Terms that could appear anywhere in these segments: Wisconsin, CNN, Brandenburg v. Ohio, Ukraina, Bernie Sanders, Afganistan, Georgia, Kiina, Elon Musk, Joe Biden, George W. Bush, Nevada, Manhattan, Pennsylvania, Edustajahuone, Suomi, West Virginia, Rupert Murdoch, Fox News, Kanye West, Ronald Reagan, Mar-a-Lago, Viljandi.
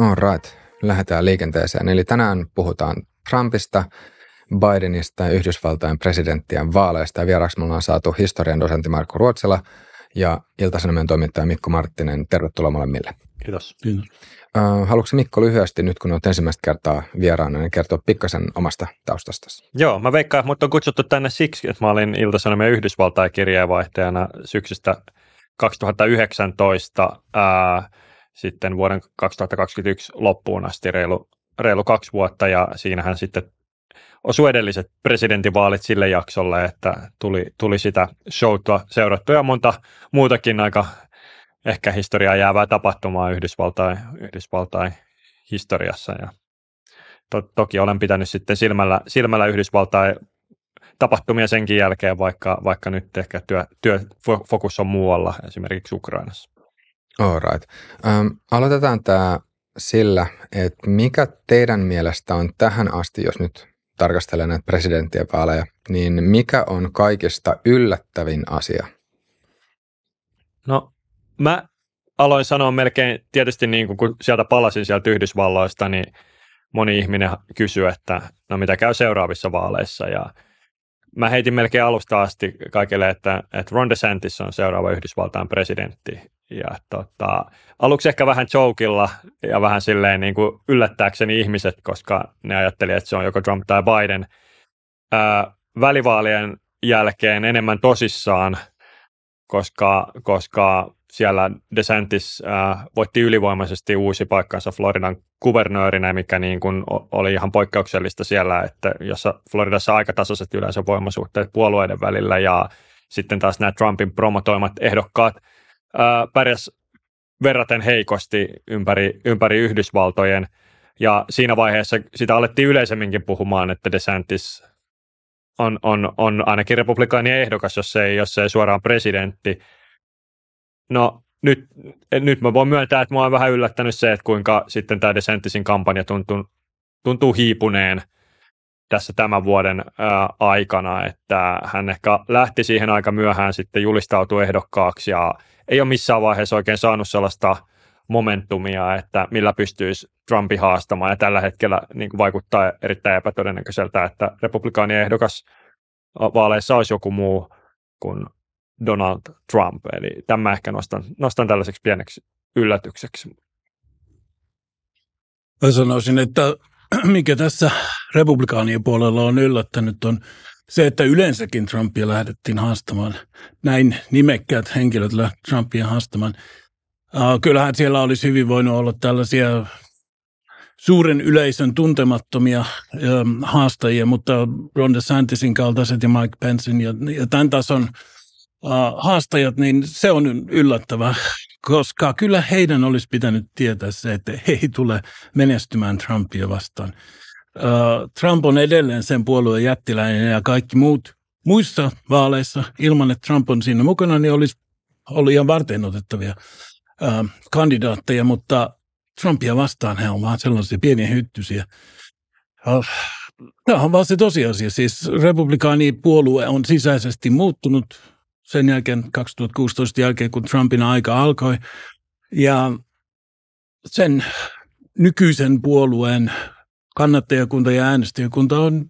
All right, lähdetään liikenteeseen. Eli tänään puhutaan Trumpista, Bidenista ja Yhdysvaltain presidenttien vaaleista. Vieraksi me ollaan saatu historian dosentti Markku Ruotsila ja Ilta-Sanomien toimittaja Mikko Marttinen. Tervetuloa molemmille. Kiitos. Kiitos. Haluatko Mikko lyhyesti nyt, kun olet ensimmäistä kertaa vieraana, niin kertoa pikkasen omasta taustastasi? Joo, mä veikkaan, että mut on kutsuttu tänne siksi, että mä olin Ilta-Sanomien Yhdysvaltain kirjeenvaihtajana syksystä 2019 sitten vuoden 2021 loppuun asti reilu 2 vuotta, ja siinähän sitten osui edelliset presidentinvaalit sille jaksolle, että tuli sitä showta seurattua ja monta muutakin aika ehkä historiaa jäävää tapahtumaa Yhdysvaltain historiassa, ja toki olen pitänyt sitten silmällä Yhdysvaltain tapahtumia senkin jälkeen, vaikka nyt ehkä työfokus on muualla, esimerkiksi Ukrainassa. All right. Aloitetaan tämä sillä, että mikä teidän mielestä on tähän asti, jos nyt tarkastelee näitä presidenttien vaaleja, niin mikä on kaikista yllättävin asia? No, mä aloin sanoa melkein, tietysti niin kun sieltä palasin sieltä Yhdysvalloista, niin moni ihminen kysyi, että no mitä käy seuraavissa vaaleissa, ja mä heitin melkein alusta asti kaikille, että Ron DeSantis on seuraava Yhdysvaltain presidentti. Ja aluksi ehkä vähän jokeilla ja vähän silleen niin kuin yllättääkseni ihmiset, koska ne ajatteli, että se on joko Trump tai Biden. Välivaalien jälkeen enemmän tosissaan, koska siellä DeSantis voitti ylivoimaisesti uusi paikkansa Floridan kuvernöörinä, mikä niin kuin oli ihan poikkeuksellista siellä, että jossa Floridassa aikatasaiset yleensä voimasuhteet puolueiden välillä, ja sitten taas nämä Trumpin promotoimat ehdokkaat pärjäs verraten heikosti ympäri Yhdysvaltojen, ja siinä vaiheessa sitä alettiin yleisemminkin puhumaan, että DeSantis on ainakin republikaanien ehdokas, jos ei suoraan presidentti. No nyt mä voin myöntää, että mä oon vähän yllättänyt se, että kuinka sitten tämä DeSantisin kampanja tuntuu hiipuneen tässä tämän vuoden aikana, että hän ehkä lähti siihen aika myöhään sitten julistautui ehdokkaaksi, ja ei ole missään vaiheessa oikein saanut sellaista momentumia, että millä pystyisi Trumpin haastamaan, ja tällä hetkellä niin kuin vaikuttaa erittäin epätodennäköiseltä, että republikaanien ehdokas vaaleissa olisi joku muu kuin Donald Trump, eli tämän mä ehkä nostan tällaiseksi pieneksi yllätykseksi. Mä sanoisin, että mikä tässä republikaanien puolella on yllättänyt on se, että yleensäkin Trumpia lähdettiin haastamaan. Näin nimekkäät henkilöt Trumpia haastamaan. Kyllähän siellä olisi hyvin voinut olla tällaisia suuren yleisön tuntemattomia haastajia, mutta Ron DeSantisin kaltaiset ja Mike Pencein ja tämän tason haastajat, niin se on yllättävää, koska kyllä heidän olisi pitänyt tietää se, että he ei tule menestymään Trumpia vastaan. Trump on edelleen sen puolueen jättiläinen, ja kaikki muut muissa vaaleissa ilman, että Trump on siinä mukana, niin olisi ollut ihan varteenotettavia kandidaatteja, mutta Trumpia vastaan he on vaan sellaisia pieniä hyttysiä. Tämä on vaan se tosiasia. Siis republikaanipuolue on sisäisesti muuttunut sen jälkeen 2016 jälkeen, kun Trumpin aika alkoi, ja sen nykyisen puolueen kannattajakunta ja äänestäjäkunta on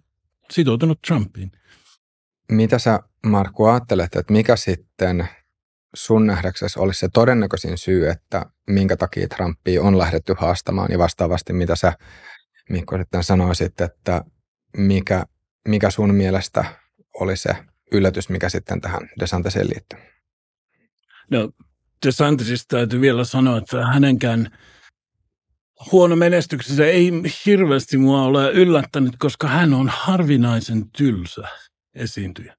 sitoutunut Trumpiin. Mitä sä, Markku, ajattelet, että mikä sitten sun nähdäksesi olisi se todennäköisin syy, että minkä takia Trumpia on lähdetty haastamaan, ja vastaavasti mitä sä, Mikko, sitten sanoisit, että mikä sun mielestä oli se yllätys, mikä sitten tähän DeSantiseen liittyy? No, DeSantisista täytyy vielä sanoa, että hänenkään huono menestyksensä ei hirveästi mua ole yllättänyt, koska hän on harvinaisen tylsä esiintyjä.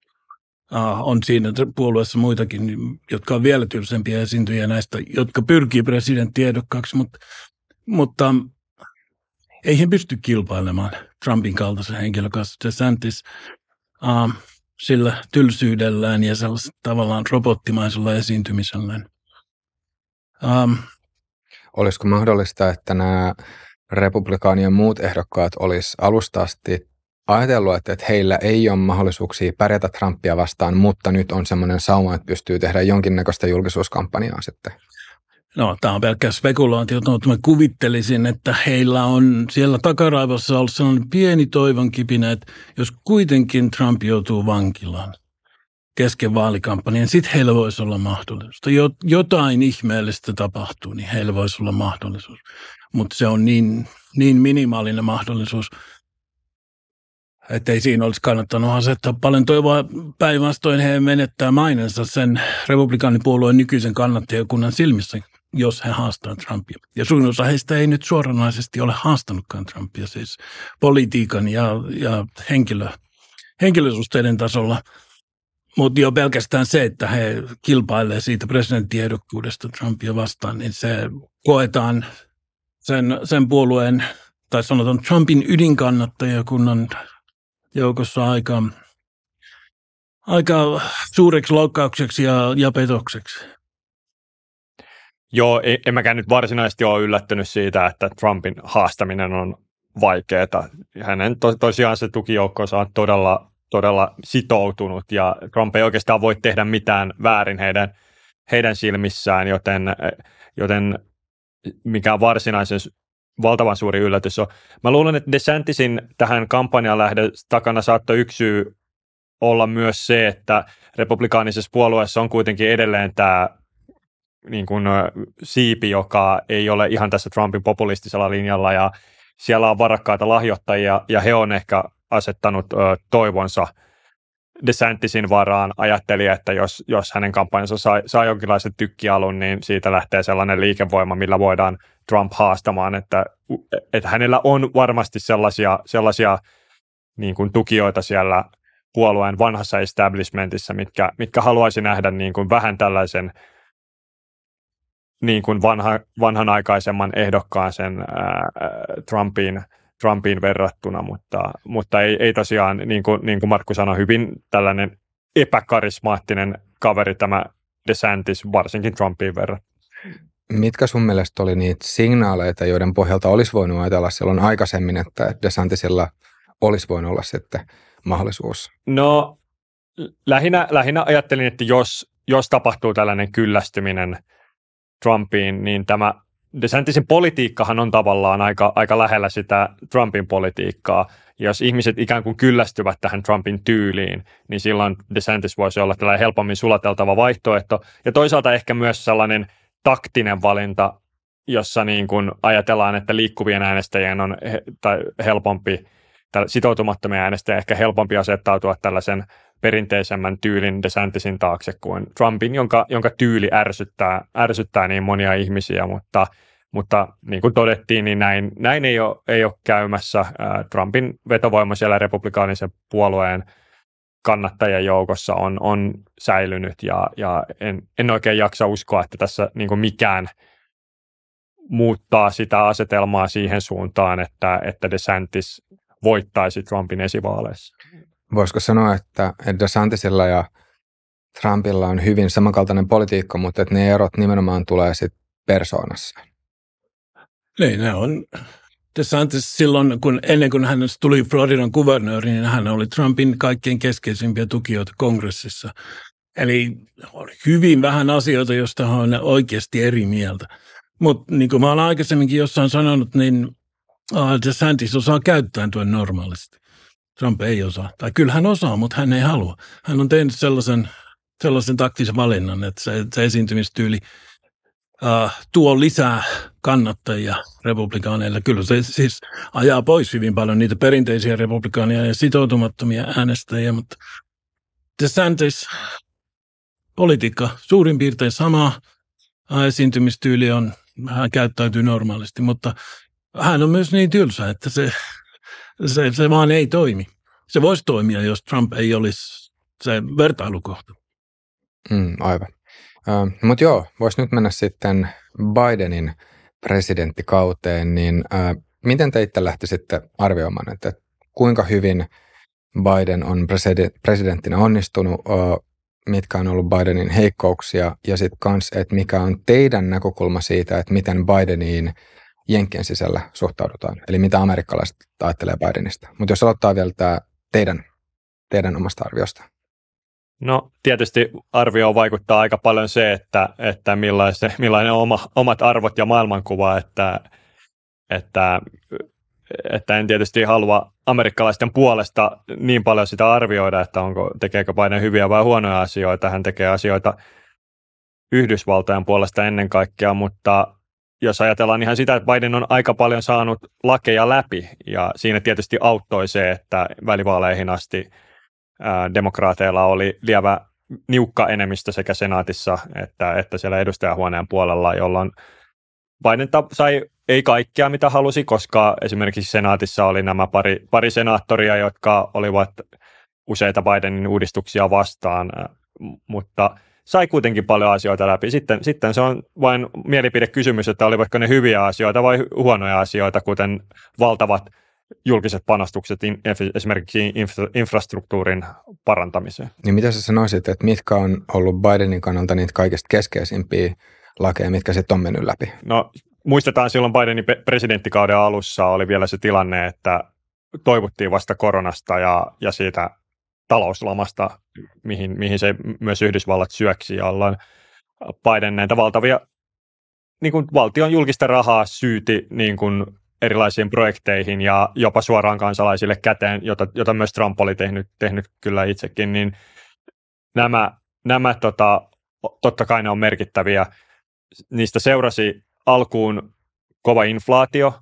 On siinä puolueessa muitakin, jotka on vielä tylsempiä esiintyjiä näistä, jotka pyrkii presidenttiehdokkaaksi, mutta ei he pysty kilpailemaan Trumpin kaltaisen henkilön kanssa. DeSantis sillä tylsyydellään ja sellaisella tavallaan robottimaisella esiintymisellään. Olisiko mahdollista, että nämä republikaanien muut ehdokkaat olisi alusta asti ajatellut, että heillä ei ole mahdollisuuksia pärjätä Trumpia vastaan, mutta nyt on semmoinen sauma, että pystyy tehdä jonkinnäköistä julkisuuskampanjaa sitten? No, tämä on pelkkä spekulointi, mutta mä kuvittelisin, että heillä on siellä takaraivossa ollut sellainen pieni toivon kipinä, että jos kuitenkin Trump joutuu vankilaan kesken vaalikampanjan, sitten heillä voisi olla mahdollisuus. Jotain ihmeellistä tapahtuu, niin heillä voisi olla mahdollisuus. Mutta se on niin minimaalinen mahdollisuus, että ei siinä olisi kannattanut asettaa paljon toivoa. Päinvastoin he menettää mainensa sen republikaanipuolueen nykyisen kannattajakunnan silmissä, jos he haastaa Trumpia. Ja suurin osa heistä ei nyt suoranaisesti ole haastanutkaan Trumpia, siis politiikan ja henkilösuhteiden tasolla. Mutta jo pelkästään se, että he kilpailevat siitä presidenttiehdokkuudesta Trumpia vastaan, niin se koetaan sen puolueen, tai sanotaan Trumpin ydinkannattajakunnan joukossa aika suureksi loukkaukseksi ja petokseksi. Joo, en mäkään nyt varsinaisesti ole yllättynyt siitä, että Trumpin haastaminen on vaikeaa. Hänen tosiaan se tukijoukkonsa on todella sitoutunut ja Trump ei oikeastaan voi tehdä mitään väärin heidän silmissään, joten mikä varsinaisen valtavan suuri yllätys on. Mä luulen, että DeSantisin tähän kampanjan lähden takana saattoi yksi syy olla myös se, että republikaanisessa puolueessa on kuitenkin edelleen tämä niin kuin siipi, joka ei ole ihan tässä Trumpin populistisella linjalla ja siellä on varakkaita lahjoittajia ja he on ehkä asettanut toivonsa DeSantisin varaan. Ajatteli, että jos hänen kampanjansa saa jonkinlaisen tykkialun, niin siitä lähtee sellainen liikevoima, millä voidaan Trump haastamaan, että hänellä on varmasti sellaisia niin kuin tukijoita siellä puolueen vanhassa establishmentissä, mitkä haluaisi nähdä niin kuin vähän tällaisen niin kuin vanhanaikaisemman ehdokkaan sen Trumpiin verrattuna, mutta ei tosiaan, niin kuin Markku sanoi, hyvin tällainen epäkarismaattinen kaveri tämä DeSantis, varsinkin Trumpiin verrattuna. Mitkä sun mielestä oli niitä signaaleita, joiden pohjalta olisi voinut ajatella silloin aikaisemmin, että DeSantisilla olisi voinut olla sitten mahdollisuus? No lähinnä ajattelin, että jos tapahtuu tällainen kyllästyminen Trumpiin, niin tämä DeSantisin politiikkahan on tavallaan aika lähellä sitä Trumpin politiikkaa. Jos ihmiset ikään kuin kyllästyvät tähän Trumpin tyyliin, niin silloin DeSantis voisi olla tällainen helpommin sulateltava vaihtoehto. Ja toisaalta ehkä myös sellainen taktinen valinta, jossa niin kuin ajatellaan, että liikkuvien äänestäjien on helpompi, sitoutumattomia äänestäjien ehkä helpompi asettautua tällaisen perinteisemmän tyylin DeSantisin taakse kuin Trumpin, jonka tyyli ärsyttää niin monia ihmisiä, mutta niin kuin todettiin, niin näin ei ole käymässä. Trumpin vetovoima siellä republikaanisen puolueen kannattajien joukossa on säilynyt ja en oikein jaksa uskoa, että tässä niin kuin mikään muuttaa sitä asetelmaa siihen suuntaan, että DeSantis voittaisi Trumpin esivaaleissa. Voisiko sanoa, että DeSantisilla ja Trumpilla on hyvin samankaltainen politiikka, mutta että ne erot nimenomaan tulee sitten persoonassa? Niin, ne on. DeSantis silloin, ennen kuin hän tuli Floridan kuvernööri, niin hän oli Trumpin kaikkein keskeisimpiä tukijoita kongressissa. Eli on hyvin vähän asioita, joista hän on oikeasti eri mieltä. Mutta niin kuin mä olen aikaisemminkin jossain sanonut, niin DeSantis osaa käyttäytyä normaalisti. Trump ei osaa. Tai kyllä hän osaa, mutta hän ei halua. Hän on tehnyt sellaisen taktisen valinnan, että se esiintymistyyli tuo lisää kannattajia republikaaneilla. Kyllä se siis ajaa pois hyvin paljon niitä perinteisiä republikaaneja ja sitoutumattomia äänestäjiä, mutta DeSantis politiikka suurin piirtein sama. Esiintymistyyli on, hän käyttäytyy normaalisti, mutta hän on myös niin tylsä, että se vaan ei toimi. Se voisi toimia, jos Trump ei olisi se vertailukohta. Aivan. Mutta joo, voisi nyt mennä sitten Bidenin presidenttikauteen, niin miten te itse lähtisitte arvioimaan, että kuinka hyvin Biden on presidenttinä onnistunut, mitkä on ollut Bidenin heikkouksia ja sitten kans, että mikä on teidän näkökulma siitä, että miten Bideniin Jenkkien sisällä suhtaudutaan, eli mitä amerikkalaiset ajattelee Bidenista. Mutta jos aloittaa vielä tämä teidän omasta arviosta. No tietysti arvioon vaikuttaa aika paljon se, että millainen on omat arvot ja maailmankuva, että en tietysti halua amerikkalaisten puolesta niin paljon sitä arvioida, että tekeekö Biden hyviä vai huonoja asioita. Hän tekee asioita Yhdysvaltojen puolesta ennen kaikkea, mutta jos ajatellaan ihan sitä, että Biden on aika paljon saanut lakeja läpi, ja siinä tietysti auttoi se, että välivaaleihin asti demokraateilla oli lievä niukka enemmistö sekä senaatissa että siellä edustajahuoneen puolella, jolloin Biden sai ei kaikkea mitä halusi, koska esimerkiksi senaatissa oli nämä pari senaattoria, jotka olivat useita Bidenin uudistuksia vastaan, mutta sai kuitenkin paljon asioita läpi. Sitten se on vain mielipidekysymys, että olivatko ne hyviä asioita vai huonoja asioita, kuten valtavat julkiset panostukset esimerkiksi infrastruktuurin parantamiseen. Niin mitä sä sanoisit, että mitkä on ollut Bidenin kannalta niitä kaikista keskeisimpiä lakeja, mitkä sitten on mennyt läpi? No muistetaan silloin Bidenin presidenttikauden alussa oli vielä se tilanne, että toivuttiin vasta koronasta ja siitä talouslamasta, mihin se myös Yhdysvallat syöksi, jolloin Biden näitä valtavia niin kuin valtion julkista rahaa syyti niin kuin erilaisiin projekteihin ja jopa suoraan kansalaisille käteen, jota myös Trump oli tehnyt kyllä itsekin, niin nämä totta kai ne on merkittäviä. Niistä seurasi alkuun kova inflaatio,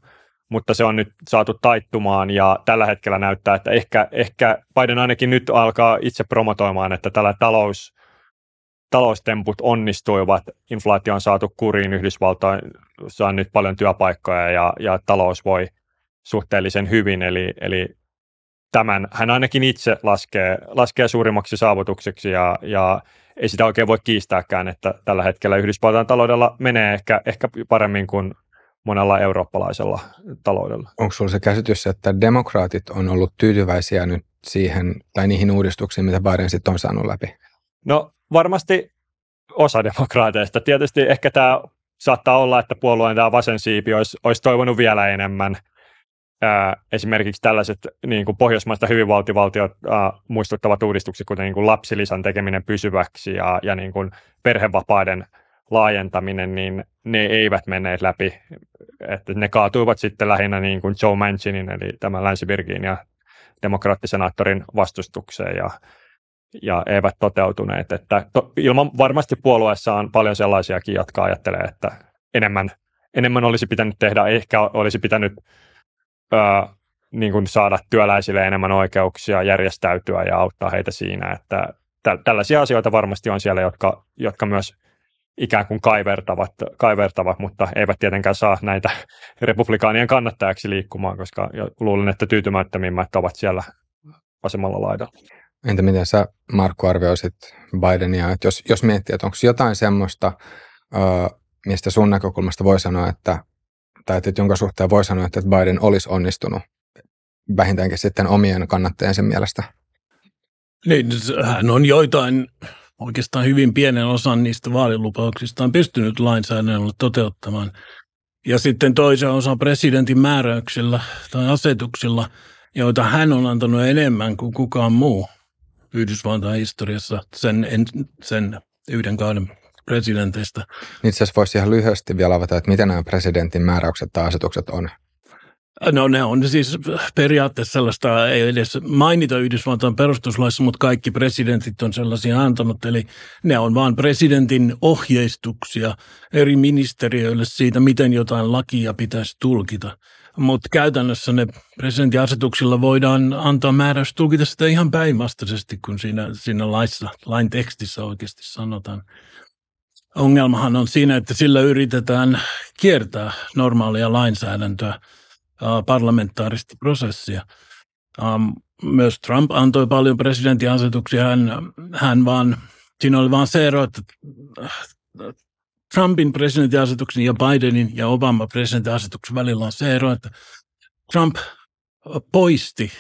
mutta se on nyt saatu taittumaan ja tällä hetkellä näyttää, että ehkä Biden ainakin nyt alkaa itse promotoimaan, että tällä taloustemput onnistuivat, inflaatio on saatu kuriin, Yhdysvaltoissa on nyt paljon työpaikkoja ja talous voi suhteellisen hyvin, eli tämän hän ainakin itse laskee suurimmaksi saavutukseksi ja ei sitä oikein voi kiistääkään, että tällä hetkellä Yhdysvaltain taloudella menee ehkä paremmin kuin monella eurooppalaisella taloudella. Onko sulla se käsitys, että demokraatit on ollut tyytyväisiä nyt siihen tai niihin uudistuksiin, mitä Biden sitten on saanut läpi? No varmasti osa demokraateista. Tietysti ehkä tämä saattaa olla, että puolueen tämä vasen siipi olisi toivonut vielä enemmän. Esimerkiksi tällaiset niin kuin pohjoismaista hyvinvointivaltiot muistuttavat uudistukset, kuten niin kuin lapsilisän tekeminen pysyväksi ja niin kuin perhevapaiden laajentaminen, niin ne eivät menneet läpi. Että ne kaatuivat sitten lähinnä niin kuin Joe Manchinin, eli tämän Länsi-Virginian demokraattisenaattorin vastustukseen ja eivät toteutuneet. Että ilman varmasti puolueessa on paljon sellaisiakin, jotka ajattelee, että enemmän olisi pitänyt tehdä, ehkä olisi pitänyt niin kuin saada työläisille enemmän oikeuksia, järjestäytyä ja auttaa heitä siinä. Että tällaisia asioita varmasti on siellä, jotka myös ikään kuin kaivertavat, mutta eivät tietenkään saa näitä republikaanien kannattajaksi liikkumaan, koska luulen, että tyytymättömimmät ovat siellä vasemmalla laidalla. Entä miten sä, Markku, arvioisit Bidenia? Että jos miettii, että onko jotain semmoista, mistä sun näkökulmasta voi sanoa, että jonka suhteen voi sanoa, että Biden olisi onnistunut vähintäänkin sitten omien kannattajansa mielestä? Niin, hän on joitain oikeastaan hyvin pienen osan niistä vaalilupauksista on pystynyt lainsäädännöllä toteuttamaan. Ja sitten toisen osan presidentin määräyksillä tai asetuksilla, joita hän on antanut enemmän kuin kukaan muu Yhdysvaltain historiassa sen yhden kauden presidenteistä. Itse asiassa voisi ihan lyhyesti vielä avata, että mitä nämä presidentin määräykset tai asetukset on? No ne on siis periaatteessa sellaista, ei edes mainita Yhdysvaltain perustuslaissa, mutta kaikki presidentit on sellaisia antanut. Eli ne on vaan presidentin ohjeistuksia eri ministeriöille siitä, miten jotain lakia pitäisi tulkita. Mutta käytännössä ne presidentin asetuksilla voidaan antaa määräys tulkita sitä ihan päinvastaisesti, kun siinä lain tekstissä oikeasti sanotaan. Ongelmahan on siinä, että sillä yritetään kiertää normaalia lainsäädäntöä, parlamentaarista prosessia. Myös Trump antoi paljon presidentin asetuksia. Siinä oli vaan se ero, että Trumpin presidentin asetuksen ja Bidenin ja Obama presidentin asetuksen välillä on se ero, että Trump poisti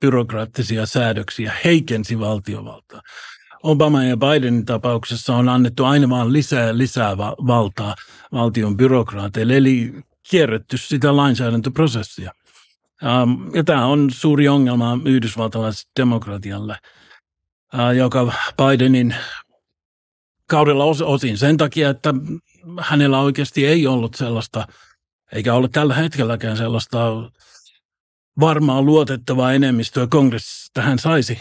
byrokraattisia säädöksiä, heikensi valtiovaltaa. Obama ja Bidenin tapauksessa on annettu aina vaan lisää valtaa valtion byrokraateille, eli kierretty sitä lainsäädäntöprosessia. Ja tämä on suuri ongelma yhdysvaltalaiselle demokratialle. joka Bidenin kaudella osin sen takia, että hänellä oikeasti ei ollut sellaista, eikä ole tällä hetkelläkään sellaista varmaa luotettavaa enemmistöä kongressista. Hän saisi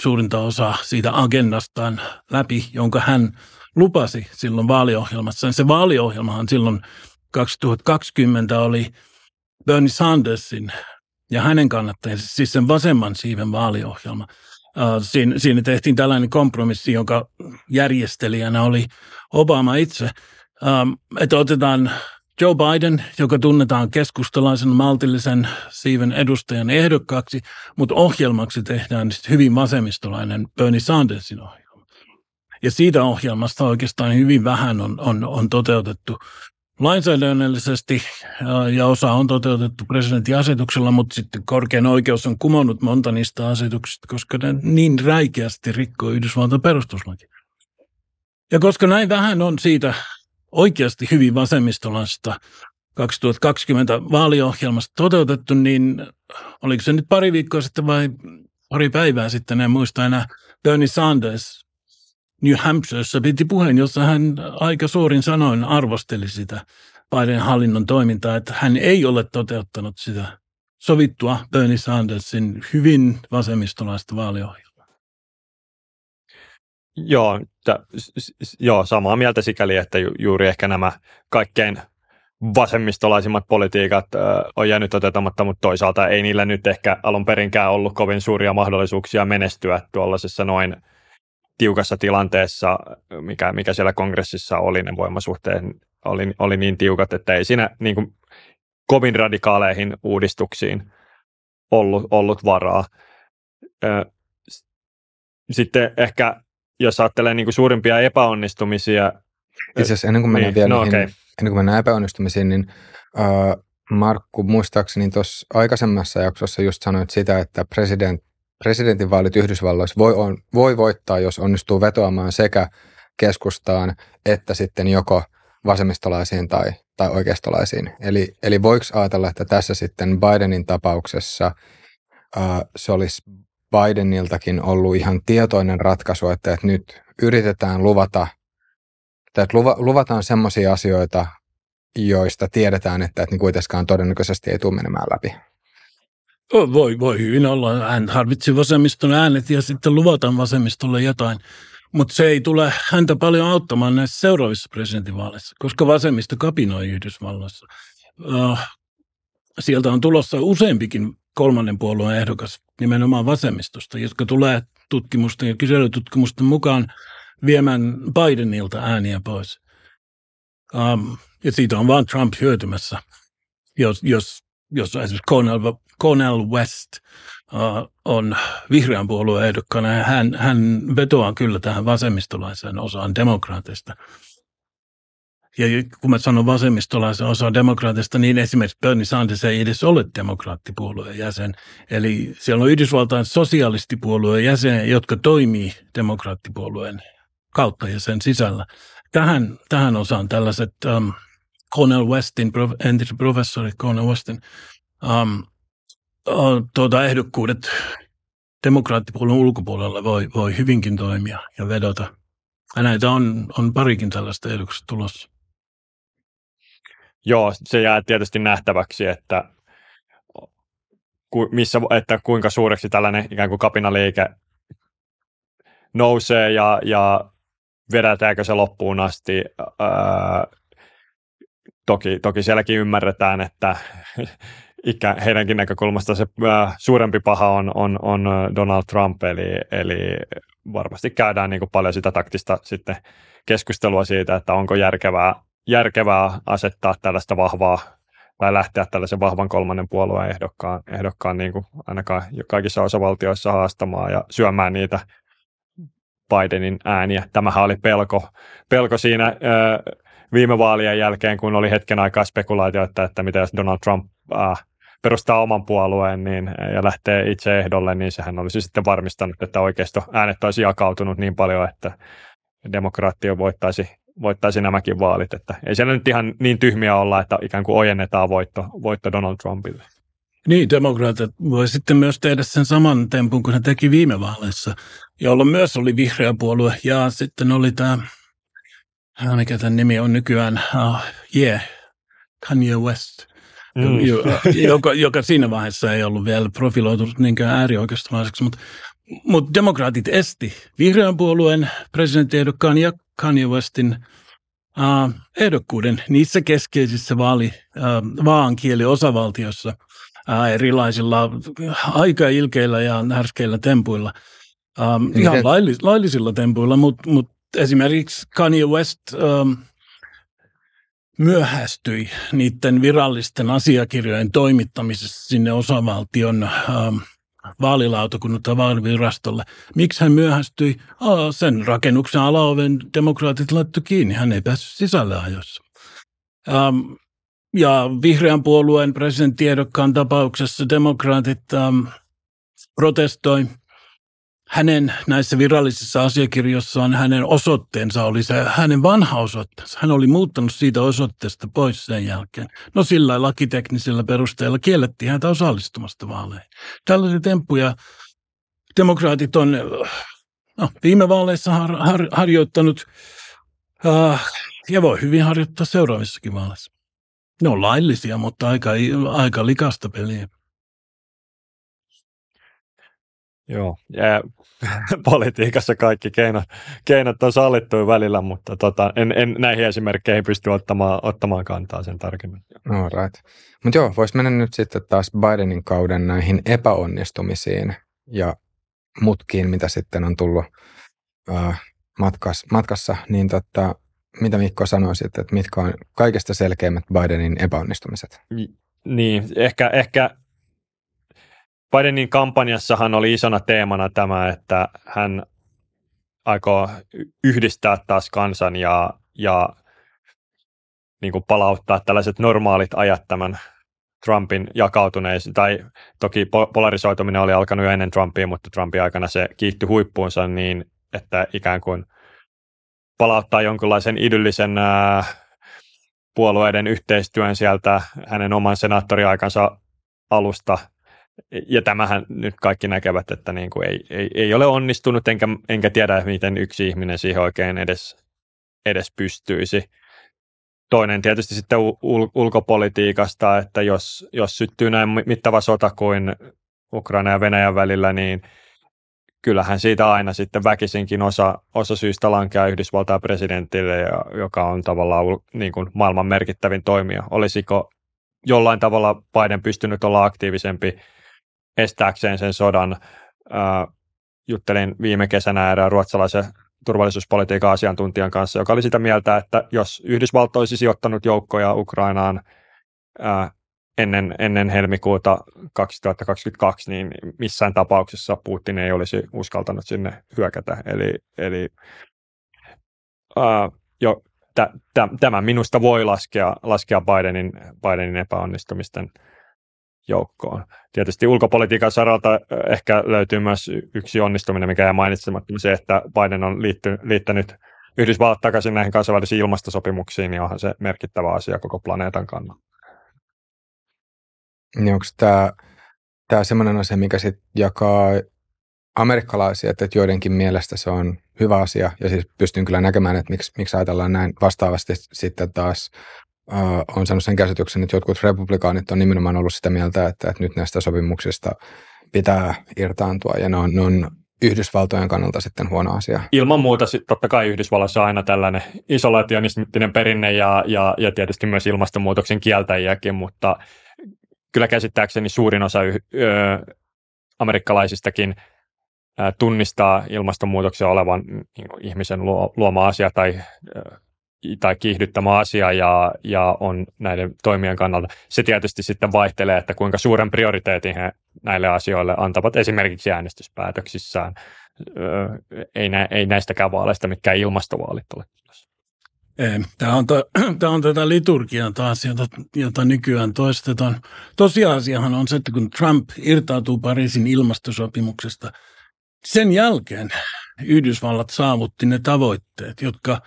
suurinta osaa siitä agendastaan läpi, jonka hän lupasi silloin vaaliohjelmassaan. Se vaaliohjelmahan silloin 2020 oli Bernie Sandersin ja hänen kannattajansa, siis sen vasemman siiven vaaliohjelma. Siinä tehtiin tällainen kompromissi, jonka järjestelijänä oli Obama itse, että otetaan Joe Biden, joka tunnetaan keskustalaisen maltillisen siiven edustajan ehdokkaaksi, mutta ohjelmaksi tehdään hyvin vasemmistolainen Bernie Sandersin ohjelma. Ja siitä ohjelmasta oikeastaan hyvin vähän on toteutettu lainsäädännöllisesti ja osa on toteutettu presidentin asetuksella, mutta sitten korkein oikeus on kumonnut monta niistä asetuksista, koska ne niin räikeästi rikkoo Yhdysvaltain perustuslaki. Ja koska näin vähän on siitä oikeasti hyvin vasemmistolaisesta 2020 vaaliohjelmasta toteutettu, niin oliko se nyt pari viikkoa sitten vai pari päivää sitten, en muista enää, Bernie Sanders New Hampshireissa piti puheen, jossa hän aika suorin sanoin arvosteli sitä Bidenin hallinnon toimintaa, että hän ei ole toteuttanut sitä sovittua Bernie Sandersin hyvin vasemmistolaista vaaliohjelmaa. Joo, samaa mieltä sikäli, että juuri ehkä nämä kaikkein vasemmistolaisimmat politiikat on jäänyt otetamatta, mutta toisaalta ei niillä nyt ehkä alun perinkään ollut kovin suuria mahdollisuuksia menestyä tuollaisessa noin tiukassa tilanteessa, mikä siellä kongressissa oli, ne voimasuhteet oli niin tiukat, että ei siinä niin kuin kovin radikaaleihin uudistuksiin ollut varaa. Sitten ehkä, jos ajattelee niin kuin suurimpia epäonnistumisia. Itse asiassa ennen kuin mennään epäonnistumisiin, niin Markku, muistaakseni tuossa aikaisemmassa jaksossa just sanoit sitä, että presidentinvaalit Yhdysvalloissa voi voittaa, jos onnistuu vetoamaan sekä keskustaan että sitten joko vasemmistolaisiin tai oikeistolaisiin. Eli voiko ajatella, että tässä sitten Bidenin tapauksessa se olisi Bideniltakin ollut ihan tietoinen ratkaisu, että nyt yritetään luvataan semmoisia asioita, joista tiedetään, että ne kuitenkaan todennäköisesti ei tule menemään läpi. Voi hyvin olla. Hän harvitsi vasemmiston äänet ja sitten luvataan vasemmistolle jotain, mutta se ei tule häntä paljon auttamaan näissä seuraavissa presidentinvaaleissa, koska vasemmisto kapinoi Yhdysvalloissa. Sieltä on tulossa useampikin kolmannen puolueen ehdokas nimenomaan vasemmistosta, jotka tulee tutkimusten ja kyselytutkimusten mukaan viemään Bidenilta ääniä pois. Ja siitä on vaan Trump hyötymässä, jos esimerkiksi Cornel West on vihreän puolueen ehdokkaana, hän vetoaa kyllä tähän vasemmistolaiseen osaan demokraateista. Ja kun mä sanon vasemmistolaisen osaan demokraateista, niin esimerkiksi Bernie Sanders ei edes ole demokraattipuolueen jäsen. Eli siellä on Yhdysvaltain sosialistipuolueen jäseniä, jotka toimii demokraattipuolueen kautta ja sen sisällä. Tähän osaan tällaiset Cornel Westin, entisen professori Cornel Westin, ehdokkuudet demokraattipuolen ulkopuolella voi hyvinkin toimia ja vedota. Ja näitä on parikin tällaista ehdoksista tulossa. Joo, se jää tietysti nähtäväksi, että, että kuinka suureksi tällainen ikään kuin kapinaliike nousee ja vedetäänkö se loppuun asti. Toki sielläkin ymmärretään, että heidänkin näkökulmasta se suurempi paha on Donald Trump, eli varmasti käydään niin kuin paljon sitä taktista sitten keskustelua siitä, että onko järkevää asettaa tällaista vahvaa tai lähteä tällaisen vahvan kolmannen puolueen ehdokkaan niin kuin ainakaan kaikissa osavaltioissa haastamaan ja syömään niitä Bidenin ääniä. Tämähän oli pelko siinä viime vaalien jälkeen, kun oli hetken aikaa spekulaatioita, että mitä jos Donald Trump perustaa oman puolueen ja lähtee itse ehdolle, niin sehän olisi sitten varmistanut, että oikeisto äänet olisi jakautunut niin paljon, että demokraattio voittaisi nämäkin vaalit. Että ei siellä nyt ihan niin tyhmiä olla, että ikään kuin ojennetaan voitto Donald Trumpille. Niin, demokraatit voi sitten myös tehdä sen saman tempun kuin ne teki viime vaaleissa, jolloin myös oli vihreä puolue ja sitten oli tämä, mikä tämän nimi on nykyään, Kanye West, joka siinä vaiheessa ei ollut vielä profiloitunut niinkään äärioikeistolaiseksi, mutta demokraatit esti vihreän puolueen presidenttiehdokkaan ja Kanye Westin ehdokkuuden niissä keskeisissä vaankieliosavaltioissa erilaisilla aika ilkeillä ja härskeillä tempuilla. Ihan laillisilla tempuilla, mutta esimerkiksi Kanye West myöhästyi niiden virallisten asiakirjojen toimittamisessa sinne osavaltion vaalilautakunnan tai vaalivirastolle. Miksi hän myöhästyi? Sen rakennuksen alaoven demokraatit laittoi kiinni. Hän ei päässyt sisälle ajoissa. Ja vihreän puolueen presidenttiehdokkaan tapauksessa demokraatit protestoi. Hänen näissä virallisissa asiakirjoissaan hänen osoitteensa oli se, hänen vanha osoitteensa. Hän oli muuttanut siitä osoitteesta pois sen jälkeen. No sillä lakiteknisellä perusteella kiellettiin häntä osallistumasta vaaleihin. Tällaisia temppuja demokraatit on viime vaaleissa harjoittanut ja voi hyvin harjoittaa seuraavissakin vaaleissa. Ne on laillisia, mutta aika likasta peliä. Joo, ja politiikassa kaikki keinot on sallittuja välillä, mutta en näihin esimerkkeihin pysty ottamaan kantaa sen tarkemmin. All right. Mutta joo, voisi mennä nyt sitten taas Bidenin kauden näihin epäonnistumisiin ja mutkiin, mitä sitten on tullut matkassa. Niin mitä Mikko sanoisit, että mitkä on kaikista selkeimmät Bidenin epäonnistumiset? Niin, ehkä Bidenin kampanjassahan oli isona teemana tämä, että hän aikoo yhdistää taas kansan ja niin kuin palauttaa tällaiset normaalit ajat tämän Trumpin jakautuneisiin. Tai toki polarisoituminen oli alkanut jo ennen Trumpia, mutta Trumpin aikana se kiihtyi huippuunsa niin, että ikään kuin palauttaa jonkinlaisen idyllisen puolueiden yhteistyön sieltä hänen oman senaattoriaikansa alusta. Ja tämähän nyt kaikki näkevät, että niin kuin ei ole onnistunut, enkä tiedä, miten yksi ihminen siihen oikein edes pystyisi. Toinen tietysti sitten ulkopolitiikasta, että jos syttyy näin mittava sota kuin Ukraina ja Venäjän välillä, niin kyllähän siitä aina sitten väkisinkin osa syystä lankeaa Yhdysvaltain presidentille, joka on tavallaan niin kuin maailman merkittävin toimija. Olisiko jollain tavalla Biden pystynyt olla aktiivisempi estääkseen sen sodan? Juttelin viime kesänä erään ruotsalaisen turvallisuuspolitiikan asiantuntijan kanssa, joka oli sitä mieltä, että jos Yhdysvalto olisi sijoittanut joukkoja Ukrainaan ennen helmikuuta 2022, niin missään tapauksessa Putin ei olisi uskaltanut sinne hyökätä. Tämä minusta voi laskea Bidenin epäonnistumisten joukkoon. Tietysti ulkopolitiikan saralta ehkä löytyy myös yksi onnistuminen, mikä ei mainitsematta, se, että Biden on liittänyt Yhdysvallat takaisin näihin kansainvälisiin ilmastosopimuksiin, niin onhan se merkittävä asia koko planeetan kannalta. Niin onko tämä sellainen asia, mikä sitten jakaa amerikkalaisia, että joidenkin mielestä se on hyvä asia, ja siis pystyn kyllä näkemään, että miksi ajatellaan näin. Vastaavasti sitten taas on saanut sen käsityksen, että jotkut republikaanit on nimenomaan ollut sitä mieltä, että nyt näistä sopimuksista pitää irtaantua, ja ne on Yhdysvaltojen kannalta sitten huono asia. Ilman muuta totta kai Yhdysvalloissa on aina tällainen isolationistinen perinne, ja tietysti myös ilmastonmuutoksen kieltäjiäkin, mutta kyllä käsittääkseni suurin osa amerikkalaisistakin tunnistaa ilmastonmuutoksen olevan ihmisen luoma asia tai kiihdyttämä asia ja on näiden toimien kannalta. Se tietysti sitten vaihtelee, että kuinka suuren prioriteetin he näille asioille antavat esimerkiksi äänestyspäätöksissään. Ei näistäkään vaaleista mitkään ilmastovaalit ole. Tämä on tätä liturgiaa taas, jota nykyään toistetaan. Tosiasiahan on se, että kun Trump irtautuu Pariisin ilmastosopimuksesta, sen jälkeen Yhdysvallat saavutti ne tavoitteet, jotka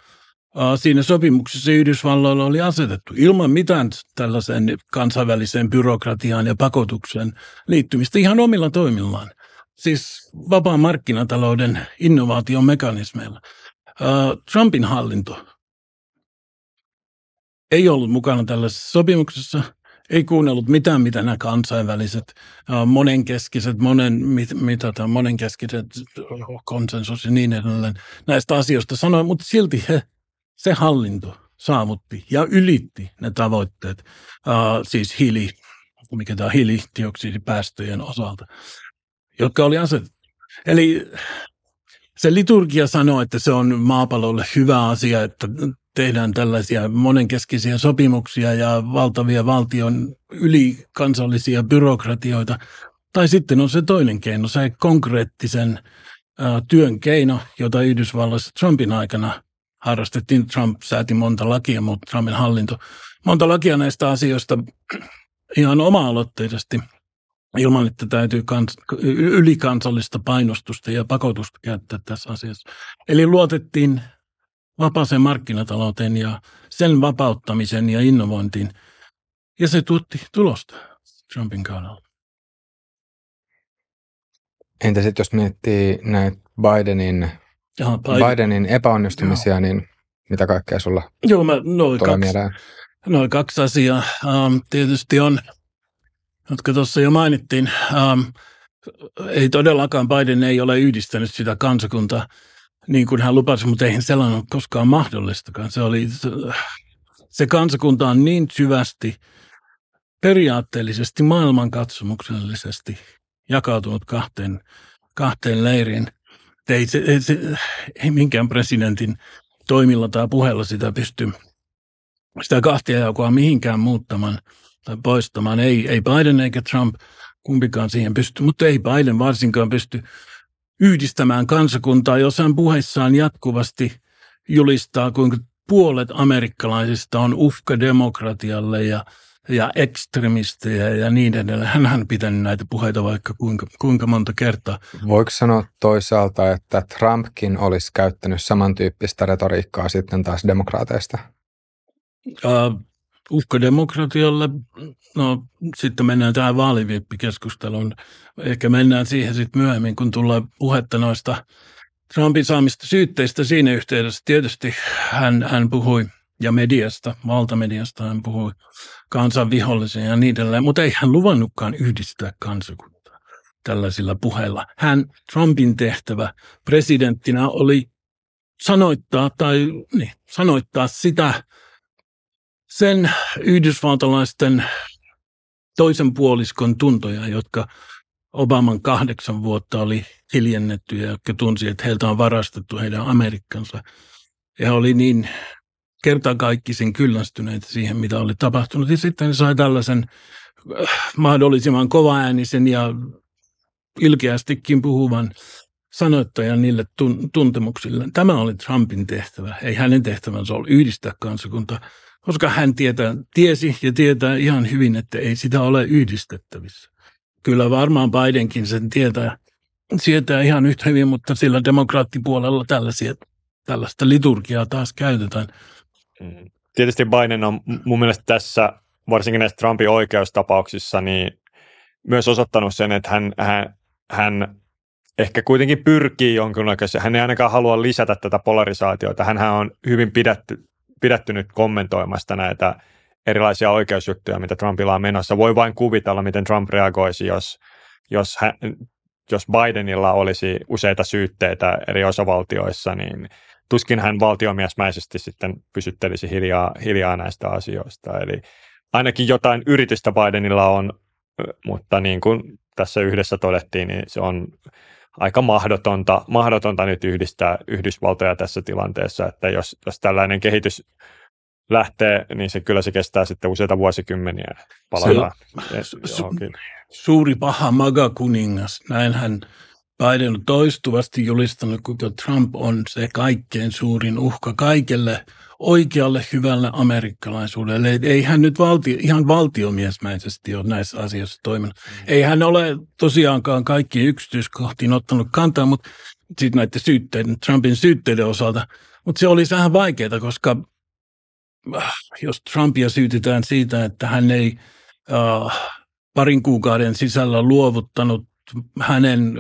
siinä sopimuksessa Yhdysvalloilla oli asetettu ilman mitään tällaisen kansainväliseen byrokratiaan ja pakotukseen liittymistä ihan omilla toimillaan. Siis vapaan markkinatalouden innovaatiomekanismeilla. Trumpin hallinto ei ollut mukana tällaisessa sopimuksessa, ei kuunnellut mitään, mitä nämä kansainväliset monenkeskiset konsensus ja niin edelleen näistä asioista sanoi, mutta silti se hallinto saavutti ja ylitti ne tavoitteet, siis hiilidioksidipäästöjen osalta, jotka oli asetettu. Eli se liturgia sanoi, että se on maapallolle hyvä asia, että tehdään tällaisia monenkeskisiä sopimuksia ja valtavia valtion ylikansallisia byrokratioita. Tai sitten on se toinen keino, se konkreettisen työn keino, jota Yhdysvalloissa Trumpin aikana harrastettiin. Trump sääti monta lakia, mutta Trumpin hallinto monta lakia näistä asioista ihan oma-aloitteisesti ilman, että täytyy ylikansallista painostusta ja pakotusta käyttää tässä asiassa. Eli luotettiin vapaaseen markkinatalouteen ja sen vapauttamisen ja innovointiin. Ja se tuotti tulosta Trumpin kannalla. Entä sitten jos miettii näitä Bidenin epäonnistumisia, niin mitä kaikkea sulla tulee mieleen? Noin kaksi asiaa tietysti on, jotka tuossa jo mainittiin. Ei todellakaan, Biden ei ole yhdistänyt sitä kansakuntaa niin kuin hän lupasi, mutta eihän sellainen ole koskaan mahdollistakaan. Se kansakunta on niin syvästi periaatteellisesti, maailmankatsomuksellisesti jakautunut kahteen leiriin. Ei minkään presidentin toimilla tai puheella sitä kahtiajakoa mihinkään muuttamaan tai poistamaan. Ei Biden eikä Trump kumpikaan siihen pysty, mutta ei Biden varsinkaan pysty yhdistämään kansakuntaa, jos hän puheissaan jatkuvasti julistaa, kuinka puolet amerikkalaisista on uhka demokratialle ja ekstremistejä ja niin edelleen. Hän on pitänyt näitä puheita vaikka kuinka monta kertaa. Voiko sanoa toisaalta, että Trumpkin olisi käyttänyt samantyyppistä retoriikkaa sitten taas demokraateista? Uhka demokratialle, no sitten mennään tähän vaaliviippikeskusteluun. Ehkä mennään siihen sitten myöhemmin, kun tulee puhetta noista Trumpin saamista syytteistä siinä yhteydessä. Tietysti hän puhui, ja valtamediasta hän puhui kansanvihollisia ja niin edelleen, mutta ei hän luvannutkaan yhdistää kansakuntaa tällaisilla puheilla. Trumpin tehtävä presidenttinä oli sanoittaa sitä, sen yhdysvaltalaisten toisen puoliskon tuntoja, jotka Obaman 8 vuotta oli hiljennetty ja jotka tunsi, että heiltä on varastettu heidän Amerikkansa. Ja he oli niin kertakaikkisen kyllästyneitä siihen, mitä oli tapahtunut. Ja sitten he sai tällaisen mahdollisimman kovaäänisen ja ilkeästikin puhuvan sanoittajan niille tuntemuksille. Tämä oli Trumpin tehtävä. Ei hänen tehtävänsä ollut yhdistää kansakuntaa, koska hän tiesi ja tietää ihan hyvin, että ei sitä ole yhdistettävissä. Kyllä varmaan Bidenkin sen tietää ihan yhtä hyvin, mutta sillä demokraattipuolella tällaista liturgiaa taas käytetään. Tietysti Biden on mun mielestä tässä, varsinkin näissä Trumpin oikeustapauksissa, niin myös osoittanut sen, että hän ehkä kuitenkin pyrkii jonkinlaisen. Hän ei ainakaan halua lisätä tätä polarisaatiota. Hänhän on hyvin pidättynyt kommentoimasta näitä erilaisia oikeusjuttuja, mitä Trumpilla on menossa. Voi vain kuvitella, miten Trump reagoisi, jos Bidenilla olisi useita syytteitä eri osavaltioissa, niin tuskin hän valtiomiesmäisesti sitten pysyttelisi hiljaa näistä asioista. Eli ainakin jotain yritystä Bidenilla on, mutta niin kuin tässä yhdessä todettiin, niin se on aika mahdotonta nyt yhdistää Yhdysvaltoja tässä tilanteessa, että jos tällainen kehitys lähtee, niin se kestää sitten useita vuosikymmeniä. Palataan suuri paha MAGA-kuningas. Näinhän Biden on toistuvasti julistanut, kuinka Trump on se kaikkein suurin uhka kaikelle oikealle hyvälle amerikkalaisuudelle. Ei hän nyt ihan valtiomiesmäisesti ole näissä asioissa toiminut. Ei hän ole tosiaankaan kaikkiin yksityiskohtiin ottanut kantaa, mutta sitten näiden Trumpin syytteiden osalta Mutta se oli vähän vaikeaa, koska jos Trumpia syytetään siitä, että hän ei parin kuukauden sisällä luovuttanut hänen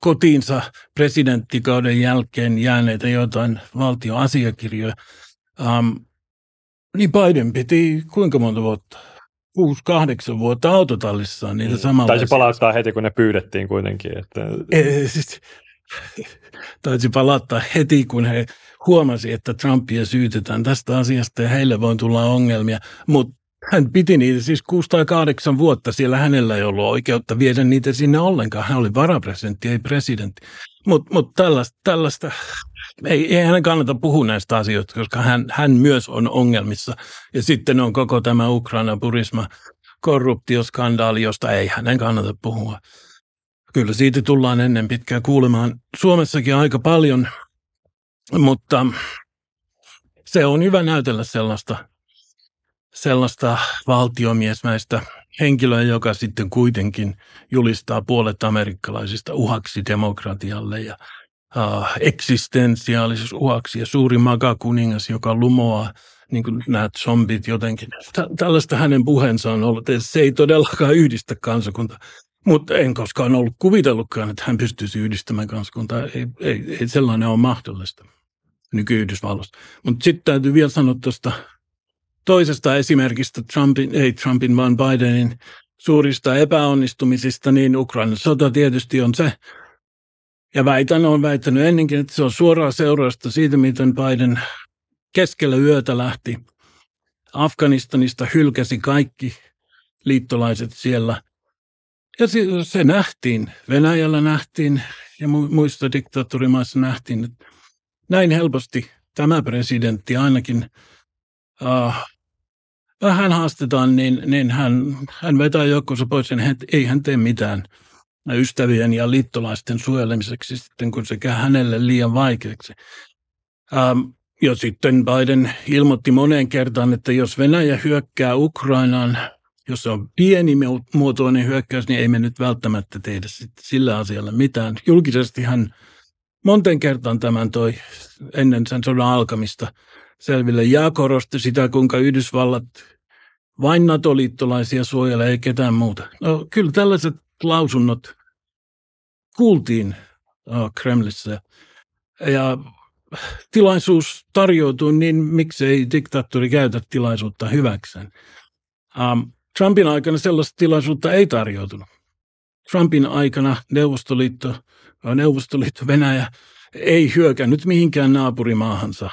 kotiinsa presidenttikauden jälkeen jääneitä jotain valtioasiakirjoja, niin Biden piti kuinka monta vuotta? 6-8 vuotta autotallissa niitä samanlaisia. Taisi palauttaa heti, kun ne pyydettiin kuitenkin. Että... Taisi palauttaa heti, kun he huomasi, että Trumpia syytetään tästä asiasta ja heille voi tulla ongelmia. Mutta hän piti niitä siis 6 tai 8 vuotta. Siellä hänellä ei ollut oikeutta viedä niitä sinne ollenkaan. Hän oli varapresidentti, ei presidentti. Mutta tällaista... Ei hänen kannata puhua näistä asioista, koska hän myös on ongelmissa. Ja sitten on koko tämä Ukraina-purisma, korruptioskandaali, josta ei hänen kannata puhua. Kyllä siitä tullaan ennen pitkään kuulemaan Suomessakin aika paljon, mutta se on hyvä näytellä sellaista valtiomiesmäistä henkilöä, joka sitten kuitenkin julistaa puolet amerikkalaisista uhaksi demokratialle ja eksistensiaalisessa uhaksi ja suuri magakuningas, joka lumoaa niin kuin nämä zombit jotenkin. Tällaista hänen puheensa on ollut. Se ei todellakaan yhdistä kansakuntaa, mutta en koskaan ollut kuvitellutkaan, että hän pystyisi yhdistämään kansakuntaa. Ei sellainen ole mahdollista nyky-Yhdysvalloissa. Mutta sitten täytyy vielä sanoa tuosta toisesta esimerkistä ei Trumpin vaan Bidenin suurista epäonnistumisista, niin Ukrainan sota tietysti on se. Ja olen väittänyt ennenkin, että se on suoraa seurausta siitä, miten Biden keskellä yötä lähti Afganistanista, hylkäsi kaikki liittolaiset siellä. Ja se nähtiin, Venäjällä nähtiin ja muissa diktaattorimaissa nähtiin, että näin helposti tämä presidentti ainakin vähän haastetaan, niin hän vetää joukkonsa pois, ei hän tee mitään ystävien ja liittolaisten suojelemiseksi sitten, kun se käy hänelle liian vaikeaksi. Ja sitten Biden ilmoitti moneen kertaan, että jos Venäjä hyökkää Ukrainaan, jos se on pienimuotoinen hyökkäys, niin ei me nyt välttämättä tehdä sillä asialla mitään. Julkisesti hän monten kertaan tämän toi ennen sen sodan alkamista selville ja korosti sitä, kuinka Yhdysvallat vain NATO-liittolaisia suojelee, ei ketään muuta. No kyllä tällaiset lausunnot kuultiin Kremlissä ja tilaisuus tarjoutui, niin miksei diktaattori käytä tilaisuutta hyväkseen. Trumpin aikana sellaista tilaisuutta ei tarjoutunut. Trumpin aikana Neuvostoliitto Venäjä ei hyökännyt mihinkään naapurimaahansa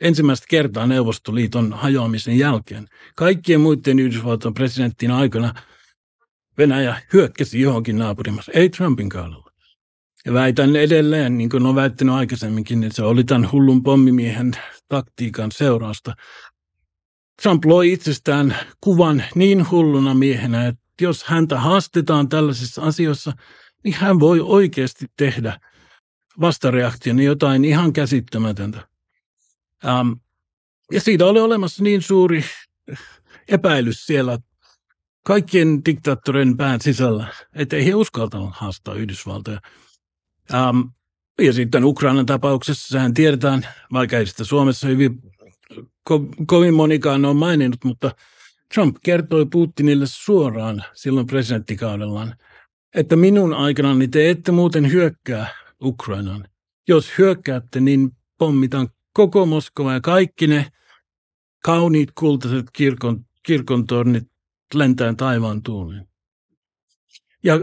ensimmäistä kertaa Neuvostoliiton hajoamisen jälkeen. Kaikkien muiden Yhdysvaltain presidenttien aikana Venäjä hyökkäsi johonkin naapurimassa, ei Trumpin kaudella. Ja väitän edelleen, niin kuin olen väittänyt aikaisemminkin, että se oli tämän hullun pommimiehen taktiikan seurausta. Trump loi itsestään kuvan niin hulluna miehenä, että jos häntä haastetaan tällaisissa asioissa, niin hän voi oikeasti tehdä vastareaktiona jotain ihan käsittämätöntä. Ja siitä oli olemassa niin suuri epäilys siellä kaikkien diktaattorien pään sisällä, ettei he uskaltanut haastaa Yhdysvaltoja. Ja sitten Ukrainan tapauksessa sehän tiedetään, vaikka ei sitä Suomessa hyvin kovin monikaan ole maininnut, mutta Trump kertoi Putinille suoraan silloin presidenttikaudellaan, että minun aikanani te ette muuten hyökkää Ukrainaan. Jos hyökkäätte, niin pommitaan koko Moskova ja kaikki ne kauniit kultaiset kirkontornit lentäen taivaan tuuliin. Ja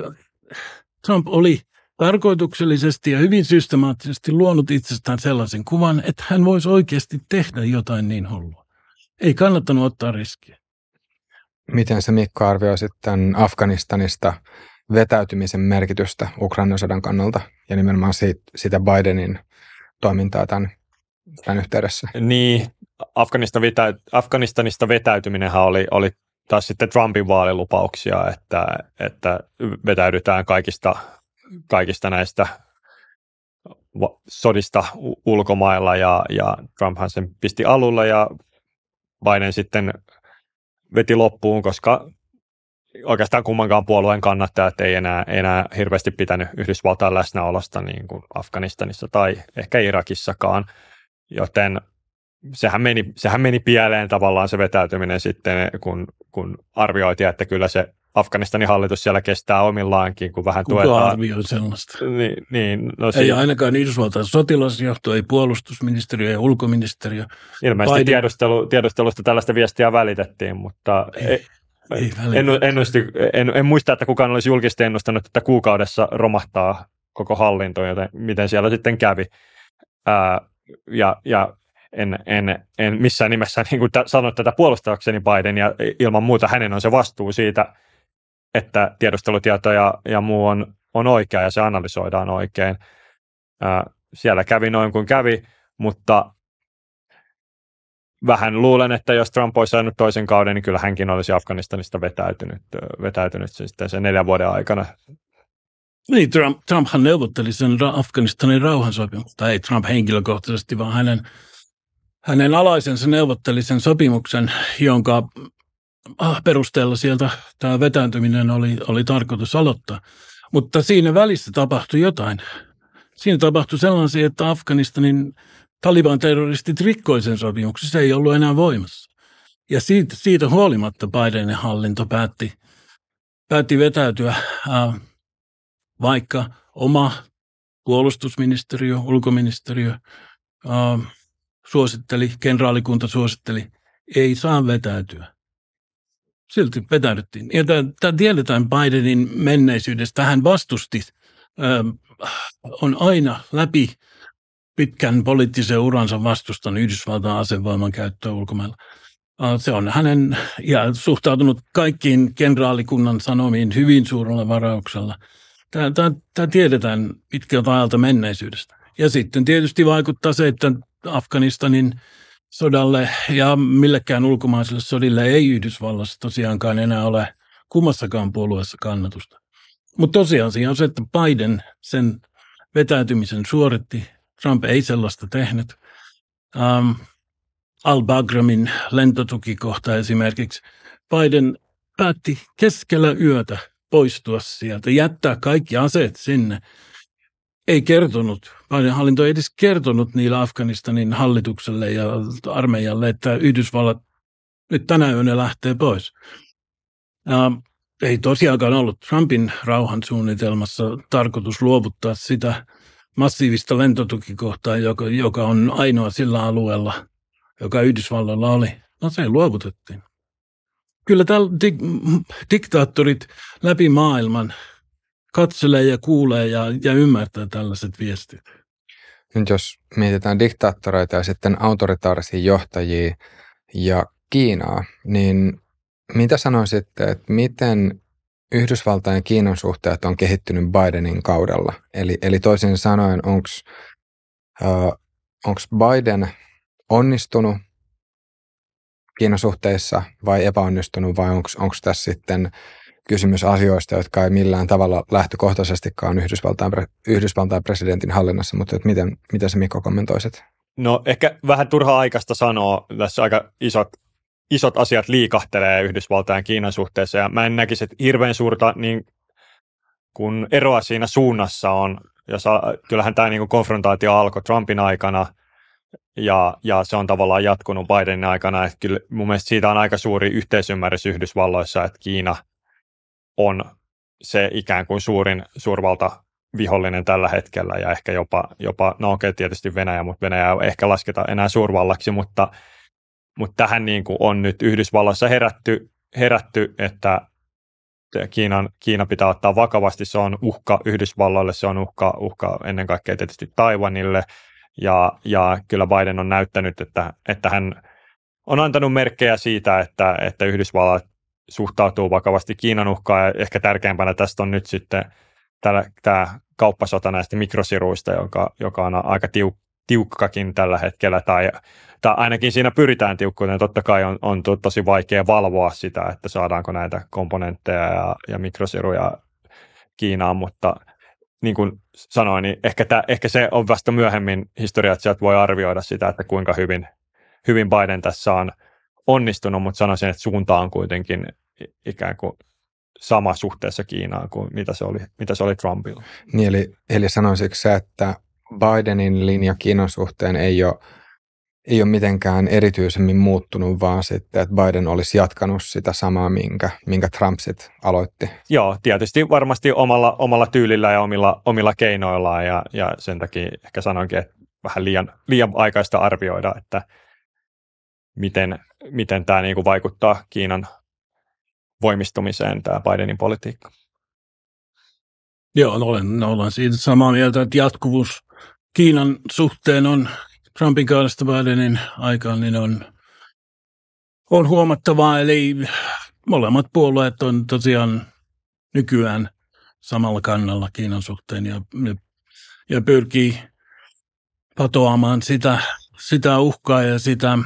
Trump oli tarkoituksellisesti ja hyvin systemaattisesti luonut itsestään sellaisen kuvan, että hän voisi oikeasti tehdä jotain niin hullua. Ei kannattanut ottaa riskiä. Miten se Mikko arvioisit tämän Afganistanista vetäytymisen merkitystä Ukrainan sodan kannalta ja nimenomaan sitä Bidenin toimintaa tämän yhteydessä? Niin, Afganistanista vetäytyminenhän oli taas sitten Trumpin vaalilupauksia, että vetäydytään kaikista näistä sodista ulkomailla ja Trumphan sen pisti alulla ja Biden sitten veti loppuun, koska oikeastaan kummankaan puolueen kannattajat ei enää hirveästi pitänyt Yhdysvaltain läsnäolosta niin kuin Afganistanissa tai ehkä Irakissakaan. joten sehän meni pieleen tavallaan se vetäytyminen sitten, kun arvioitiin, että kyllä se Afganistanin hallitus siellä kestää omillaankin, kun vähän tuetaan. Kuka arvioi sellaista? Ei ainakaan Yhdysvaltain sotilasjohto, ei puolustusministeriö, ei ulkoministeriö. Ilmeisesti Biden... tiedustelusta tällaista viestiä välitettiin, mutta... En muista, että kukaan olisi julkisesti ennustanut, että kuukaudessa romahtaa koko hallinto, joten miten siellä sitten kävi. En missään nimessä niin sano tätä puolustaakseni Biden, ja ilman muuta hänen on se vastuu siitä, että tiedustelutieto ja muu on oikea ja se analysoidaan oikein. Siellä kävi noin kuin kävi, mutta vähän luulen, että jos Trump olisi saanut toisen kauden, niin kyllä hänkin olisi Afganistanista vetäytynyt sen 4 vuoden aikana. Niin, Trumphan neuvotteli sen Afganistanin rauhansopimuksen, tai ei Trump henkilökohtaisesti, vaan hänen alaisensa neuvotteli sen sopimuksen, jonka perusteella sieltä tämä vetäytyminen oli tarkoitus aloittaa. Mutta siinä välissä tapahtui jotain. Siinä tapahtui sellaisia, että Afganistanin Taliban-terroristit rikkoi sen sopimuksen, se ei ollut enää voimassa. Ja siitä huolimatta Bidenin hallinto päätti vetäytyä, vaikka oma puolustusministeriö, ulkoministeriö suositteli, kenraalikunta suositteli, ei saa vetäytyä. Silti vetäydyttiin. Ja tämä tiedetään Bidenin menneisyydestä. Hän vastusti, on aina läpi pitkän poliittisen uransa vastustanut Yhdysvaltain asevoiman käyttöä ulkomailla. Se on hänen ja suhtautunut kaikkiin kenraalikunnan sanomiin hyvin suurella varauksella. Tämä tiedetään pitkältä ajalta menneisyydestä. Ja sitten tietysti vaikuttaa se, että Afganistanin sodalle ja millekään ulkomaiselle sodille ei Yhdysvallassa tosiaankaan enää ole kummassakaan puolueessa kannatusta. Mutta tosiasia on se, että Biden sen vetäytymisen suoritti. Trump ei sellaista tehnyt. Al-Bagramin lentotukikohta esimerkiksi. Biden päätti keskellä yötä poistua sieltä, jättää kaikki aseet sinne. Ei kertonut, Biden hallinto ei edes kertonut niillä Afganistanin hallitukselle ja armeijalle, että Yhdysvallat nyt tänä yönä lähtee pois. Ei tosiaankaan ollut Trumpin rauhansuunnitelmassa tarkoitus luovuttaa sitä massiivista lentotukikohtaa, joka on ainoa sillä alueella, joka Yhdysvalloilla oli. No se luovutettiin. Kyllä täällä diktaattorit läpi maailman katselee ja kuulee ja ymmärtää tällaiset viestit. Nyt jos mietitään diktaattoreita ja sitten autoritaarisia johtajia ja Kiinaa, niin mitä sanoisitte, että miten Yhdysvaltain ja Kiinan suhteet on kehittynyt Bidenin kaudella? Eli toisin sanoen, onko Biden onnistunut Kiinan suhteissa vai epäonnistunut, vai onko tässä sitten kysymys asioista, jotka ei millään tavalla lähtökohtaisestikaan Yhdysvaltain presidentin hallinnassa, mutta miten se Mikko kommentoisit? No ehkä vähän turhaa aikaista sanoa. Tässä aika isot asiat liikahtelee Yhdysvaltain ja Kiinan suhteessa, ja mä en näkisi, että hirveän suurta niin kun eroa siinä suunnassa on, ja kyllähän tämä niin konfrontaatio alkoi Trumpin aikana, ja se on tavallaan jatkunut Bidenin aikana, että kyllä mun mielestä siitä on aika suuri yhteisymmärrys Yhdysvalloissa, että Kiina on se ikään kuin suurin suurvalta vihollinen tällä hetkellä, ja ehkä jopa no okei, tietysti Venäjä, mutta Venäjä ei ehkä lasketa enää suurvallaksi, mutta tähän niin kuin on nyt Yhdysvalloissa herätty, että Kiina pitää ottaa vakavasti. Se on uhka Yhdysvalloille, se on uhka ennen kaikkea tietysti Taiwanille, ja kyllä Biden on näyttänyt, että hän on antanut merkkejä siitä, että Yhdysvallat suhtautuu vakavasti Kiinan uhkaan, ja ehkä tärkeimpänä tästä on nyt sitten tämä kauppasota näistä mikrosiruista, joka on aika tiukkakin tällä hetkellä, tai ainakin siinä pyritään tiukkuuteen. Totta kai on tosi vaikea valvoa sitä, että saadaanko näitä komponentteja ja mikrosiruja Kiinaan, mutta niin kuin sanoin, niin ehkä se on vasta myöhemmin historia, että sieltä voi arvioida sitä, että kuinka hyvin Biden tässä on onnistunut, mutta sanoisin, että suunta on kuitenkin ikään kuin sama suhteessa Kiinaan kuin mitä se oli Trumpilla. Niin, eli sanoisitko sä, että Bidenin linja Kiinan suhteen ei ole ei ole mitenkään erityisemmin muuttunut, vaan sitten, että Biden olisi jatkanut sitä samaa, minkä Trump sitten aloitti. Joo, tietysti varmasti omalla tyylillä ja omilla keinoillaan, ja sen takia ehkä sanoinkin, että vähän liian aikaista arvioida, että miten tämä niinku vaikuttaa Kiinan voimistumiseen, tämä Bidenin politiikka. Joo, olen siitä samaa mieltä, että jatkuvuus Kiinan suhteen on Trumpin kaudesta Bidenin aikaan niin on huomattavaa, eli molemmat puolueet on tosiaan nykyään samalla kannalla Kiinan suhteen ja pyrkii patoamaan sitä uhkaa ja sitä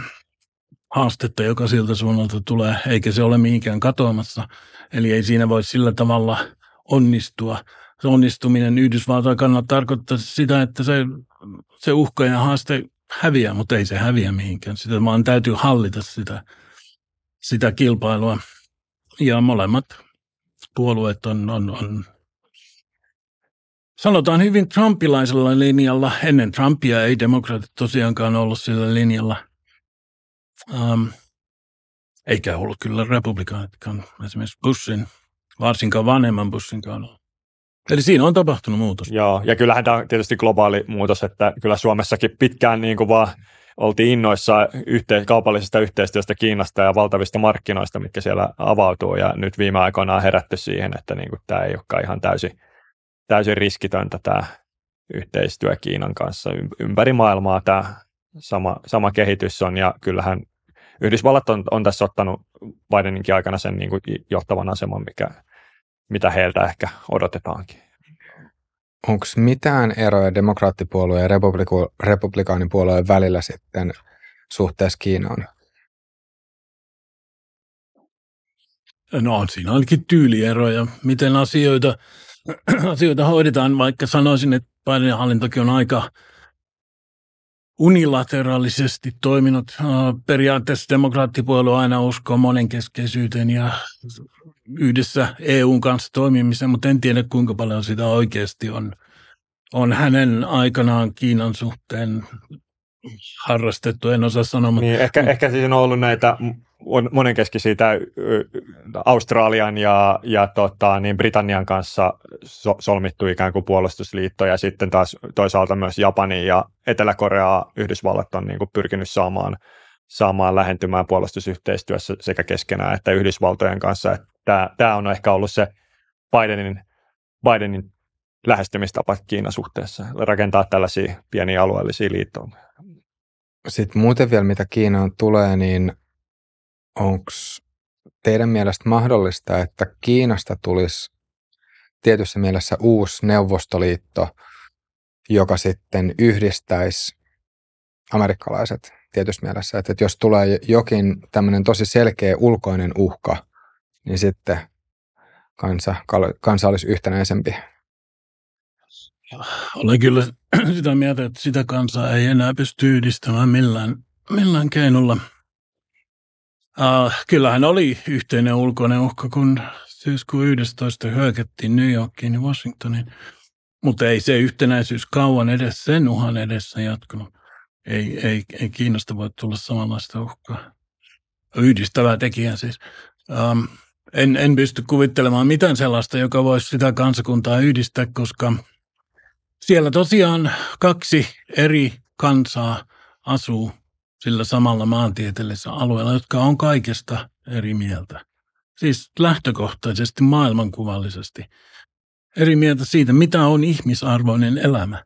haastetta, joka siltä suunnalta tulee, eikä se ole mihinkään katoamassa, eli ei siinä voi sillä tavalla onnistua. Se onnistuminen Yhdysvaltain kannalta tarkoittaa sitä, että se uhka ja haaste häviää, mutta ei se häviä mihinkään. Sitä vaan täytyy hallita sitä kilpailua. Ja molemmat puolueet on sanotaan hyvin trumpilaisella linjalla. Ennen Trumpia ei demokraatit tosiaankaan ollut sillä linjalla. Eikä ollut kyllä republikaanitkaan, esimerkiksi Bushin, varsinkaan vanhemman Bushin kannalla. Eli siinä on tapahtunut muutos. Joo, ja kyllähän tämä on tietysti globaali muutos, että kyllä Suomessakin pitkään niin kuin vaan oltiin innoissaan kaupallisesta yhteistyöstä Kiinasta ja valtavista markkinoista, mitkä siellä avautuu, ja nyt viime aikoina on herätty siihen, että niin kuin tämä ei olekaan ihan täysin riskitöntä tämä yhteistyö Kiinan kanssa. Ympäri maailmaa tämä sama kehitys on, ja kyllähän Yhdysvallat on tässä ottanut Bideninkin aikana sen niin kuin johtavan aseman, mitä heiltä ehkä odotetaankin. Onko mitään eroja demokraattipuolueen ja republikaanipuolueen välillä sitten suhteessa Kiinaan? No siinä onkin tyylieroja. Miten asioita hoidetaan, vaikka sanoisin, että Bidenin hallintokin on aika unilateraalisesti toiminut. Periaatteessa demokraattipuolue aina uskoo monenkeskeisyyteen ja yhdessä EUn kanssa toimimiseen, mutta en tiedä kuinka paljon sitä oikeasti on hänen aikanaan Kiinan suhteen harrastettu, en osaa sanoa. Niin, ehkä siis on ollut näitä monenkeskisiä Australian ja Britannian kanssa solmittu ikään kuin puolustusliitto, ja sitten taas toisaalta myös Japani ja Etelä-Koreaa Yhdysvallat on niin kuin pyrkinyt saamaan lähentymään puolustusyhteistyössä sekä keskenään että Yhdysvaltojen kanssa. Tämä on ehkä ollut se Bidenin lähestymistapa Kiinan suhteessa, rakentaa tällaisia pieniä alueellisia liittoja. Sitten muuten vielä mitä Kiinaan tulee, niin onko teidän mielestä mahdollista, että Kiinasta tulisi tietyssä mielessä uusi Neuvostoliitto, joka sitten yhdistäisi amerikkalaiset tietyssä mielessä? Että jos tulee jokin tämmöinen tosi selkeä ulkoinen uhka, niin sitten kansa olisi yhtenäisempi. Olen kyllä sitä mieltä, että sitä kansaa ei enää pysty yhdistämään millään keinolla. Kyllähän oli yhteinen ulkoinen uhka, kun syyskuun 11. hyökättiin New Yorkiin ja Washingtoniin, mutta ei se yhtenäisyys kauan edes sen uhan edessä jatkunut. Ei Kiinasta voi tulla samanlaista uhkaa. Yhdistävää tekijää siis. En pysty kuvittelemaan mitään sellaista, joka voisi sitä kansakuntaa yhdistää, koska siellä tosiaan kaksi eri kansaa asuu sillä samalla maantieteellisellä alueella, jotka on kaikesta eri mieltä. Siis lähtökohtaisesti, maailmankuvallisesti. Eri mieltä siitä, mitä on ihmisarvoinen elämä.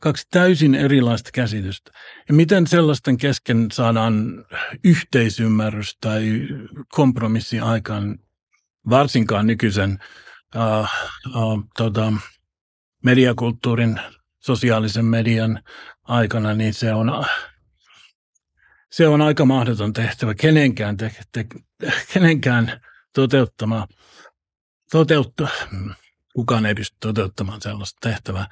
Kaksi täysin erilaista käsitystä. Ja miten sellaisten kesken saadaan yhteisymmärrys tai kompromissi aikaan, varsinkaan nykyisen mediakulttuurin, sosiaalisen median aikana, niin se on aika mahdoton tehtävä kenenkään toteuttamaan. Kukaan ei pysty toteuttamaan sellaista tehtävää.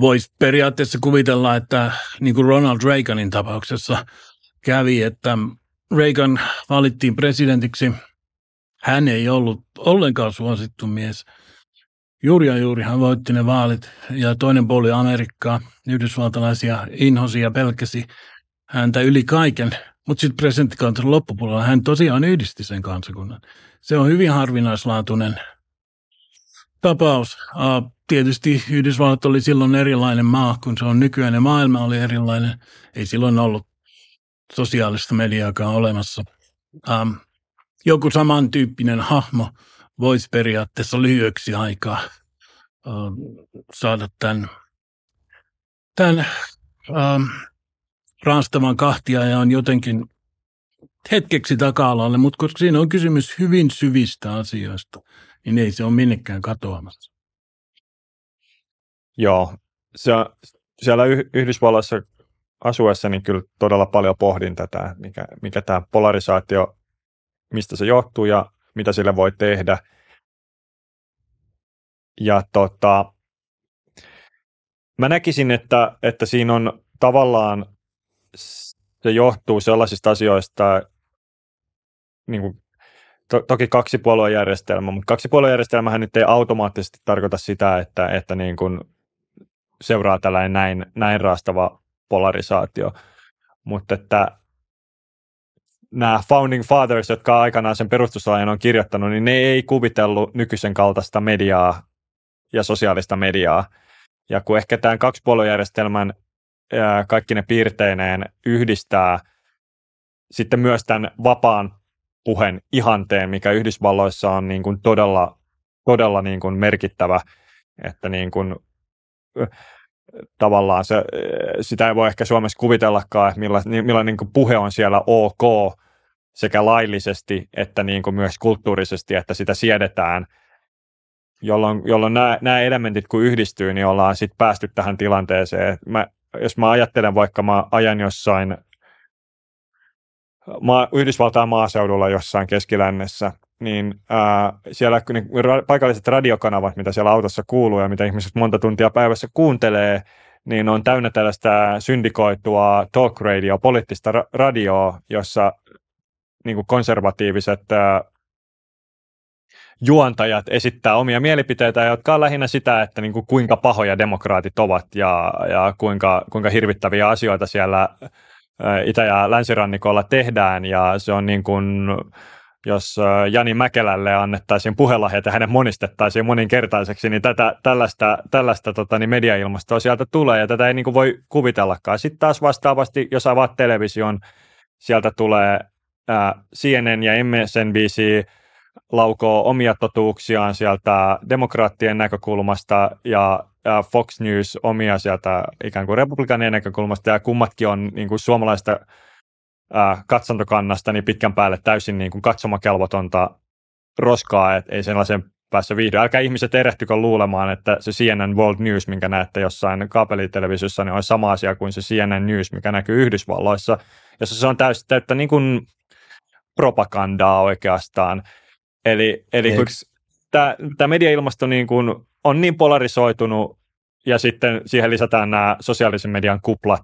Voisi periaatteessa kuvitella, että niin kuin Ronald Reaganin tapauksessa kävi, että Reagan valittiin presidentiksi. Hän ei ollut ollenkaan suosittu mies. Juuri hän voitti ne vaalit, ja toinen puoli Amerikkaa, yhdysvaltalaisia inhosi ja pelkäsi. häntä yli kaiken. Mutta sitten presidenttikansan loppupuolella hän tosiaan yhdisti sen kansakunnan. Se on hyvin harvinaislaatuinen tapaus. Tietysti Yhdysvallat oli silloin erilainen maa, kun se on nykyään ja maailma oli erilainen. Ei silloin ollut sosiaalista mediaakaan olemassa. Joku samantyyppinen hahmo voisi periaatteessa lyhyeksi aikaa saada tämän raastavan kahtia ja on jotenkin hetkeksi taka-alalle, mutta koska siinä on kysymys hyvin syvistä asioista, niin ei se ole minnekään katoamassa. Joo, siellä Yhdysvalloissa asuessa niin kyllä todella paljon pohdin tätä, mikä tämä polarisaatio, mistä se johtuu ja mitä sille voi tehdä. Ja mä näkisin, että siinä on tavallaan, se johtuu sellaisista asioista, niin kuin, toki kaksipuoluejärjestelmä, mutta kaksipuoluejärjestelmähän nyt ei automaattisesti tarkoita sitä, että niin kuin seuraa tällainen näin raastava polarisaatio, mutta että nämä founding fathers, jotka aikanaan sen perustuslain on kirjoittanut, niin ne ei kuvitellut nykyisen kaltaista mediaa ja sosiaalista mediaa. Ja kun ehkä tämän kaksipuoluejärjestelmän kaikki ne piirteineen yhdistää sitten myös tämän vapaan puheen ihanteen, mikä Yhdysvalloissa on niin kuin todella, todella niin kuin merkittävä, että niin kuin, tavallaan sitä ei voi ehkä Suomessa kuvitellakaan, että millainen niin kuin puhe on siellä ok sekä laillisesti että niin kuin myös kulttuurisesti, että sitä siedetään, jolloin nämä elementit kun yhdistyy, niin ollaan sitten päästy tähän tilanteeseen. Jos mä ajattelen, vaikka mä ajan jossain Yhdysvaltain maaseudulla jossain keskilännessä, niin siellä paikalliset radiokanavat, mitä siellä autossa kuuluu ja mitä ihmiset monta tuntia päivässä kuuntelee, niin on täynnä tällaista syndikoitua talk radio, poliittista radioa, jossa niin kuin konservatiiviset juontajat esittää omia mielipiteitä, jotka on lähinnä sitä, että niin kuin kuinka pahoja demokraatit ovat ja kuinka hirvittäviä asioita siellä Itä- ja Länsirannikolla tehdään. Ja se on niin kuin, jos Jani Mäkelälle annettaisiin puhelahjat ja hänet monistettaisiin moninkertaiseksi, niin tällaista mediailmastoa sieltä tulee ja tätä ei niin kuin voi kuvitellakaan. Sitten taas vastaavasti, jos avaat television, sieltä tulee CNN ja MSNBC, laukoo omia totuuksiaan sieltä demokraattien näkökulmasta ja Fox News omia sieltä ikään kuin republikaanien näkökulmasta ja kummatkin on niin kuin suomalaista katsantokannasta niin pitkän päälle täysin niin kuin katsomakelvotonta roskaa, että ei sellaisen päässä viihdy. Älkää ihmiset erehtykö luulemaan, että se CNN World News, minkä näette jossain kaapelitelevisiossa, niin on sama asia kuin se CNN News, mikä näkyy Yhdysvalloissa, jossa se on täyttä niin kuin propagandaa oikeastaan. Eli tämä mediailmasto niin kuin on niin polarisoitunut ja sitten siihen lisätään nämä sosiaalisen median kuplat,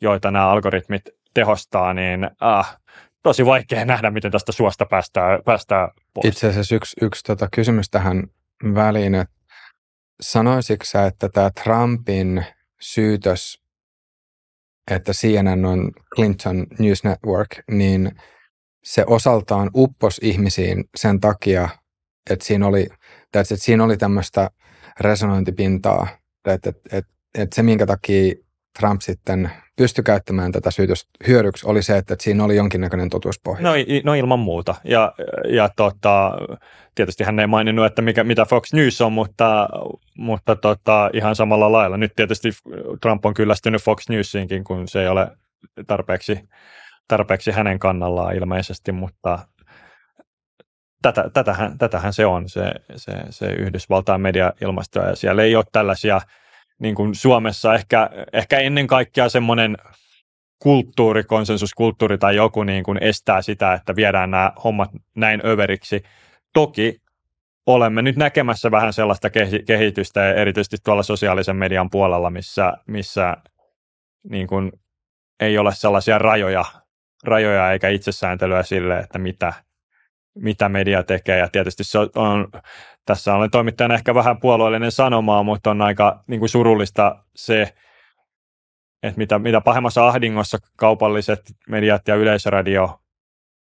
joita nämä algoritmit tehostaa, niin tosi vaikea nähdä, miten tästä suosta päästään pois. Itse asiassa yksi kysymys tähän väliin, että sanoisitko sä, että tämä Trumpin syytös, että CNN on Clinton News Network, niin se osaltaan upposi ihmisiin sen takia, että siinä oli tämmöistä resonointipintaa, että se minkä takia Trump sitten pystyi käyttämään tätä syytöstä hyödyksi oli se, että siinä oli jonkinnäköinen totuuspohja. No ilman muuta. Ja tietysti hän ei maininnut, että mitä Fox News on, mutta ihan samalla lailla. Nyt tietysti Trump on kyllästynyt Fox Newsiinkin, kun se ei ole tarpeeksi hänen kannallaan ilmeisesti, mutta tätähän se on, se Yhdysvaltain media-ilmasto, ja siellä ei ole tällaisia, niin kuin Suomessa ehkä ennen kaikkea semmoinen konsensuskulttuuri tai joku niin kuin estää sitä, että viedään nämä hommat näin överiksi. Toki olemme nyt näkemässä vähän sellaista kehitystä, erityisesti tuolla sosiaalisen median puolella, missä niin kuin ei ole sellaisia rajoja eikä itsesääntelyä sille, että mitä media tekee. Ja tietysti se on, tässä olen toimittajana ehkä vähän puolueellinen sanomaa, mutta on aika niin kuin surullista se, että mitä pahemmassa ahdingossa kaupalliset mediat ja yleisradio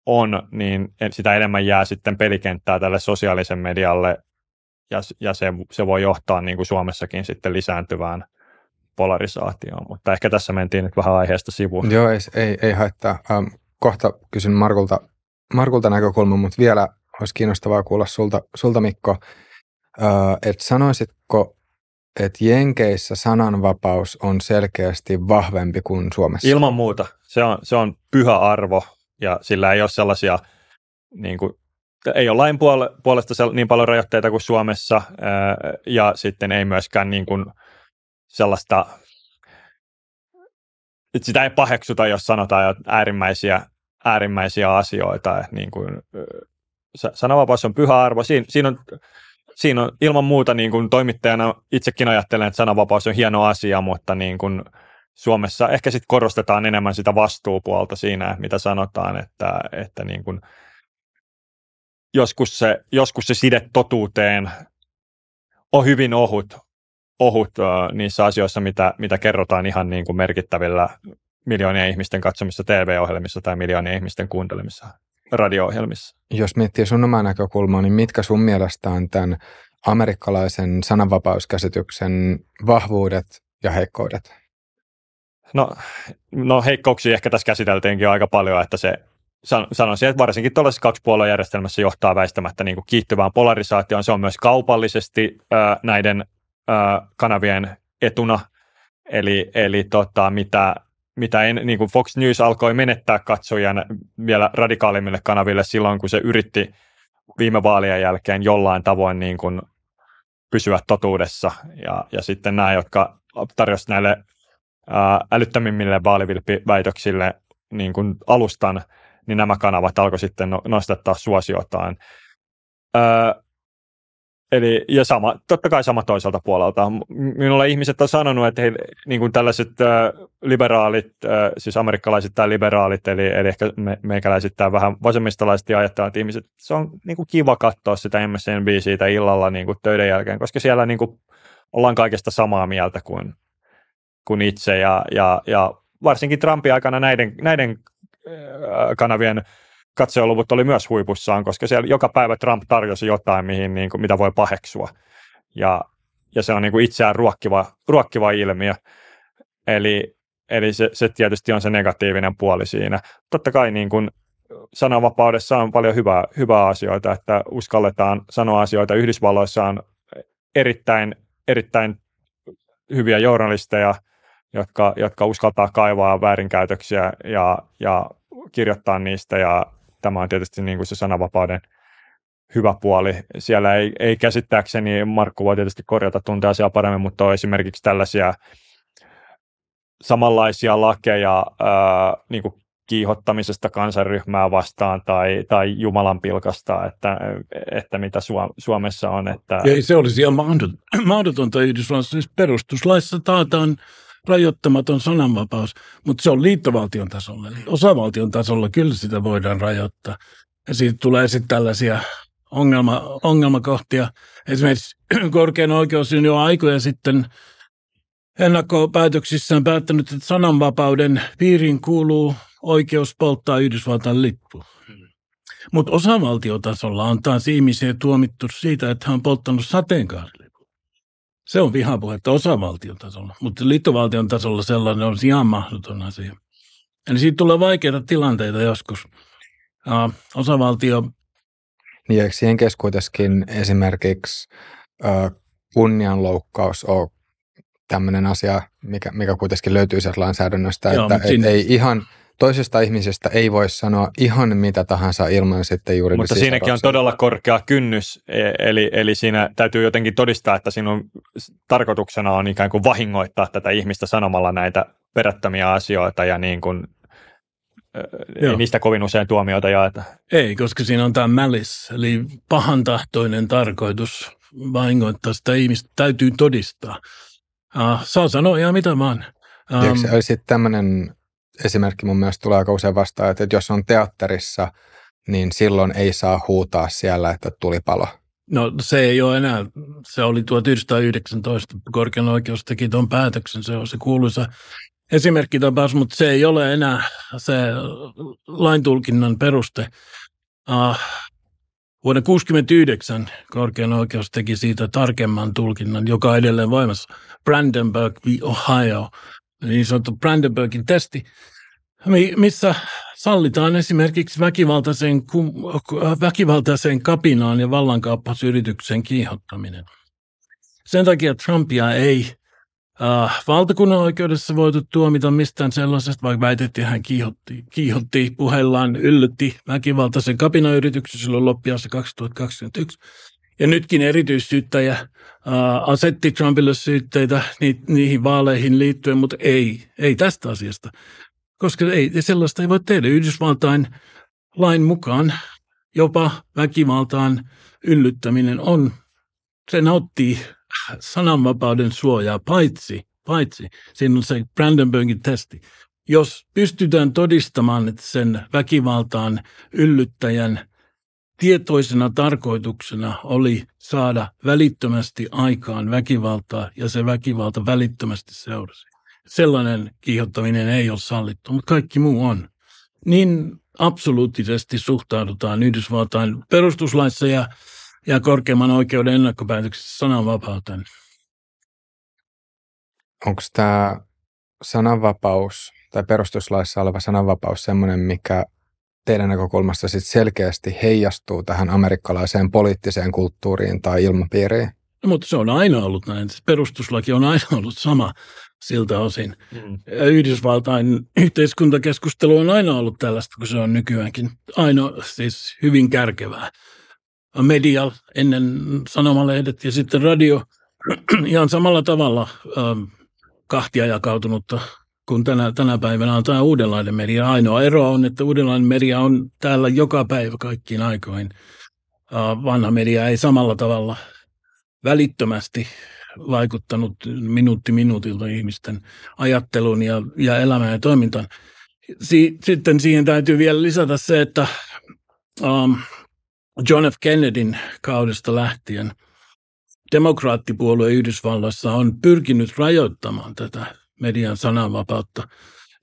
on, niin sitä enemmän jää sitten pelikenttää tälle sosiaalisen medialle, ja se voi johtaa niin kuin Suomessakin sitten lisääntyvään polarisaatioon, mutta ehkä tässä mentiin nyt vähän aiheesta sivuun. Joo, ei haittaa. Kohta kysyn Markulta näkökulman, mutta vielä olisi kiinnostavaa kuulla sulta Mikko, että sanoisitko, että Jenkeissä sananvapaus on selkeästi vahvempi kuin Suomessa? Ilman muuta. Se on pyhä arvo ja sillä ei ole sellaisia, niin kuin, ei ole lain puolesta niin paljon rajoitteita kuin Suomessa ja sitten ei myöskään niin kuin sellaista, että sitä ei paheksuta, jos sanotaan äärimmäisiä asioita. Niin kuin, sananvapaus on pyhä arvo. Siinä on ilman muuta niin kuin toimittajana itsekin ajattelen, että sananvapaus on hieno asia, mutta niin kuin Suomessa ehkä sit korostetaan enemmän sitä vastuupuolta siinä, mitä sanotaan, että niin kuin joskus se side totuuteen on hyvin ohut niissä asioissa, mitä kerrotaan ihan niin kuin merkittävillä miljoonien ihmisten katsomissa TV-ohjelmissa tai miljoonien ihmisten kuuntelemissa radio-ohjelmissa. Jos miettii sun omaa näkökulmaa, niin mitkä sun mielestä on tämän amerikkalaisen sananvapauskäsityksen vahvuudet ja heikkoudet? No heikkouksia ehkä tässä käsiteltiinkin aika paljon, että se sanoisin, että varsinkin tuollaisessa kaksipuoluejärjestelmässä johtaa väistämättä niin kuin kiihtyvään polarisaatioon. Se on myös kaupallisesti näiden kanavien etuna, eli mitä niin kuin Fox News alkoi menettää katsojan vielä radikaalimmille kanaville silloin, kun se yritti viime vaalien jälkeen jollain tavoin niin kuin pysyä totuudessa. Ja sitten nämä, jotka tarjosivat näille älyttömimmille vaalivilppiväitöksille niin kuin alustan, niin nämä kanavat alkoi sitten nostattaa suosiotaan. Ja totta kai sama toiselta puolelta. Minulle ihmiset on sanonut, että he, niin kuin tällaiset liberaalit, siis amerikkalaiset tai liberaalit, eli ehkä meikäläiset tai vähän vasemmistalaisesti ajattelevat ihmiset, se on niin kuin kiva katsoa sitä MSNBC:tä illalla niin kuin töiden jälkeen, koska siellä niin kuin ollaan kaikesta samaa mieltä kuin itse. Ja varsinkin Trumpin aikana näiden kanavien katsojaluvut oli myös huipussaan, koska siellä joka päivä Trump tarjosi jotain, niin kuin, mitä voi paheksua. Ja se on niin kuin itseään ruokkiva ilmiö. Eli se tietysti on se negatiivinen puoli siinä. Totta kai niin kuin sananvapaudessa on paljon hyvää asioita, että uskalletaan sanoa asioita. Yhdysvalloissa on erittäin hyviä journalisteja, jotka uskaltaa kaivaa väärinkäytöksiä ja kirjoittaa niistä, ja tämä on tietysti niin kuin se sananvapauden hyvä puoli. Siellä ei käsittääkseni, Markku voi tietysti korjata, tuntee asiaa paremmin, mutta on esimerkiksi tällaisia samanlaisia lakeja niin kuin kiihottamisesta kansanryhmää vastaan tai Jumalan pilkasta, että mitä Suomessa on. Että... Ei se olisi ihan mahdotonta Yhdysvallassa. Perustuslaissa taataan rajoittamaton sananvapaus, mutta se on liittovaltion tasolla. Eli osavaltion tasolla kyllä sitä voidaan rajoittaa. Ja siitä tulee sitten tällaisia ongelmakohtia. Esimerkiksi korkein oikeus on jo aikoja sitten ennakkopäätöksissään päättänyt, että sananvapauden piiriin kuuluu oikeus polttaa Yhdysvaltain lippu. Mutta osavaltiotasolla on taas ihmisiä tuomittu siitä, että hän on polttanut sateenkaarille. Se on vihapuhetta osavaltion tasolla, mutta liittovaltion tasolla sellainen on ihan mahdoton asia. Eli siitä tulee vaikeita tilanteita joskus. Osavaltio... Niin, eikö siihen keskuudessakin esimerkiksi kunnianloukkaus on tämmöinen asia, mikä kuitenkin löytyy sieltä lainsäädännöstä, joo, että ei ihan... Toisesta ihmisestä ei voi sanoa ihan mitä tahansa ilman sitten juuri... Mutta siinäkin on todella korkea kynnys, eli siinä täytyy jotenkin todistaa, että sinun tarkoituksena on ikään kuin vahingoittaa tätä ihmistä sanomalla näitä perättömiä asioita ja niin kuin, ei niistä kovin usein tuomioita jaeta. Ei, koska siinä on tämä malice, eli pahantahtoinen tarkoitus vahingoittaa sitä ihmistä, täytyy todistaa. Saa sanoa ihan mitä vaan. Tiedätkö, olisi tämmöinen... Esimerkki mun mielestä tulee aika usein vastaan, että jos on teatterissa, niin silloin ei saa huutaa siellä, että tuli palo. No se ei ole enää. Se oli 1919, korkein oikeus teki tuon päätöksen. Se on se kuuluisa esimerkkitapaus, mutta se ei ole enää se laintulkinnan peruste. Vuonna 1969 korkein oikeus teki siitä tarkemman tulkinnan, joka on edelleen voimassa. Brandenburg v. Ohio, niin sanottu Brandenburgin testi, missä sallitaan esimerkiksi väkivaltaiseen kapinaan ja vallankaappausyrityksen kiihottaminen. Sen takia Trumpia ei valtakunnan oikeudessa voitu tuomita mistään sellaisesta, vaikka väitettiin, hän kiihotti puheillaan, yllytti väkivaltaisen kapinayrityksen silloin loppiaassa 2021. Ja nytkin erityissyyttäjä asetti Trumpille syytteitä niihin vaaleihin liittyen, mutta ei tästä asiasta, koska sellaista ei voi tehdä. Yhdysvaltain lain mukaan jopa väkivaltaan yllyttäminen on, se nauttii sananvapauden suojaa, paitsi siinä on se Brandenburgin testi. Jos pystytään todistamaan, että sen väkivaltaan yllyttäjän tietoisena tarkoituksena oli saada välittömästi aikaan väkivaltaa ja se väkivalta välittömästi seurasi. Sellainen kiihottaminen ei ole sallittu, mutta kaikki muu on. Niin absoluuttisesti suhtaudutaan Yhdysvaltain perustuslaissa ja korkeimman oikeuden ennakkopäätöksessä sananvapauteen. Onko tämä sananvapaus tai perustuslaissa oleva sananvapaus semmoinen, mikä teidän näkökulmasta sit selkeästi heijastuu tähän amerikkalaiseen poliittiseen kulttuuriin tai ilmapiiriin? No, mutta se on aina ollut näin. Perustuslaki on aina ollut sama siltä osin. Yhdysvaltain yhteiskuntakeskustelu on aina ollut tällaista, kun se on nykyäänkin. Aina siis hyvin kärkevää. Media, ennen sanomalehdet ja sitten radio, ihan samalla tavalla kahtia jakautunutta kuin tänä päivänä on tämä uudenlainen media. Ainoa ero on, että uudenlainen media on täällä joka päivä kaikkiin aikoihin. Vanha media ei samalla tavalla välittömästi vaikuttanut minuutti minuutilta ihmisten ajatteluun ja elämään ja toimintaan. Sitten siihen täytyy vielä lisätä se, että John F. Kennedyn kaudesta lähtien demokraattipuolue Yhdysvalloissa on pyrkinyt rajoittamaan tätä median sananvapautta,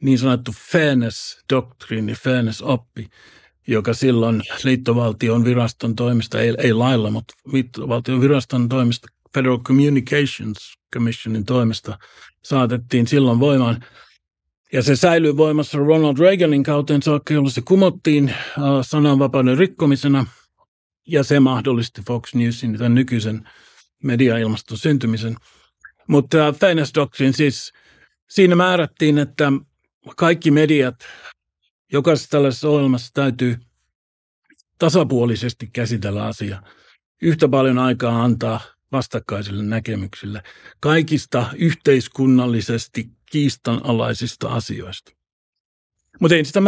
niin sanottu fairness-doktriini, fairness-oppi, joka silloin liittovaltion viraston toimesta, ei lailla, mutta liittovaltion viraston toimesta, Federal Communications Commissionin toimesta saatettiin silloin voimaan. Ja se säilyi voimassa Ronald Reaganin kauteen saakka, jolla se kumottiin sananvapauden rikkomisena. Ja se mahdollisti Fox Newsin, tämän nykyisen mediailmaston syntymisen. Mutta Fairness Doctrine, siis siinä määrättiin, että kaikki mediat, jokaisessa tällaisessa ohjelmassa täytyy tasapuolisesti käsitellä asiaa. Yhtä paljon aikaa antaa vastakkaisille näkemyksille kaikista yhteiskunnallisesti kiistanalaisista asioista. Mutta ei sitä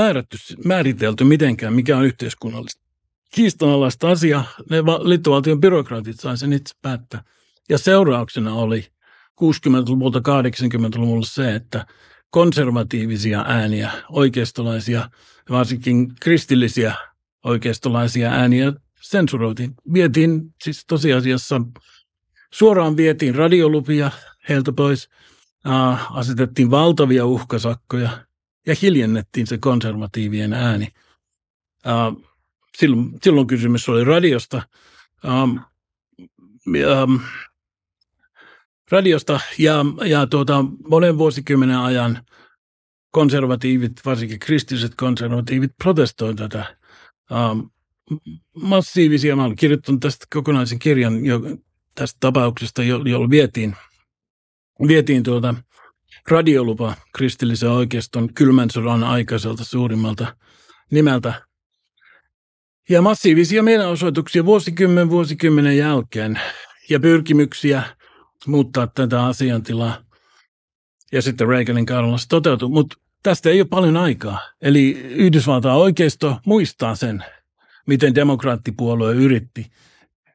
määritelty mitenkään, mikä on yhteiskunnallista. Kiistanalaista asiaa, ne liittovaltion byrokraatit sai sen itse päättää. Ja seurauksena oli 60-luvulta 80-luvulla se, että konservatiivisia ääniä, oikeistolaisia, varsinkin kristillisiä oikeistolaisia ääniä sensuroitiin. Vietiin siis tosiasiassa, suoraan vietiin radiolupia heiltä pois, asetettiin valtavia uhkasakkoja ja hiljennettiin se konservatiivien ääni. Silloin kysymys oli radiosta. Radiosta ja monen vuosikymmenen ajan konservatiivit, varsinkin kristilliset konservatiivit, protestoivat tätä massiivisia. Mä olen kirjoittanut tästä kokonaisen kirjan tästä tapauksesta, jolla vietiin radiolupa kristillisen oikeiston kylmän sodan aikaiselta suurimmalta nimeltä. Ja massiivisia mielenosoituksia vuosikymmenen jälkeen ja pyrkimyksiä muuttaa tätä asiantilaa. Ja sitten Reaganin kaudella se toteutui, mutta tästä ei ole paljon aikaa. Eli Yhdysvaltain oikeisto muistaa sen, miten demokraattipuolue yritti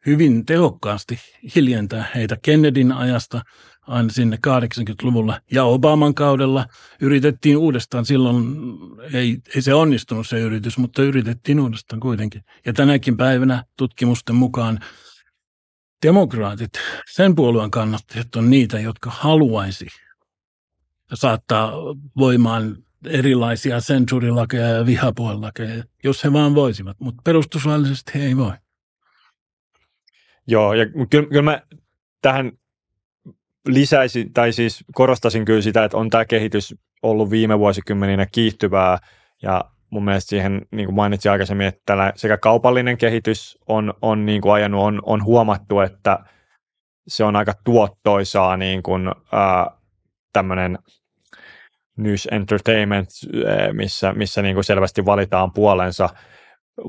hyvin tehokkaasti hiljentää heitä Kennedyn ajasta aina sinne 80-luvulla. Ja Obaman kaudella yritettiin uudestaan silloin, ei se onnistunut se yritys, mutta yritettiin uudestaan kuitenkin. Ja tänäkin päivänä tutkimusten mukaan demokraatit, sen puolueen kannattajat on niitä, jotka haluaisi saattaa voimaan erilaisia sensuurilakeja ja vihapuhelakeja, jos he vaan voisivat, mutta perustuslaillisesti he ei voi. Joo, ja kyllä mä tähän lisäisin, tai siis korostasin kyllä sitä, että on tämä kehitys ollut viime vuosikymmeninä kiihtyvää, ja mun mielestä siihen, niin kuin mainitsin aikaisemmin, että sekä kaupallinen kehitys on niin kuin ajanut, on huomattu, että se on aika tuottoisaa niin kuin tämmöinen news entertainment, missä niin kuin selvästi valitaan puolensa,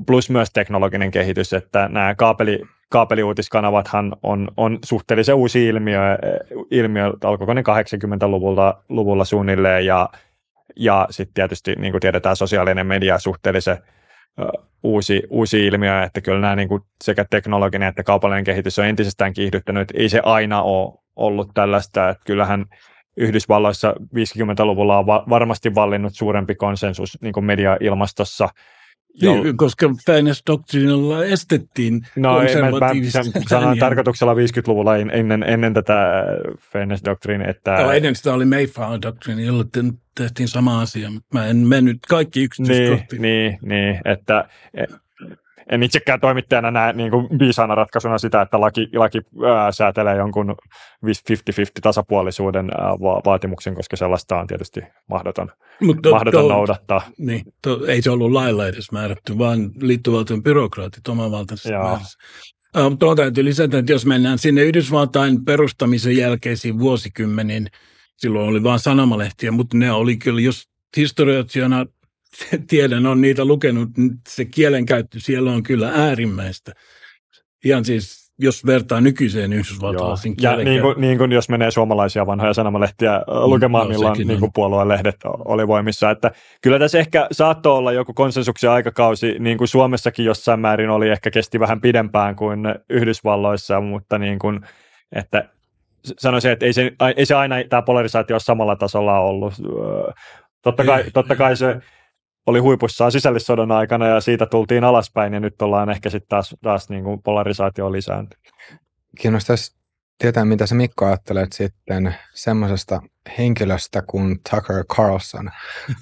plus myös teknologinen kehitys, että nämä kaapeliuutiskanavathan on suhteellisen uusi ilmiö alkoiko ne 80-luvulla suunnilleen, ja sitten tietysti niin kuin tiedetään sosiaalinen media suhteellisen uusi ilmiö, että kyllä nämä niin kuin sekä teknologinen että kaupallinen kehitys on entisestään kiihdyttänyt. Ei se aina ole ollut tällaista, että kyllähän Yhdysvalloissa 50-luvulla on varmasti vallinnut suurempi konsensus niin kuin media-ilmastossa. Niin, koska Fairness-doktriinilla estettiin konservatiivista. Mä sanon tarkoituksella 50-luvulla ennen tätä Fairness-doktriinia. Ennen sitä oli Mayflower-doktriini, jolla tehtiin sama asia, mutta mä en mennyt kaikki yksityiskohtiin. Niin, että en itsekään toimittajana näe niin kuin viisaana ratkaisuna sitä, että laki säätelee jonkun 50-50 tasapuolisuuden vaatimuksen, koska sellaista on tietysti mahdoton noudattaa. Niin, ei se ollut lailla edes määrätty, vaan liittovaltion byrokraatit omavaltaisesti määrässä. Tuo täytyy lisätä, että jos mennään sinne Yhdysvaltain perustamisen jälkeisiin vuosikymmeniin, silloin oli vain sanomalehtiä, mutta ne oli kyllä, jos historioitsijana tiedän, on niitä lukenut, se kielenkäyttö siellä on kyllä äärimmäistä. Ihan siis, jos vertaa nykyiseen yhdysvaltalaisen kielenkäyttöön. Niin kuin jos menee suomalaisia vanhoja sanomalehtiä lukemaan, milloin niin puoluelehdet oli voimissa. Että kyllä tässä ehkä saattoi olla joku konsensuksen aikakausi, niin kuin Suomessakin jossain määrin oli, ehkä kesti vähän pidempään kuin Yhdysvalloissa, mutta niin kuin, että sanoisin, että ei se aina tämä polarisaatio ole samalla tasolla ollut. Totta kai se oli huipussaan sisällissodan aikana ja siitä tultiin alaspäin ja nyt ollaan ehkä sitten taas niin kuin polarisaatio lisääntynyt. Kiinnostaisi tietää, mitä sä Mikko ajattelet sitten semmoisesta henkilöstä kuin Tucker Carlson,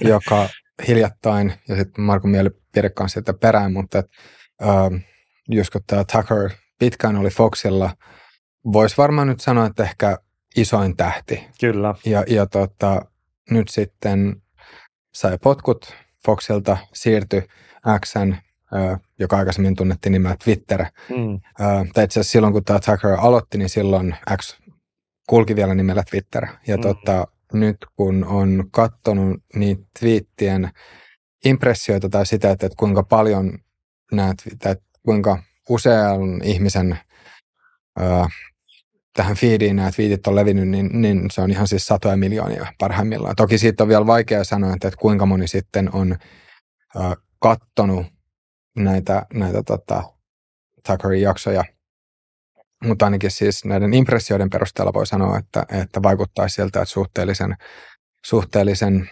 joka hiljattain, ja sitten Markun mielipide kanssa sitä perään, mutta joskus tämä Tucker pitkään oli Foxilla, voisi varmaan nyt sanoa, että ehkä isoin tähti. Kyllä. Ja nyt sitten sai potkut Foxilta, siirtyi X:n, joka aikaisemmin tunnettiin nimellä Twitter. Tai itse asiassa silloin, kun tämä Tucker aloitti, niin silloin X kulki vielä nimellä Twitter. Ja nyt kun on katsonut niitä twiittien impressioita tai sitä, että kuinka paljon näet, kuinka usean ihmisen tähän feediin nämä twiitit on levinnyt, niin se on ihan siis 100 miljoonia parhaimmillaan. Toki siitä on vielä vaikea sanoa, että kuinka moni sitten on kattonut näitä Tuckerin jaksoja, mutta ainakin siis näiden impressioiden perusteella voi sanoa, että vaikuttaa siltä, että suhteellisen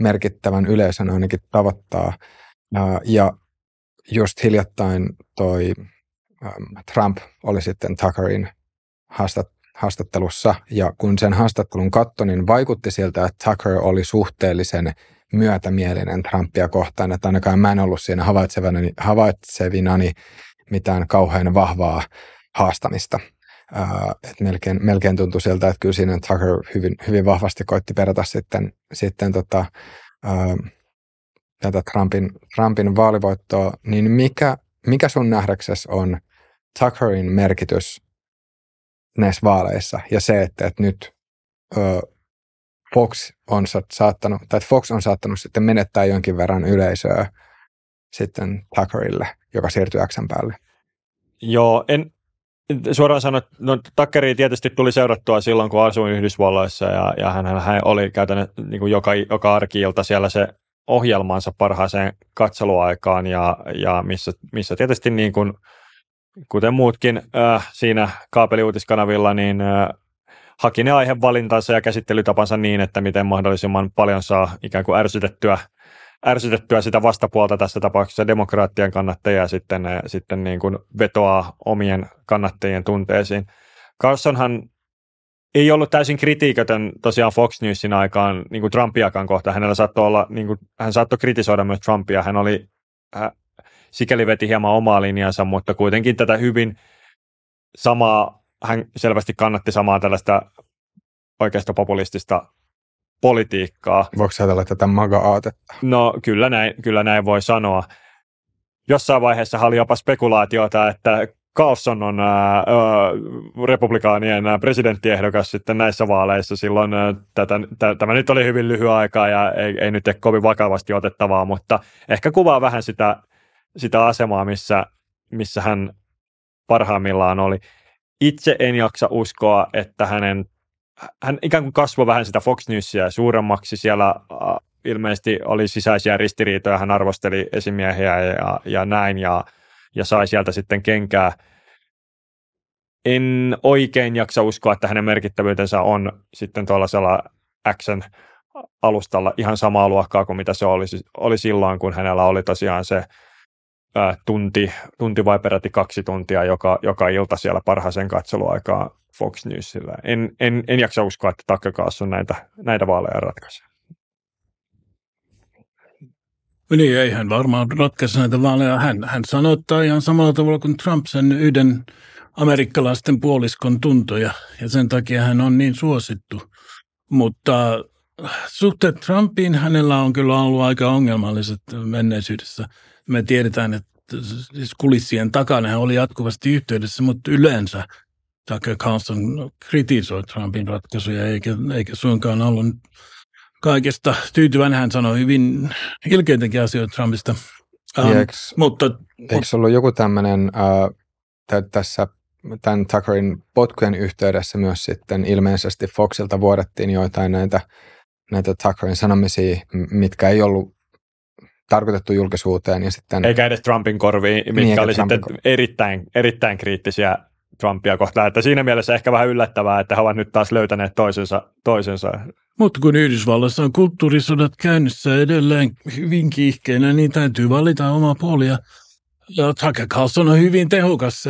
merkittävän yleisön ainakin tavoittaa. Ja just hiljattain toi Trump oli sitten Tuckerin haastattelussa, ja kun sen haastattelun katsoi, niin vaikutti siltä, että Tucker oli suhteellisen myötämielinen Trumpia kohtaan, että ainakaan mä en ollut siinä havaitsevinani mitään kauhean vahvaa haastamista. Et melkein tuntui siltä, että kyllä siinä Tucker hyvin vahvasti koitti perata tätä Trumpin vaalivoittoa, niin mikä sun nähdäksesi on Tuckerin merkitys näissä vaaleissa, ja se, että nyt Fox on saattanut sitten menettää jonkin verran yleisöä sitten Tuckerille, joka siirtyy X:n päälle. Joo, en suoraan sano, no Tuckeria tietysti tuli seurattua silloin, kun asuin Yhdysvalloissa, ja hän oli käytännössä niin kuin joka arki-ilta siellä se ohjelmansa parhaaseen katseluaikaan, ja missä tietysti niin kuin kuten muutkin siinä kaapeliuutiskanavilla, niin haki ne aihevalintansa ja käsittelytapansa niin, että miten mahdollisimman paljon saa ikään kuin ärsytettyä sitä vastapuolta, tässä tapauksessa demokraattien kannattajia, sitten niin kuin vetoaa omien kannattajien tunteisiin. Carlsonhan ei ollut täysin kritiikitön tosiaan Fox Newsin aikaan niin kuin Trumpiakaan kohtaan. Hänellä saattoi olla, niin kuin, hän saattoi kritisoida myös Trumpia. Hän oli, sikäli veti hieman omaa linjansa, mutta kuitenkin tätä hyvin samaa, hän selvästi kannatti samaa tällaista oikeistopopulistista politiikkaa. Voiko ajatella tätä MAGA-aatetta? No kyllä näin voi sanoa. Jossain vaiheessa oli jopa spekulaatiota, että Carlson on republikaanien presidenttiehdokas sitten näissä vaaleissa. Silloin tämä nyt oli hyvin lyhyen aikaa ja ei nyt ole kovin vakavasti otettavaa, mutta ehkä kuvaa vähän sitä asemaa, missä hän parhaimmillaan oli. Itse en jaksa uskoa, että hän ikään kuin kasvoi vähän sitä Fox Newsia suuremmaksi. Siellä ilmeisesti oli sisäisiä ristiriitoja, hän arvosteli esimiehiä ja näin ja sai sieltä sitten kenkää. En oikein jaksa uskoa, että hänen merkittävyytensä on sitten tuollaisella X:n alustalla ihan samaa luokkaa kuin mitä se oli silloin, kun hänellä oli tosiaan se tunti vai peräti 2 tuntia joka ilta siellä parhaaseen katseluaikaan Fox Newsillä. En jaksa uskoa, että Tucker Carlson näitä vaaleja ratkaisee. Niin, ei hän varmaan ratkaisi näitä vaaleja. Hän sanottaa ihan samalla tavalla kuin Trump sen yhden amerikkalaisten puoliskon tuntoja, ja sen takia hän on niin suosittu. Mutta suhteet Trumpiin hänellä on kyllä ollut aika ongelmalliset menneisyydessä. Me tiedetään, että siis kulissien takana hän oli jatkuvasti yhteydessä, mutta yleensä Tucker Carlson kritisoi Trumpin ratkaisuja, eikä suinkaan ollut kaikesta tyytyväinen. Hän sanoi hyvin ilkeitäkin asioita Trumpista. Eikö ollut joku tämmöinen tässä tämän Tuckerin potkujen yhteydessä myös sitten ilmeisesti Foxilta vuodettiin joitain näitä Tuckerin sanomisia, mitkä ei ollut tarkoitettu julkisuuteen. Ja sitten, eikä edes Trumpin korviin, mitkä oli Trumpin sitten erittäin kriittisiä Trumpia kohtaan. Että siinä mielessä ehkä vähän yllättävää, että he ovat nyt taas löytäneet toisensa. Mutta kun Yhdysvallassa on kulttuurisodat käynnissä edelleen hyvin kiihkeinä, niin täytyy valita oma puoli. Ja Tucker Carlson on hyvin tehokas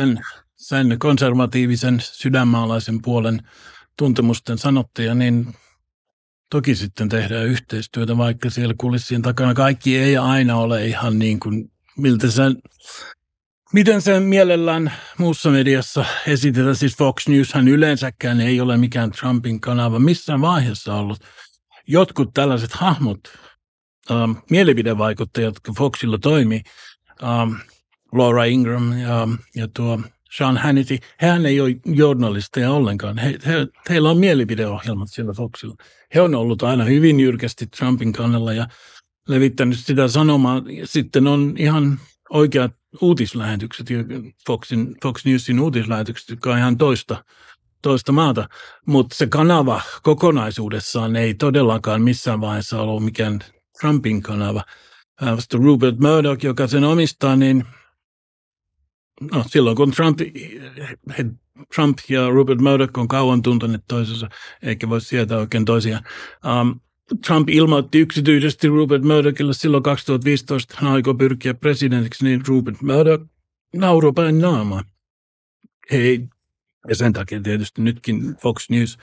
sen konservatiivisen sydänmaalaisen puolen tuntemusten sanottaja, niin toki sitten tehdään yhteistyötä, vaikka siellä kulissien takana kaikki ei aina ole ihan niin kuin miten sen mielellään muussa mediassa esitetään. Siis Fox Newshän yleensäkään ei ole mikään Trumpin kanava missään vaiheessa ollut. Jotkut tällaiset hahmot, mielipidevaikuttajat, jotka Foxilla toimii, Laura Ingram ja tuo Sean Hannity, hehän ei ole journalisteja ollenkaan. Heillä on mielipideohjelmat siellä Foxilla. He on ollut aina hyvin jyrkästi Trumpin kannalla ja levittänyt sitä sanomaa. Sitten on ihan oikeat uutislähetykset, Fox Newsin uutislähetykset, jotka on ihan toista maata. Mutta se kanava kokonaisuudessaan ei todellakaan missään vaiheessa ollut mikään Trumpin kanava. Sitten Rupert Murdoch, joka sen omistaa, niin no, silloin kun Trump ja Rupert Murdoch on kauan tunteneet toisensa, eikä voi sietää oikein toisiaan. Trump ilmoitti yksityisesti Rupert Murdochille silloin 2015, hän aikoi pyrkiä presidentiksi, niin Rupert Murdoch nauroi päin naamaa. Hei. Ja sen takia tietysti nytkin Fox News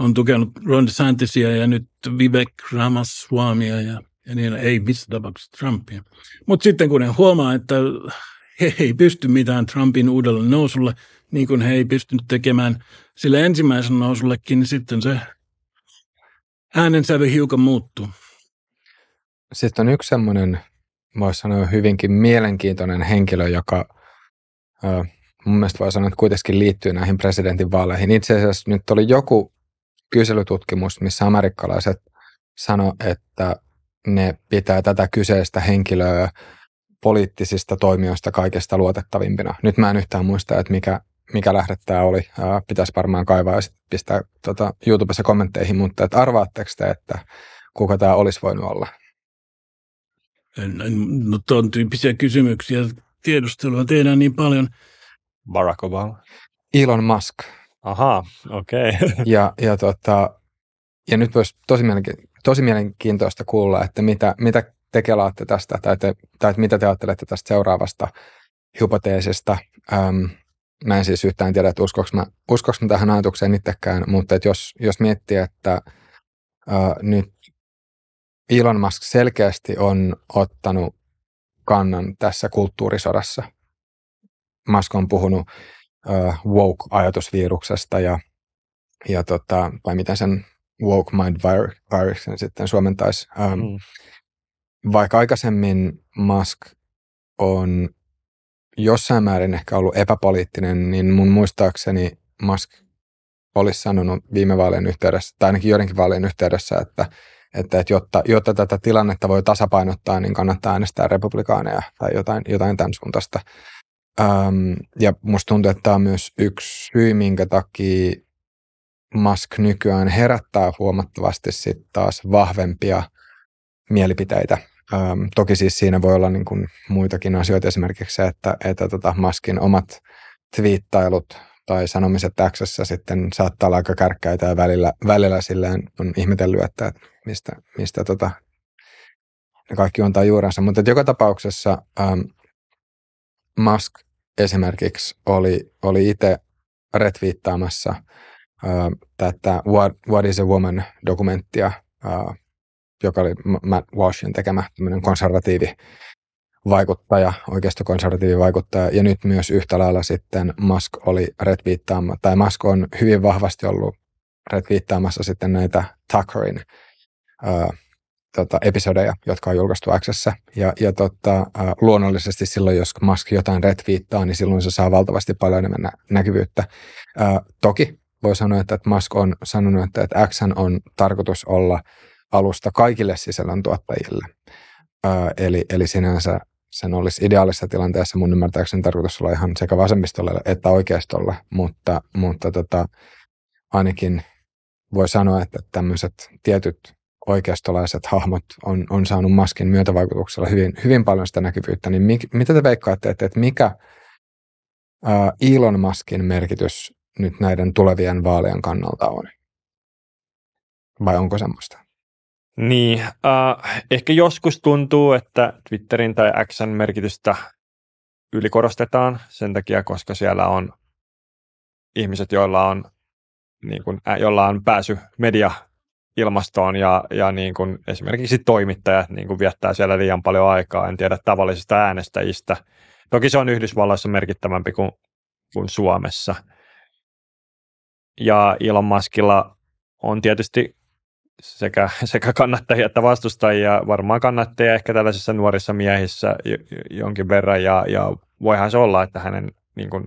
on tukenut Ron DeSantisia ja nyt Vivek Ramaswamia ja niin, ei missä tapauksessa Trumpia. Mutta sitten kun hän huomaa, että he ei pysty mitään Trumpin uudelle nousulle, niin kuin he ei pystynyt tekemään sille ensimmäisen nousullekin, niin sitten se äänensävy hiukan muuttuu. Sitten on yksi semmoinen, voisi sanoa hyvinkin mielenkiintoinen henkilö, joka mun mielestä voi sanoa, että kuitenkin liittyy näihin presidentinvaaleihin. Itse asiassa nyt oli joku kyselytutkimus, missä amerikkalaiset sanoi, että ne pitää tätä kyseistä henkilöä poliittisista toimijoista kaikesta luotettavimpina. Nyt mä en yhtään muista, että mikä lähde tämä oli. Pitäisi varmaan kaivaa ja pistää YouTubessa kommentteihin, mutta et arvaatteko te, että kuka tämä olisi voinut olla? No tuon tyyppisiä kysymyksiä. Tiedustelua tehdään niin paljon. Barack Obama. Elon Musk. Aha, okei. Okay. Ja nyt olisi tosi mielenkiintoista kuulla, että mitä te kelaatte tästä, tai mitä te ajattelette tästä seuraavasta hypoteesista. mä en siis yhtään tiedä, että uskoinko mä tähän ajatukseen itsekään, mutta että jos miettii, että nyt Elon Musk selkeästi on ottanut kannan tässä kulttuurisodassa. Musk on puhunut woke-ajatusviruksesta ja miten sen woke mind viruksen sitten suomentaisi. Vaikka aikaisemmin Musk on jossain määrin ehkä ollut epäpoliittinen, niin mun muistaakseni Musk olisi sanonut viime vaalien yhteydessä, tai ainakin joidenkin vaalien yhteydessä, että jotta tätä tilannetta voi tasapainottaa, niin kannattaa äänestää republikaaneja tai jotain tämän suuntaista. Ja musta tuntuu, että tämä on myös yksi syy, minkä takia Musk nykyään herättää huomattavasti sitten taas vahvempia mielipiteitä. Toki siis siinä voi olla niin kuin muitakin asioita, esimerkiksi se, että Muskin omat twiittailut tai sanomiset X:ssä sitten saattaa olla aika kärkkäitä ja välillä silleen on ihmetellyt, että mistä ne kaikki juontaa juurensa. Mutta joka tapauksessa Musk esimerkiksi oli itse retviittaamassa tätä What is a Woman -dokumenttia, joka oli Matt Walshin tekemä tämmöinen oikeistokonservatiivi vaikuttaja, ja nyt myös yhtä lailla sitten Musk oli retviittaamassa, tai Musk on hyvin vahvasti ollut retviittaamassa sitten näitä Tuckerin episodeja, jotka on julkaistu X:ssä, ja luonnollisesti silloin, jos Musk jotain retviittaa, niin silloin se saa valtavasti paljon enemmän näkyvyyttä. Toki voi sanoa, että Musk on sanonut, että X on tarkoitus olla alusta kaikille sisällöntuottajille. Eli sinänsä sen olisi ideaalisessa tilanteessa mun ymmärtääkseni tarkoitus olla ihan sekä vasemmistolle että oikeistolle, mutta ainakin voi sanoa, että tämmöiset tietyt oikeistolaiset hahmot on saanut Muskin myötävaikutuksella hyvin paljon sitä näkyvyyttä. Niin mitä te veikkaatte, että mikä Elon Muskin merkitys nyt näiden tulevien vaalien kannalta on? Vai onko semmoista? Niin, ehkä joskus tuntuu, että Twitterin tai X:n merkitystä ylikorostetaan sen takia, koska siellä on ihmiset, joilla on pääsy media-ilmastoon ja niin kuin esimerkiksi toimittajat niin kuin viettää siellä liian paljon aikaa. En tiedä tavallisista äänestäjistä. Toki se on Yhdysvalloissa merkittävämpi kuin Suomessa. Ja Elon Muskilla on tietysti sekä kannattajia että vastustajia, varmaan kannattajia ehkä tällaisissa nuorissa miehissä jonkin verran, ja voihan se olla, että hänen niin kuin,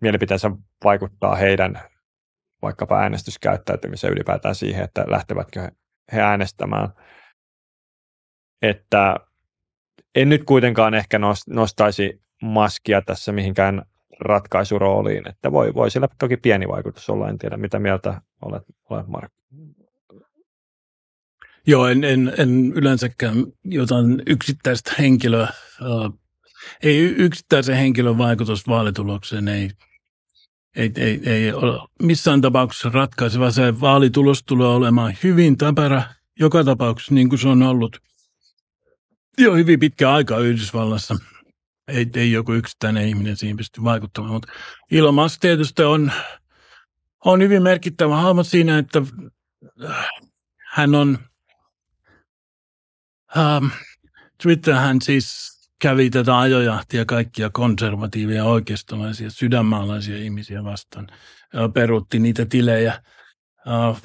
mielipiteensä vaikuttaa heidän vaikkapa äänestyskäyttäytymiseen ylipäätään siihen, että lähtevätkö he äänestämään. Että en nyt kuitenkaan ehkä nostaisi Muskia tässä mihinkään ratkaisurooliin, että voi sillä toki pieni vaikutus olla, en tiedä mitä mieltä olet Markku. Joo, en yleensäkään jotain yksittäistä henkilöä, ei yksittäisen henkilön vaikutus vaalitulokseen, ei ole missään tapauksessa ratkaiseva. Se vaalitulos tulee olemaan hyvin täpärä joka tapauksessa, niin kuin se on ollut jo hyvin pitkä aika Yhdysvallassa. Ei joku yksittäinen ihminen siihen pysty vaikuttamaan, mutta Elon Musk tietysti on hyvin merkittävä hahmo siinä, että hän on... Twitterhän siis kävi tätä ajojahtia kaikkia konservatiiveja, oikeistolaisia, sydänmaalaisia ihmisiä vastaan. Peruutti niitä tilejä,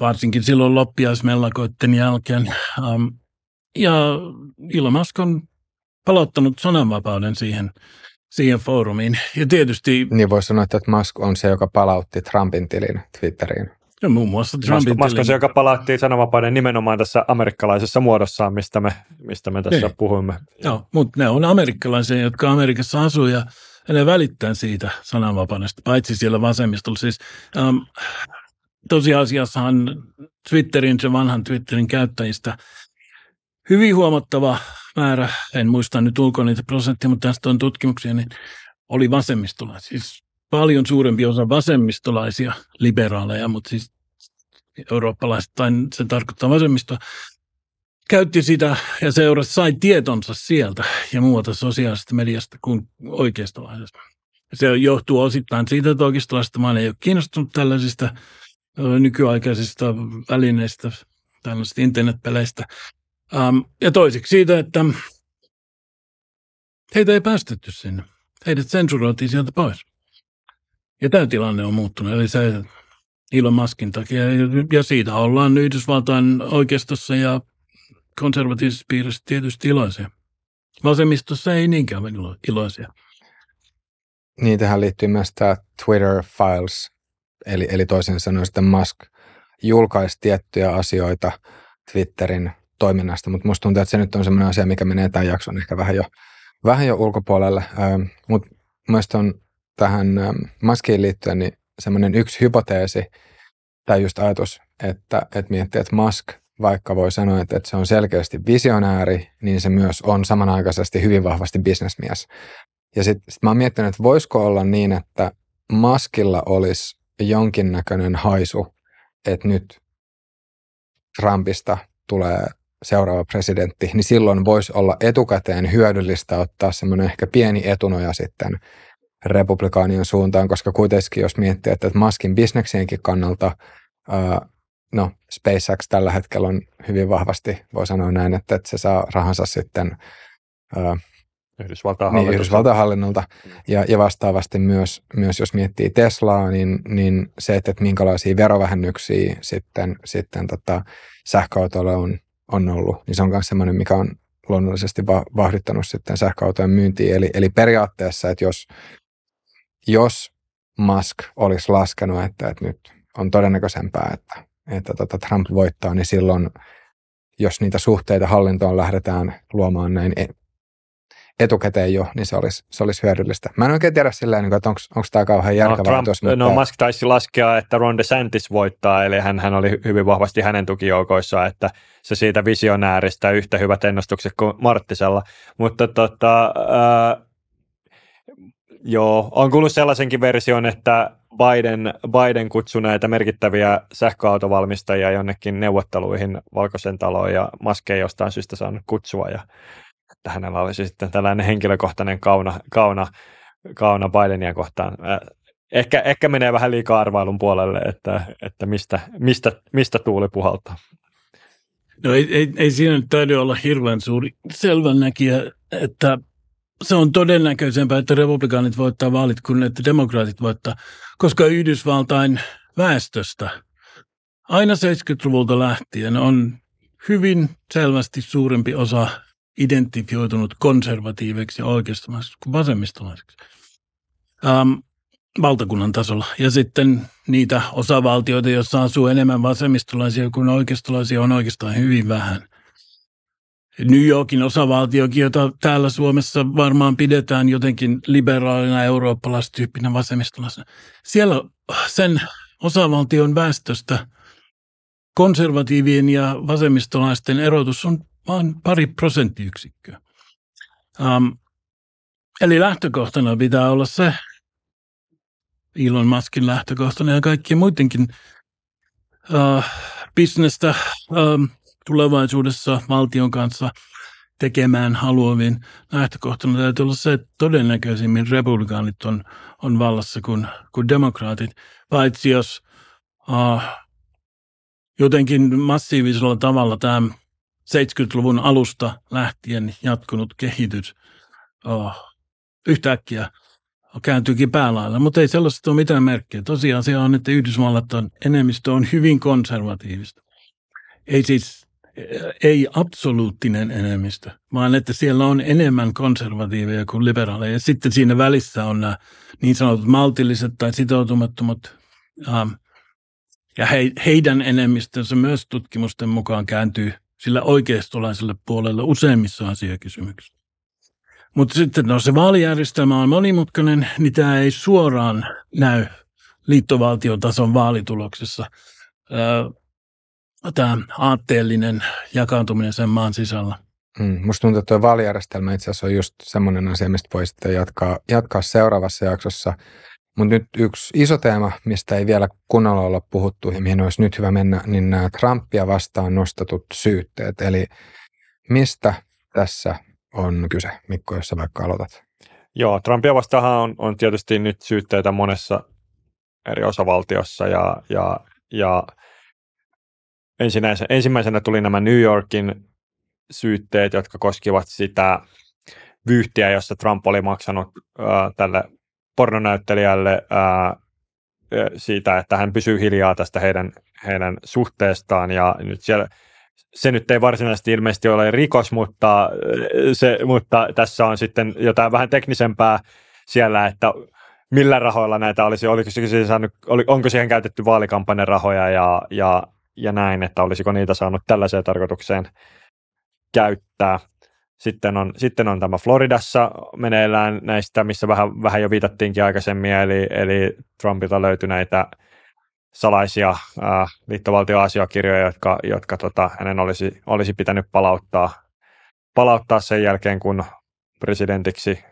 varsinkin silloin loppiaismellakoitten jälkeen. Ja Elon Musk on palottanut sananvapauden siihen foorumiin. Ja tietysti... Niin voi sanoa, että Musk on se, joka palautti Trumpin tilin Twitteriin. Ja muun muassa Trumpin tilin, joka palautti sananvapauden nimenomaan tässä amerikkalaisessa muodossaan, mistä me tässä puhuimme. Joo, mutta ne on amerikkalaisia, jotka Amerikassa asuu, ja ne välittää siitä sananvapaudesta, paitsi siellä vasemmistolla. Siis, tosiasiassahan Twitterin, se vanhan Twitterin käyttäjistä hyvin huomattava määrä, en muista nyt ulkoa niitä prosenttia, mutta tästä on tutkimuksia, niin oli vasemmistolaisia. Siis paljon suurempi osa vasemmistolaisia liberaaleja, mutta siis eurooppalaisittain se tarkoittaa vasemmistoa, käytti sitä ja sai tietonsa sieltä ja muuta sosiaalisesta mediasta kuin oikeistolaisesta. Se johtuu osittain siitä, että oikeistolaisista mailla ei ole kiinnostunut tällaisista nykyaikaisista välineistä, tällaisista internetpeleistä. Ja toiseksi siitä, että heitä ei päästetty sinne. Heidät sensuroitiin sieltä pois. Ja tämä tilanne on muuttunut. Eli se Elon Muskin takia. Ja siitä ollaan Yhdysvaltain oikeistossa ja konservatiivisessa piirissä tietysti iloisia. Vasemmistossa ei niinkään iloisia. Niin, tähän liittyy myös tämä Twitter Files, eli toisin sanoen sitten Musk julkaisi tiettyjä asioita Twitterin toiminnasta, mutta musta tuntuu, että se nyt on semmoinen asia, mikä menee tämän jakson ehkä vähän jo ulkopuolelle, mutta musta on tähän Muskiin liittyen niin semmoinen yksi hypoteesi tai just ajatus, että miettii, että Musk, vaikka voi sanoa, että se on selkeästi visionääri, niin se myös on samanaikaisesti hyvin vahvasti bisnesmies. Ja sitten mä oon miettinyt, että voisiko olla niin, että Muskilla olisi jonkinnäköinen haisu, että nyt Trumpista tulee seuraava presidentti, niin silloin voisi olla etukäteen hyödyllistä ottaa semmoinen ehkä pieni etunoja sitten republikaanien suuntaan, koska kuitenkin jos miettii, että Muskin bisneksienkin kannalta, no SpaceX tällä hetkellä on hyvin vahvasti, voi sanoa näin, että se saa rahansa sitten Yhdysvaltain hallinnolta. Ja vastaavasti myös jos miettii Teslaa, niin se, että minkälaisia verovähennyksiä sitten sähköautoilla on ollut, niin se on myös sellainen, mikä on luonnollisesti vauhdittanut sitten sähköautojen myyntiä. Eli periaatteessa, että jos Musk olisi laskenut, että nyt on todennäköisempää, että Trump voittaa, niin silloin, jos niitä suhteita hallintoon lähdetään luomaan näin etukäteen jo, niin se olisi hyödyllistä. Mä en oikein tiedä silleen, että onko tämä kauhean järkevää. No Musk taisi laskea, että Ron DeSantis voittaa, eli hän oli hyvin vahvasti hänen tukijoukoissaan, että se siitä visionääristä yhtä hyvät ennustukset kuin Marttisella. Mutta joo, on kuullut sellaisenkin version, että Biden kutsui näitä merkittäviä sähköautovalmistajia jonnekin neuvotteluihin Valkoisen taloon, ja Musk ei jostain syystä saanut kutsua, ja että hänellä olisi sitten tällainen henkilökohtainen kauna Bidenia kohtaan. Ehkä menee vähän liikaa arvailun puolelle, että mistä tuuli puhaltaa. No ei siinä nyt taida olla hirveän suuri selvänäkijä, että se on todennäköisempää, että republikaanit voittaa vaalit kuin että demokraatit voittaa, koska Yhdysvaltain väestöstä aina 70-luvulta lähtien on hyvin selvästi suurempi osa identifioitunut konservatiiveksi ja oikeistolaiseksi kuin vasemmistolaiseksi valtakunnan tasolla. Ja sitten niitä osavaltioita, joissa asuu enemmän vasemmistolaisia kuin oikeistolaisia, on oikeastaan hyvin vähän. New Yorkin osavaltiokin, jota täällä Suomessa varmaan pidetään jotenkin liberaalina, eurooppalaistyyppinä vasemmistolaisena. Siellä sen osavaltion väestöstä konservatiivien ja vasemmistolaisten erotus on vaan pari prosenttiyksikköä. Eli lähtökohtana pitää olla se, Elon Muskin lähtökohtana ja kaikkien muidenkin bisnestä tulevaisuudessa valtion kanssa tekemään haluavien lähtökohtana täytyy olla se, että todennäköisimmin republikaanit on vallassa kuin demokraatit, paitsi jos jotenkin massiivisella tavalla tämä 70-luvun alusta lähtien jatkunut kehitys yhtäkkiä kääntyykin päälailla, mutta ei sellaista ole mitään merkkiä. Tosiasia on, että Yhdysvallat on enemmistö on hyvin konservatiivista. Ei siis, ei absoluuttinen enemmistö, vaan että siellä on enemmän konservatiiveja kuin liberaaleja. Ja sitten siinä välissä on nämä niin sanotut maltilliset tai sitoutumattomat ja heidän enemmistönsä myös tutkimusten mukaan kääntyy sillä oikeistolaiselle puolelle useimmissa asiakysymyksissä. Mutta sitten, se vaalijärjestelmä on monimutkainen, niin tämä ei suoraan näy liittovaltiotason vaalituloksessa. Tämä aatteellinen jakaantuminen sen maan sisällä. Musta tuntuu, että tuo vaalijärjestelmä itse asiassa on just semmoinen asia, mistä voi sitten jatkaa seuraavassa jaksossa. Mutta nyt yksi iso teema, mistä ei vielä kunnolla olla puhuttu ja mihin olisi nyt hyvä mennä, niin nämä Trumpia vastaan nostetut syytteet. Eli mistä tässä on kyse, Mikko, jos sä vaikka aloitat? Joo, Trumpia vastaanhan on tietysti nyt syytteitä monessa eri osavaltiossa ja ensimmäisenä tuli nämä New Yorkin syytteet, jotka koskivat sitä vyyhtiä, jossa Trump oli maksanut tälle pornonäyttelijälle siitä, että hän pysyy hiljaa tästä heidän suhteestaan, ja nyt siellä se nyt ei varsinaisesti ilmeisesti ole rikos, mutta tässä on sitten jotain vähän teknisempää siellä, että millä rahoilla näitä olisi, onko siihen käytetty vaalikampanjan rahoja ja näin, että olisiko niitä saanut tällaiseen tarkoitukseen käyttää. Sitten on tämä Floridassa meneillään näistä, missä vähän jo viitattiinkin aikaisemmin, eli Trumpilta löytyi näitä salaisia liittovaltioasiakirjoja, jotka hänen olisi pitänyt palauttaa sen jälkeen, kun presidentiksi,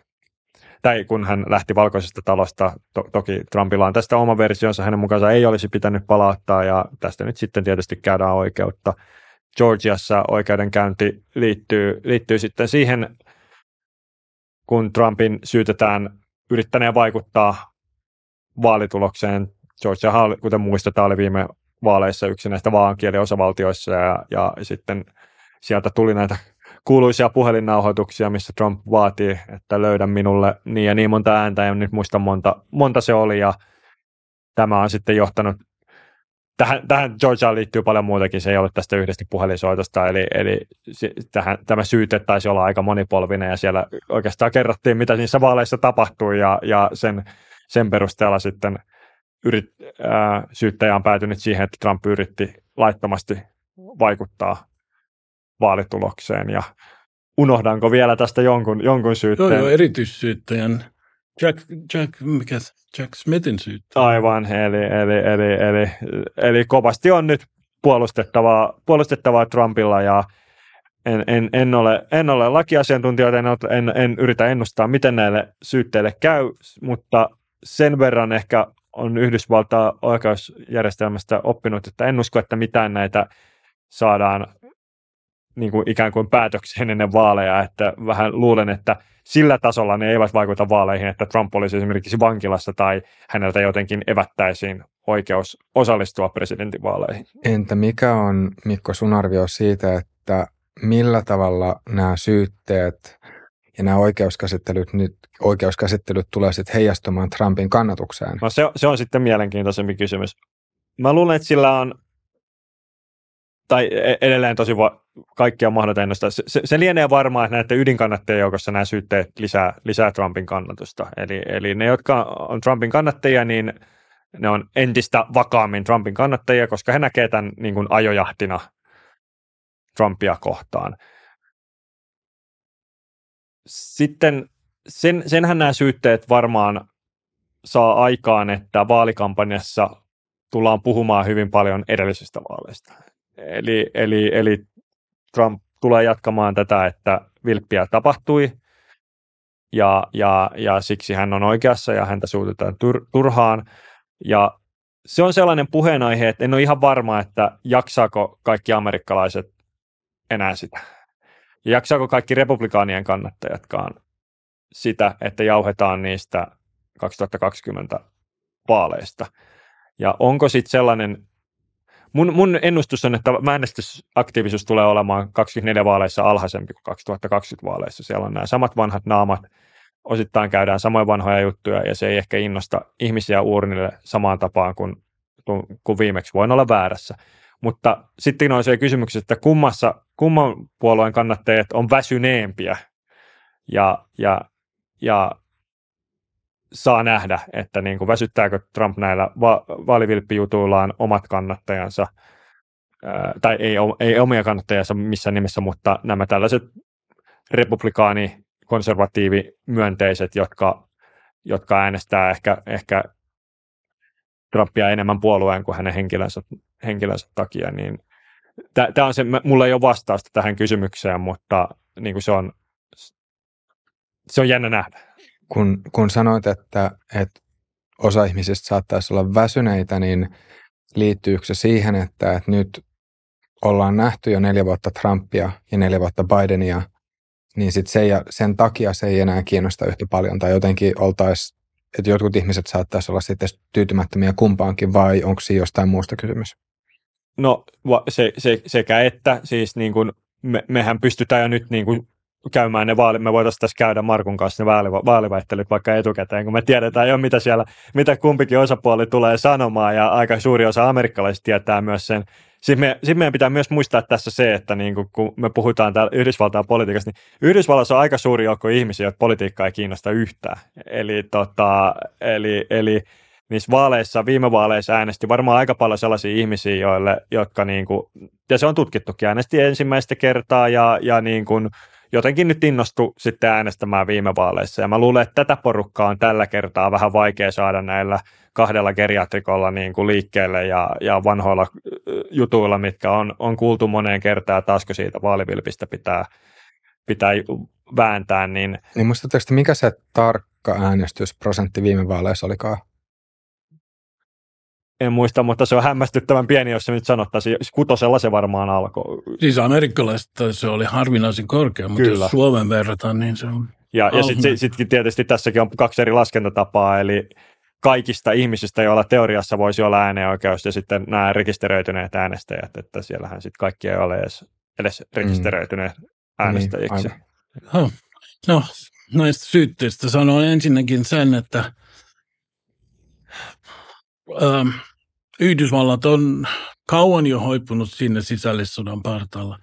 tai kun hän lähti Valkoisesta talosta. Toki Trumpilla on tästä oma versionsa, hänen mukaansa ei olisi pitänyt palauttaa, ja tästä nyt sitten tietysti käydään oikeutta. Georgiassa oikeudenkäynti liittyy sitten siihen, kun Trumpin syytetään yrittäneen vaikuttaa vaalitulokseen. Georgia, kuten muistetaan, oli viime vaaleissa yksi näistä vaankieliosavaltioissa, ja sitten sieltä tuli näitä kuuluisia puhelinnauhoituksia, missä Trump vaatii, että löydä minulle niin ja niin monta ääntä, ja nyt muista monta se oli, ja tämä on sitten johtanut. Tähän Georgiaan liittyy paljon muutakin, se ei ole tästä yhdestä puhelinsoitosta, eli tämä syyte taisi olla aika monipolvinen, ja siellä oikeastaan kerrottiin, mitä niissä vaaleissa tapahtui, ja sen perusteella sitten syyttäjä on päätynyt siihen, että Trump yritti laittomasti vaikuttaa vaalitulokseen, ja unohdanko vielä tästä jonkun syytteen? Joo, erityissyyttäjän. Jack Smithin syyttä. Aivan, eli kovasti on nyt puolustettavaa Trumpilla, ja en ole lakiasiantuntijoita, en yritä ennustaa, miten näille syytteille käy, mutta sen verran ehkä on Yhdysvaltain oikeusjärjestelmästä oppinut, että en usko, että mitään näitä saadaan niin kuin ikään kuin päätökseen ennen vaaleja, että vähän luulen, että sillä tasolla ne eivät vaikuta vaaleihin, että Trump olisi esimerkiksi vankilassa tai häneltä jotenkin evättäisiin oikeus osallistua presidentinvaaleihin. Entä mikä on, Mikko, sun arvio siitä, että millä tavalla nämä syytteet ja nämä oikeuskäsittelyt tulee sitten heijastumaan Trumpin kannatukseen? No se on sitten mielenkiintoisempi kysymys. Mä luulen, että sillä on, tai edelleen tosi kaikkia mahdollista ennustaa. Se lienee varmaa, että näiden ydinkannattajien joukossa nämä syytteet lisää Trumpin kannatusta. Eli ne, jotka on Trumpin kannattajia, niin ne on entistä vakaammin Trumpin kannattajia, koska he näkevät tämän niin kuin ajojahtina Trumpia kohtaan. Sitten senhän nämä syytteet varmaan saa aikaan, että vaalikampanjassa tullaan puhumaan hyvin paljon edellisistä vaaleista. Eli Trump tulee jatkamaan tätä, että vilppiä tapahtui, ja siksi hän on oikeassa, ja häntä syytetään turhaan. Ja se on sellainen puheenaihe, että en ole ihan varma, että jaksaako kaikki amerikkalaiset enää sitä. Ja jaksaako kaikki republikaanien kannattajatkaan sitä, että jauhetaan niistä 2020 vaaleista. Ja onko sitten sellainen. Mun ennustus on, että äänestysaktiivisuus tulee olemaan 24 vaaleissa alhaisempi kuin 2020 vaaleissa. Siellä on nämä samat vanhat naamat, osittain käydään samoja vanhoja juttuja, ja se ei ehkä innosta ihmisiä uurnille samaan tapaan kuin viimeksi. Voin olla väärässä. Mutta sitten on se kysymys, että kumman puolueen kannattajat on väsyneempiä ja saa nähdä, että niin kuin väsyttääkö Trump näillä vaalivilppijutuillaan omat kannattajansa, tai ei omia kannattajansa missään nimessä, mutta nämä tällaiset republikaani-konservatiivimyönteiset, jotka äänestää ehkä Trumpia enemmän puolueen kuin hänen henkilönsä takia. Niin tämä on se, mulla ei ole vastausta tähän kysymykseen, mutta niin kuin se on jännä nähdä. Kun sanoit, että osa ihmisistä saattaisi olla väsyneitä, niin liittyykö se siihen, että nyt ollaan nähty jo 4 vuotta Trumpia ja 4 vuotta Bidenia, niin sit sen takia se ei enää kiinnosta yhtä paljon, tai jotenkin oltaisiin, että jotkut ihmiset saattaisi olla sitten tyytymättömiä kumpaankin, vai onko siinä jostain muusta kysymys? No sekä että, siis niin kuin mehän pystytään jo nyt niin kuin käymään ne vaalit, me voitaisiin tässä käydä Markun kanssa ne vaaliväittelyt vaikka etukäteen, kun me tiedetään jo mitä kumpikin osapuoli tulee sanomaan, ja aika suuri osa amerikkalaisista tietää myös sen. Sitten meidän pitää myös muistaa tässä se, että niin kun me puhutaan täällä Yhdysvaltain politiikasta, niin Yhdysvallassa on aika suuri joukko ihmisiä, joita politiikkaa ei kiinnosta yhtään. Eli niissä vaaleissa, viime vaaleissa äänesti varmaan aika paljon sellaisia ihmisiä, jotka niin kun, ja se on tutkittukin, äänesti ensimmäistä kertaa ja niin kun, jotenkin nyt innostui sitten äänestämään viime vaaleissa, ja mä luulen, että tätä porukkaa on tällä kertaa vähän vaikea saada näillä kahdella geriatrikolla niin kuin liikkeelle ja vanhoilla jutuilla, mitkä on kuultu moneen kertaan, taas kun siitä vaalivilpistä pitää vääntää. Niin muistatteko, mikä se tarkka äänestysprosentti viime vaaleissa olikaan? En muista, mutta se on hämmästyttävän pieni, jos se nyt sanottaisiin. 6:lla se varmaan alkoi. Siis amerikkalaisista se oli harvinaisen korkea, mutta kyllä, jos Suomen verrataan, niin se on. Ja sitten tietysti tässäkin on kaksi eri laskentatapaa, eli kaikista ihmisistä, joilla teoriassa voisi olla äänioikeus, ja sitten nämä rekisteröityneet äänestäjät, että siellähän sitten kaikki ei ole edes rekisteröityneet äänestäjiksi. Niin, no, näistä syytteistä sanon ensinnäkin sen, että Yhdysvallat on kauan jo hoipunut sinne sisällissodan partalla,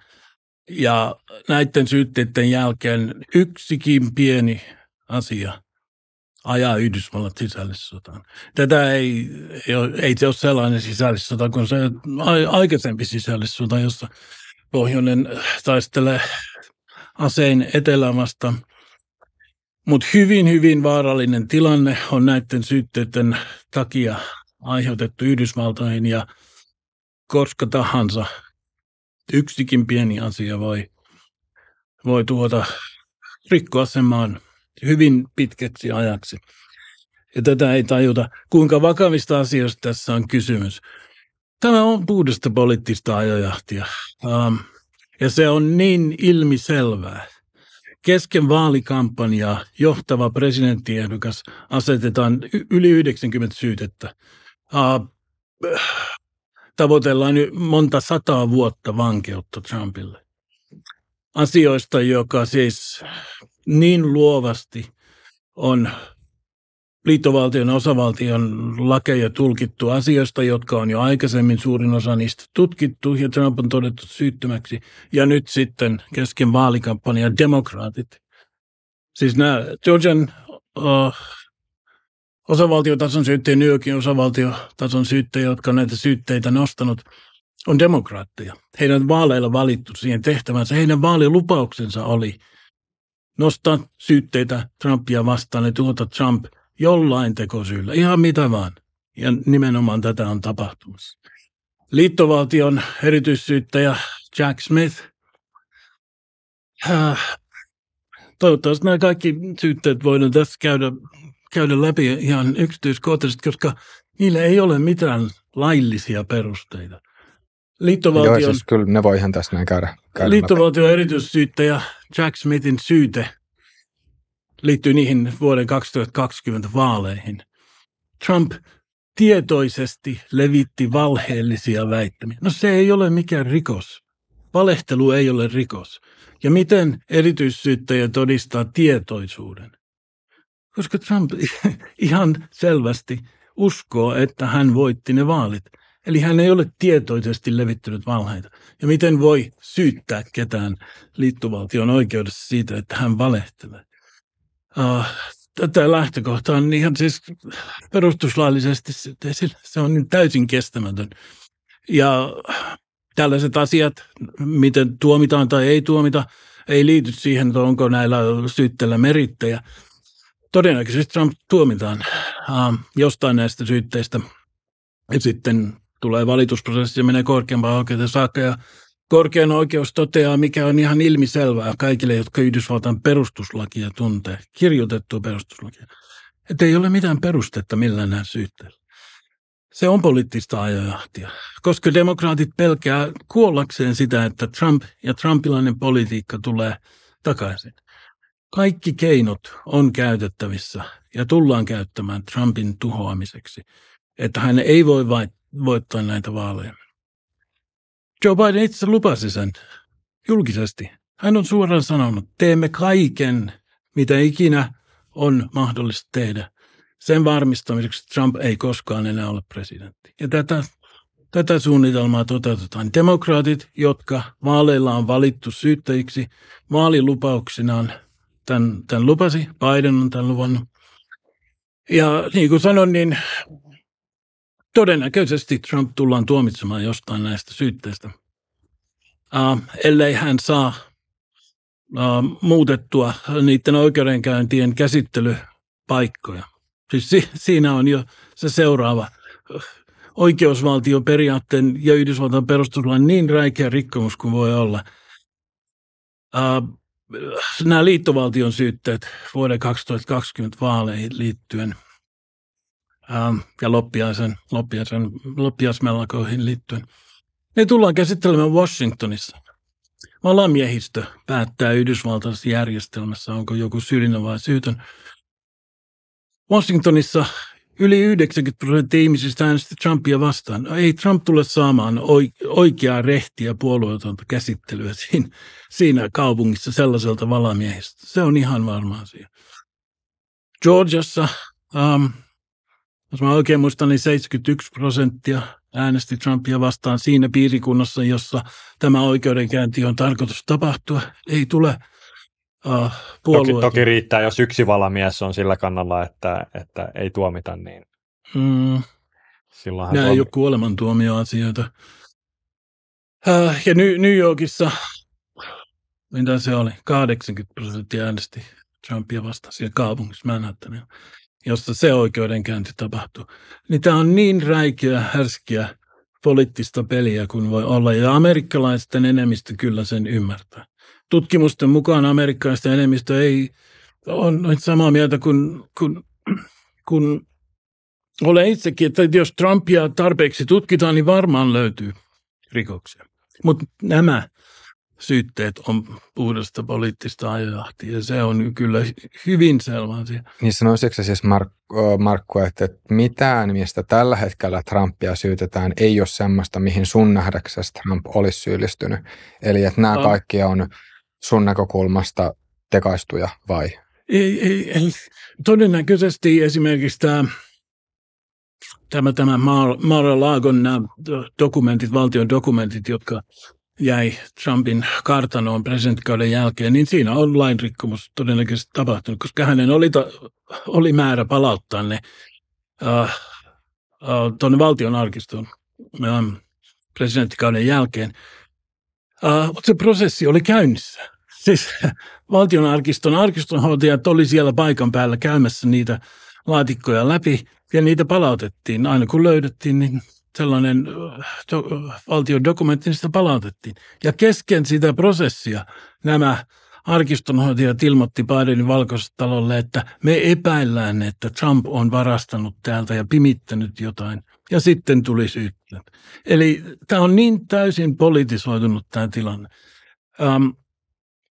ja näiden syytteiden jälkeen yksikin pieni asia ajaa Yhdysvallat sisällissotaan. Tätä ei se ole sellainen sisällissota kuin se aikaisempi sisällissota, jossa pohjoinen taistelee asein etelää vastaan. Mutta hyvin, hyvin vaarallinen tilanne on näiden syytteiden takia aiheutettu Yhdysvaltoihin, ja koska tahansa yksikin pieni asia voi rikkoa sen maan hyvin pitkäksi ajaksi. Ja tätä ei tajuta, kuinka vakavista asioista tässä on kysymys. Tämä on puhdasta poliittista ajojahtia, ja se on niin ilmiselvää. Kesken vaalikampanjaa johtava presidenttiehdokas asetetaan yli 90 syytettä. Tavoitellaan monta sataa vuotta vankeutta Trumpille. Asioista, joka siis niin luovasti on liittovaltion osavaltion lakeja tulkittu, asioista, jotka on jo aikaisemmin suurin osa niistä tutkittu ja Trump on todettu syyttömäksi. Ja nyt sitten kesken vaalikampanjan demokraatit. Siis nämä Georgian osavaltiotason syyttäjä, New Yorkin osavaltiotason syyttäjä, jotka on näitä syytteitä nostanut, on demokraatteja. Heidän vaaleilla valittu siihen tehtävänsä. Heidän vaalilupauksensa oli nostaa syytteitä Trumpia vastaan ja tuota Trump jollain tekosyyllä, ihan mitä vaan. Ja nimenomaan tätä on tapahtumassa. Liittovaltion erityissyyttäjä Jack Smith. Toivottavasti nämä kaikki syytteet voidaan tässä käydä läpi ihan yksityiskohtaisesti, koska niillä ei ole mitään laillisia perusteita. Liittovaltion, joo, siis kyllä ne voi ihan tässä näin käydä liittovaltion läpi. Erityissyyttäjä Jack Smithin syyte liittyy niihin vuoden 2020 vaaleihin. Trump tietoisesti levitti valheellisia väittämiä. No se ei ole mikään rikos. Valehtelu ei ole rikos. Ja miten erityissyyttäjä todistaa tietoisuuden? Koska Trump ihan selvästi uskoo, että hän voitti ne vaalit. Eli hän ei ole tietoisesti levittänyt valheita. Ja miten voi syyttää ketään liittovaltion oikeudessa siitä, että hän valehtelee? Tätä lähtökohta on ihan siis perustuslaillisesti, se on täysin kestämätön. Ja tällaiset asiat, miten tuomitaan tai ei tuomita, ei liity siihen, että onko näillä syytteillä merittejä. Todennäköisesti Trump tuomitaan jostain näistä syytteistä. Ja sitten tulee valitusprosessi ja menee korkeampaan oikeuteen saakka. Ja Korkein oikeus toteaa, mikä on ihan ilmiselvää kaikille, jotka Yhdysvaltain perustuslakia tuntee, kirjoitettua perustuslakia, että ei ole mitään perustetta millään näin syytteellä. Se on poliittista ajojahtia, koska demokraatit pelkää kuollakseen sitä, että Trump ja trumpilainen politiikka tulee takaisin. Kaikki keinot on käytettävissä ja tullaan käyttämään Trumpin tuhoamiseksi, että hän ei voi voittaa näitä vaaleja. Joe Biden itse lupasi sen julkisesti. Hän on suoraan sanonut, teemme kaiken, mitä ikinä on mahdollista tehdä sen varmistamiseksi, että Trump ei koskaan enää ole presidentti. Ja tätä suunnitelmaa toteutetaan. Demokraatit, jotka vaaleilla on valittu syyttäjiksi, vaalilupauksinaan tämän lupasi, Biden on tämän luvannut. Ja niin kuin sanoin, niin todennäköisesti Trump tullaan tuomitsemaan jostain näistä syytteistä, ellei hän saa muutettua niiden oikeudenkäyntien käsittelypaikkoja. Siis siinä on jo se seuraava oikeusvaltioperiaatteen ja Yhdysvaltain perustuslain niin räikeä rikkomus kuin voi olla. Nämä liittovaltion syytteet vuoden 2020 vaaleihin liittyen ja loppiaismellakoihin liittyen, ne tullaan käsittelemään Washingtonissa. Valamiehistö päättää Yhdysvaltaisessa järjestelmässä, onko joku syyllinen vai syytön. Washingtonissa yli 90% ihmisistä äänesti Trumpia vastaan. Ei Trump tule saamaan oikeaa rehtiä puolueetonta käsittelyä siinä kaupungissa sellaiselta valamiehistä. Se on ihan varma asia. Georgiassa, jos mä oikein muistan, niin 71% äänesti Trumpia vastaan siinä piirikunnassa, jossa tämä oikeudenkäynti on tarkoitus tapahtua. Ei tule Toki riittää, jos yksi valamies on sillä kannalla, että ei tuomita, niin silloinhan... Nämä ei ole kuolemantuomioasioita. Ja New Yorkissa, mitä se oli, 80% äänesti Trumpia vastaan siinä kaupungissa Manhattanilla, jossa se oikeudenkäynti tapahtuu. Niin tämä on niin räikeä, härskiä poliittista peliä kuin voi olla, ja amerikkalaisten enemmistö kyllä sen ymmärtää. Tutkimusten mukaan amerikkalaisten enemmistö ei ole samaa mieltä kuin olen itsekin, että jos Trumpia tarpeeksi tutkitaan, niin varmaan löytyy rikoksia. Mutta nämä syytteet on puhdasta poliittista ajojahtia ja se on kyllä hyvin selvä asia. Niin sanoisitko siis Markku, että mitään, mistä tällä hetkellä Trumpia syytetään, ei ole semmoista, mihin sun nähdäksesi Trump olisi syyllistynyt? Eli että nämä kaikki on sun näkökulmasta tekaistuja vai? Ei. Todennäköisesti esimerkiksi tämä Mar-a-Lagon nämä dokumentit, valtion dokumentit, jotka jäi Trumpin kartanoon presidenttikauden jälkeen, niin siinä on lainrikkomus todennäköisesti tapahtunut, koska hänen oli määrä palauttaa ne tuonne valtion arkistoon presidenttikauden jälkeen. Mutta se prosessi oli käynnissä. Siis valtion arkistonhoitajat oli siellä paikan päällä käymässä niitä laatikkoja läpi ja niitä palautettiin aina kun löydettiin, niin sellainen valtion dokumentti, niin sitä palautettiin. Ja kesken sitä prosessia nämä arkistonhoitajat ilmoitti Bidenin valkoiselle talolle, että me epäillään, että Trump on varastanut täältä ja pimittänyt jotain. Ja sitten tuli syytteet. Eli tämä on niin täysin politisoitunut tämä tilanne.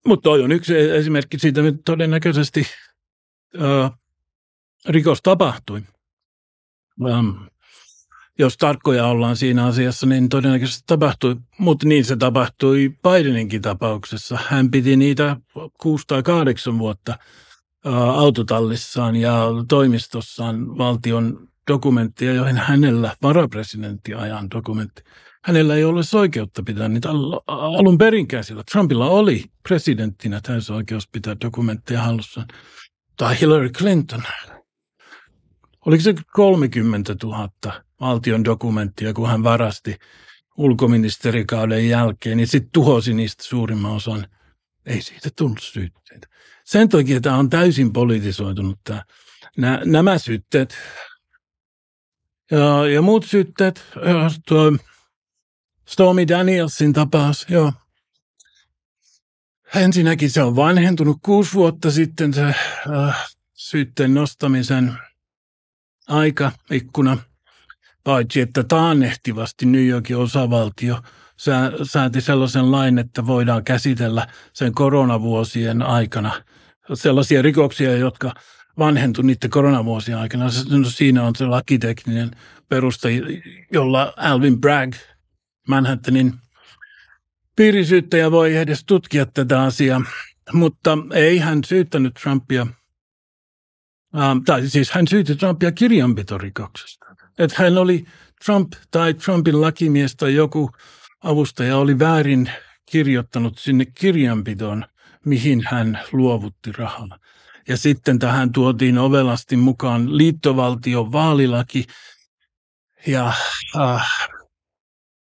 Mutta toi on yksi esimerkki siitä, että todennäköisesti rikos tapahtui. Jos tarkkoja ollaan siinä asiassa, niin todennäköisesti tapahtui, mutta niin se tapahtui Bideninkin tapauksessa. Hän piti niitä 6 tai 8 vuotta autotallissaan ja toimistossaan valtion dokumenttia, joihin hänellä varapresidenttiajan dokumentti. Hänellä ei ole oikeutta pitää niitä alun perinkäisillä. Trumpilla oli presidenttinä täysi oikeus pitää dokumentteja hallussaan. Tai Hillary Clinton. Oliko se 30 000 valtion dokumenttia, kun hän varasti ulkoministerikauden jälkeen, niin sitten tuhosi niistä suurimman osan. Ei siitä tullut syytteitä. Sen takia tämä on täysin politisoitunut. Nämä syytteet ja muut syytteet. Stormy Danielsin tapaus, joo. Ensinnäkin se on vanhentunut 6 vuotta sitten se syytteen nostamisen aikaikkuna, paitsi että taannehtivasti New Yorkin osavaltio sääti sellaisen lain, että voidaan käsitellä sen koronavuosien aikana sellaisia rikoksia, jotka vanhentu niiden koronavuosien aikana. Siinä on se lakitekninen peruste, jolla Alvin Bragg, Manhattanin piirisyyttäjä, voi edes tutkia tätä asiaa, mutta ei hän syyttänyt Trumpia, tai siis hän syytti Trumpia kirjanpitorikoksesta. Että hän oli Trump tai Trumpin lakimies tai joku avustaja oli väärin kirjoittanut sinne kirjanpitoon, mihin hän luovutti rahaa. Ja sitten tähän tuotiin ovelasti mukaan liittovaltion vaalilaki ja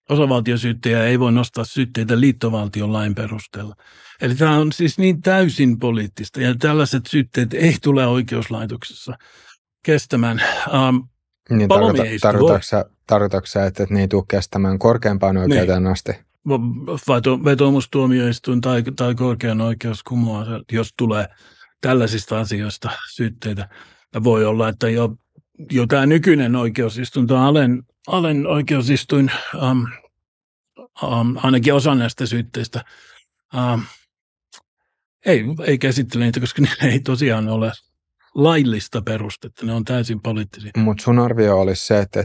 osavaltiosyyttäjä ei voi nostaa syytteitä liittovaltion lain perusteella. Eli tämä on siis niin täysin poliittista ja tällaiset syytteet ei tule oikeuslaitoksessa kestämään. Niin tarkoitatko sä, että ne ei tule kestämään korkeampaan oikeuteen asti? Vetoomustuomioistuin tai korkean oikeus kumoaa, jos tulee tällaisista asioista syytteitä. Ja voi olla, että jo tämä nykyinen oikeusistuin, tämä alen oikeusistuin, ainakin osa näistä syytteistä, ei käsittele niitä, koska niillä ei tosiaan ole laillista perustetta. Ne on täysin poliittisia. Mutta sun arvio olisi se, että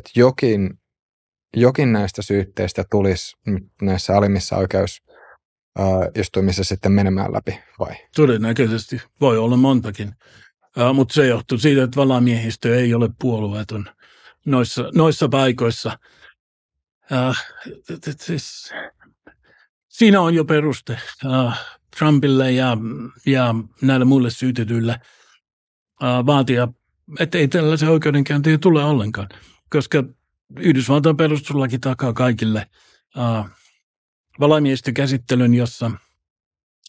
jokin näistä syytteistä tulisi näissä alimmissa oikeusistuimissa sitten menemään läpi, vai? Todennäköisesti. Voi olla montakin. Mutta se johtuu siitä, että valamiehistö ei ole puolueeton noissa paikoissa. Siis, siinä on jo peruste Trumpille ja näille muille syytetyille vaatia, että ei tällaisia oikeudenkäyntiä tule ollenkaan, koska Yhdysvaltain perustuslaki takaa kaikille valamiehistökäsittelyn, jossa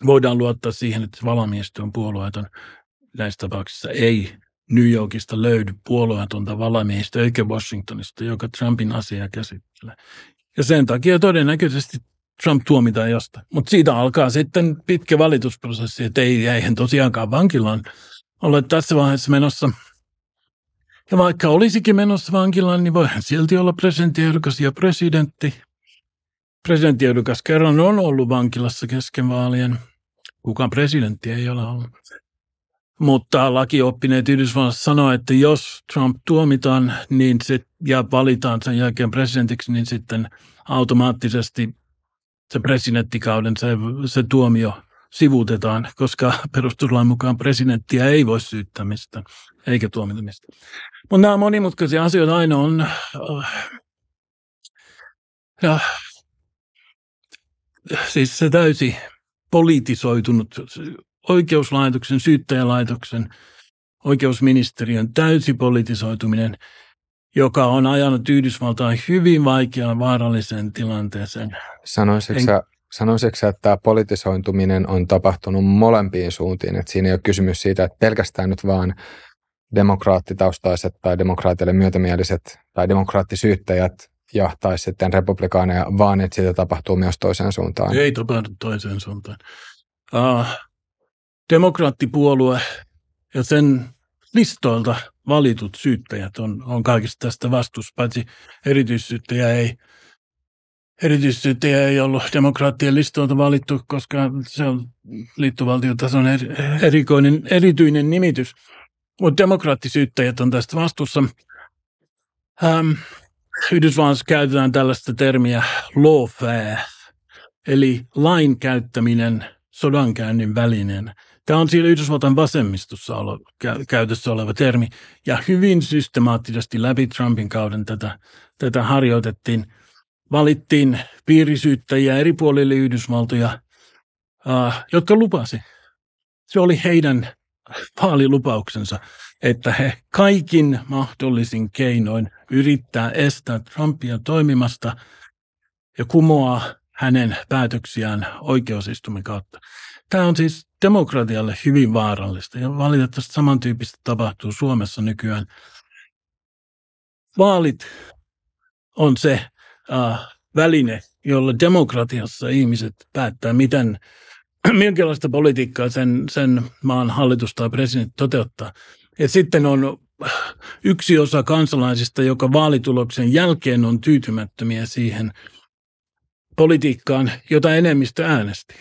voidaan luottaa siihen, että valamiehistö on puolueeton. Näissä tapauksissa ei New Yorkista löydy puolueetonta valamiehistö eikä Washingtonista, joka Trumpin asiaa käsittelee. Ja sen takia todennäköisesti Trump tuomitaan jostain. Mutta siitä alkaa sitten pitkä valitusprosessi, että eihän tosiaankaan vankilaan ole tässä vaiheessa menossa. Ja vaikka olisikin menossa vankilaan, niin voihan silti olla presidenttiehdokas ja presidentti. Presidenttiehdokas kerran on ollut vankilassa kesken vaalien. Kukaan presidentti ei ole ollut. Mutta lakioppineet Yhdysvallassa sanoo, että jos Trump tuomitaan niin ja valitaan sen jälkeen presidentiksi, niin sitten automaattisesti se presidenttikauden se tuomio sivuutetaan, koska perustuslain mukaan presidenttiä ei voi syyttämistä eikä tuomitamista. Mutta nämä monimutkaisia asioita aina on. Siis se täysin politisoitunut oikeuslaitoksen, syyttäjälaitoksen, oikeusministeriön täysi politisoituminen, joka on ajanut Yhdysvaltaan hyvin vaikeaan, vaaralliseen tilanteeseen. Sanoisitko sä, että tämä politisoituminen on tapahtunut molempiin suuntiin, että siinä ei ole kysymys siitä, että pelkästään nyt vaan demokraattitaustaiset tai demokraatille myötämieliset tai demokraattisyyttäjät jahtaisi sitten republikaaneja, vaan että siitä tapahtuu myös toiseen suuntaan? Ei tapahdu toiseen suuntaan. Demokraattipuolue ja sen listoilta valitut syyttäjät on kaikista tästä vastuussa, paitsi erityissyyttäjä ei ollut demokraattien listoilta valittu, koska se on liittovaltiotason erityinen nimitys. Mutta demokraattisyyttäjät on tästä vastuussa. Yhdysvallassa käytetään tällaista termiä lawfare, eli lain käyttäminen sodankäynnin välineenä. Tämä on siellä Yhdysvaltain vasemmistossa käytössä oleva termi, ja hyvin systemaattisesti läpi Trumpin kauden tätä harjoitettiin. Valittiin piirisyyttäjiä eri puolille Yhdysvaltoja, jotka lupasi. Se oli heidän vaalilupauksensa, että he kaikin mahdollisin keinoin yrittää estää Trumpia toimimasta ja kumoaa hänen päätöksiään oikeusistumen kautta. Tämä on siis demokratialle hyvin vaarallista ja valitettavasti samantyyppistä tapahtuu Suomessa nykyään. Vaalit on se väline, jolla demokratiassa ihmiset päättää, minkälaista politiikkaa sen maan hallitus tai presidentti toteuttaa. Ja sitten on yksi osa kansalaisista, joka vaalituloksen jälkeen on tyytymättömiä siihen, politiikkaan, jota enemmistö äänesti.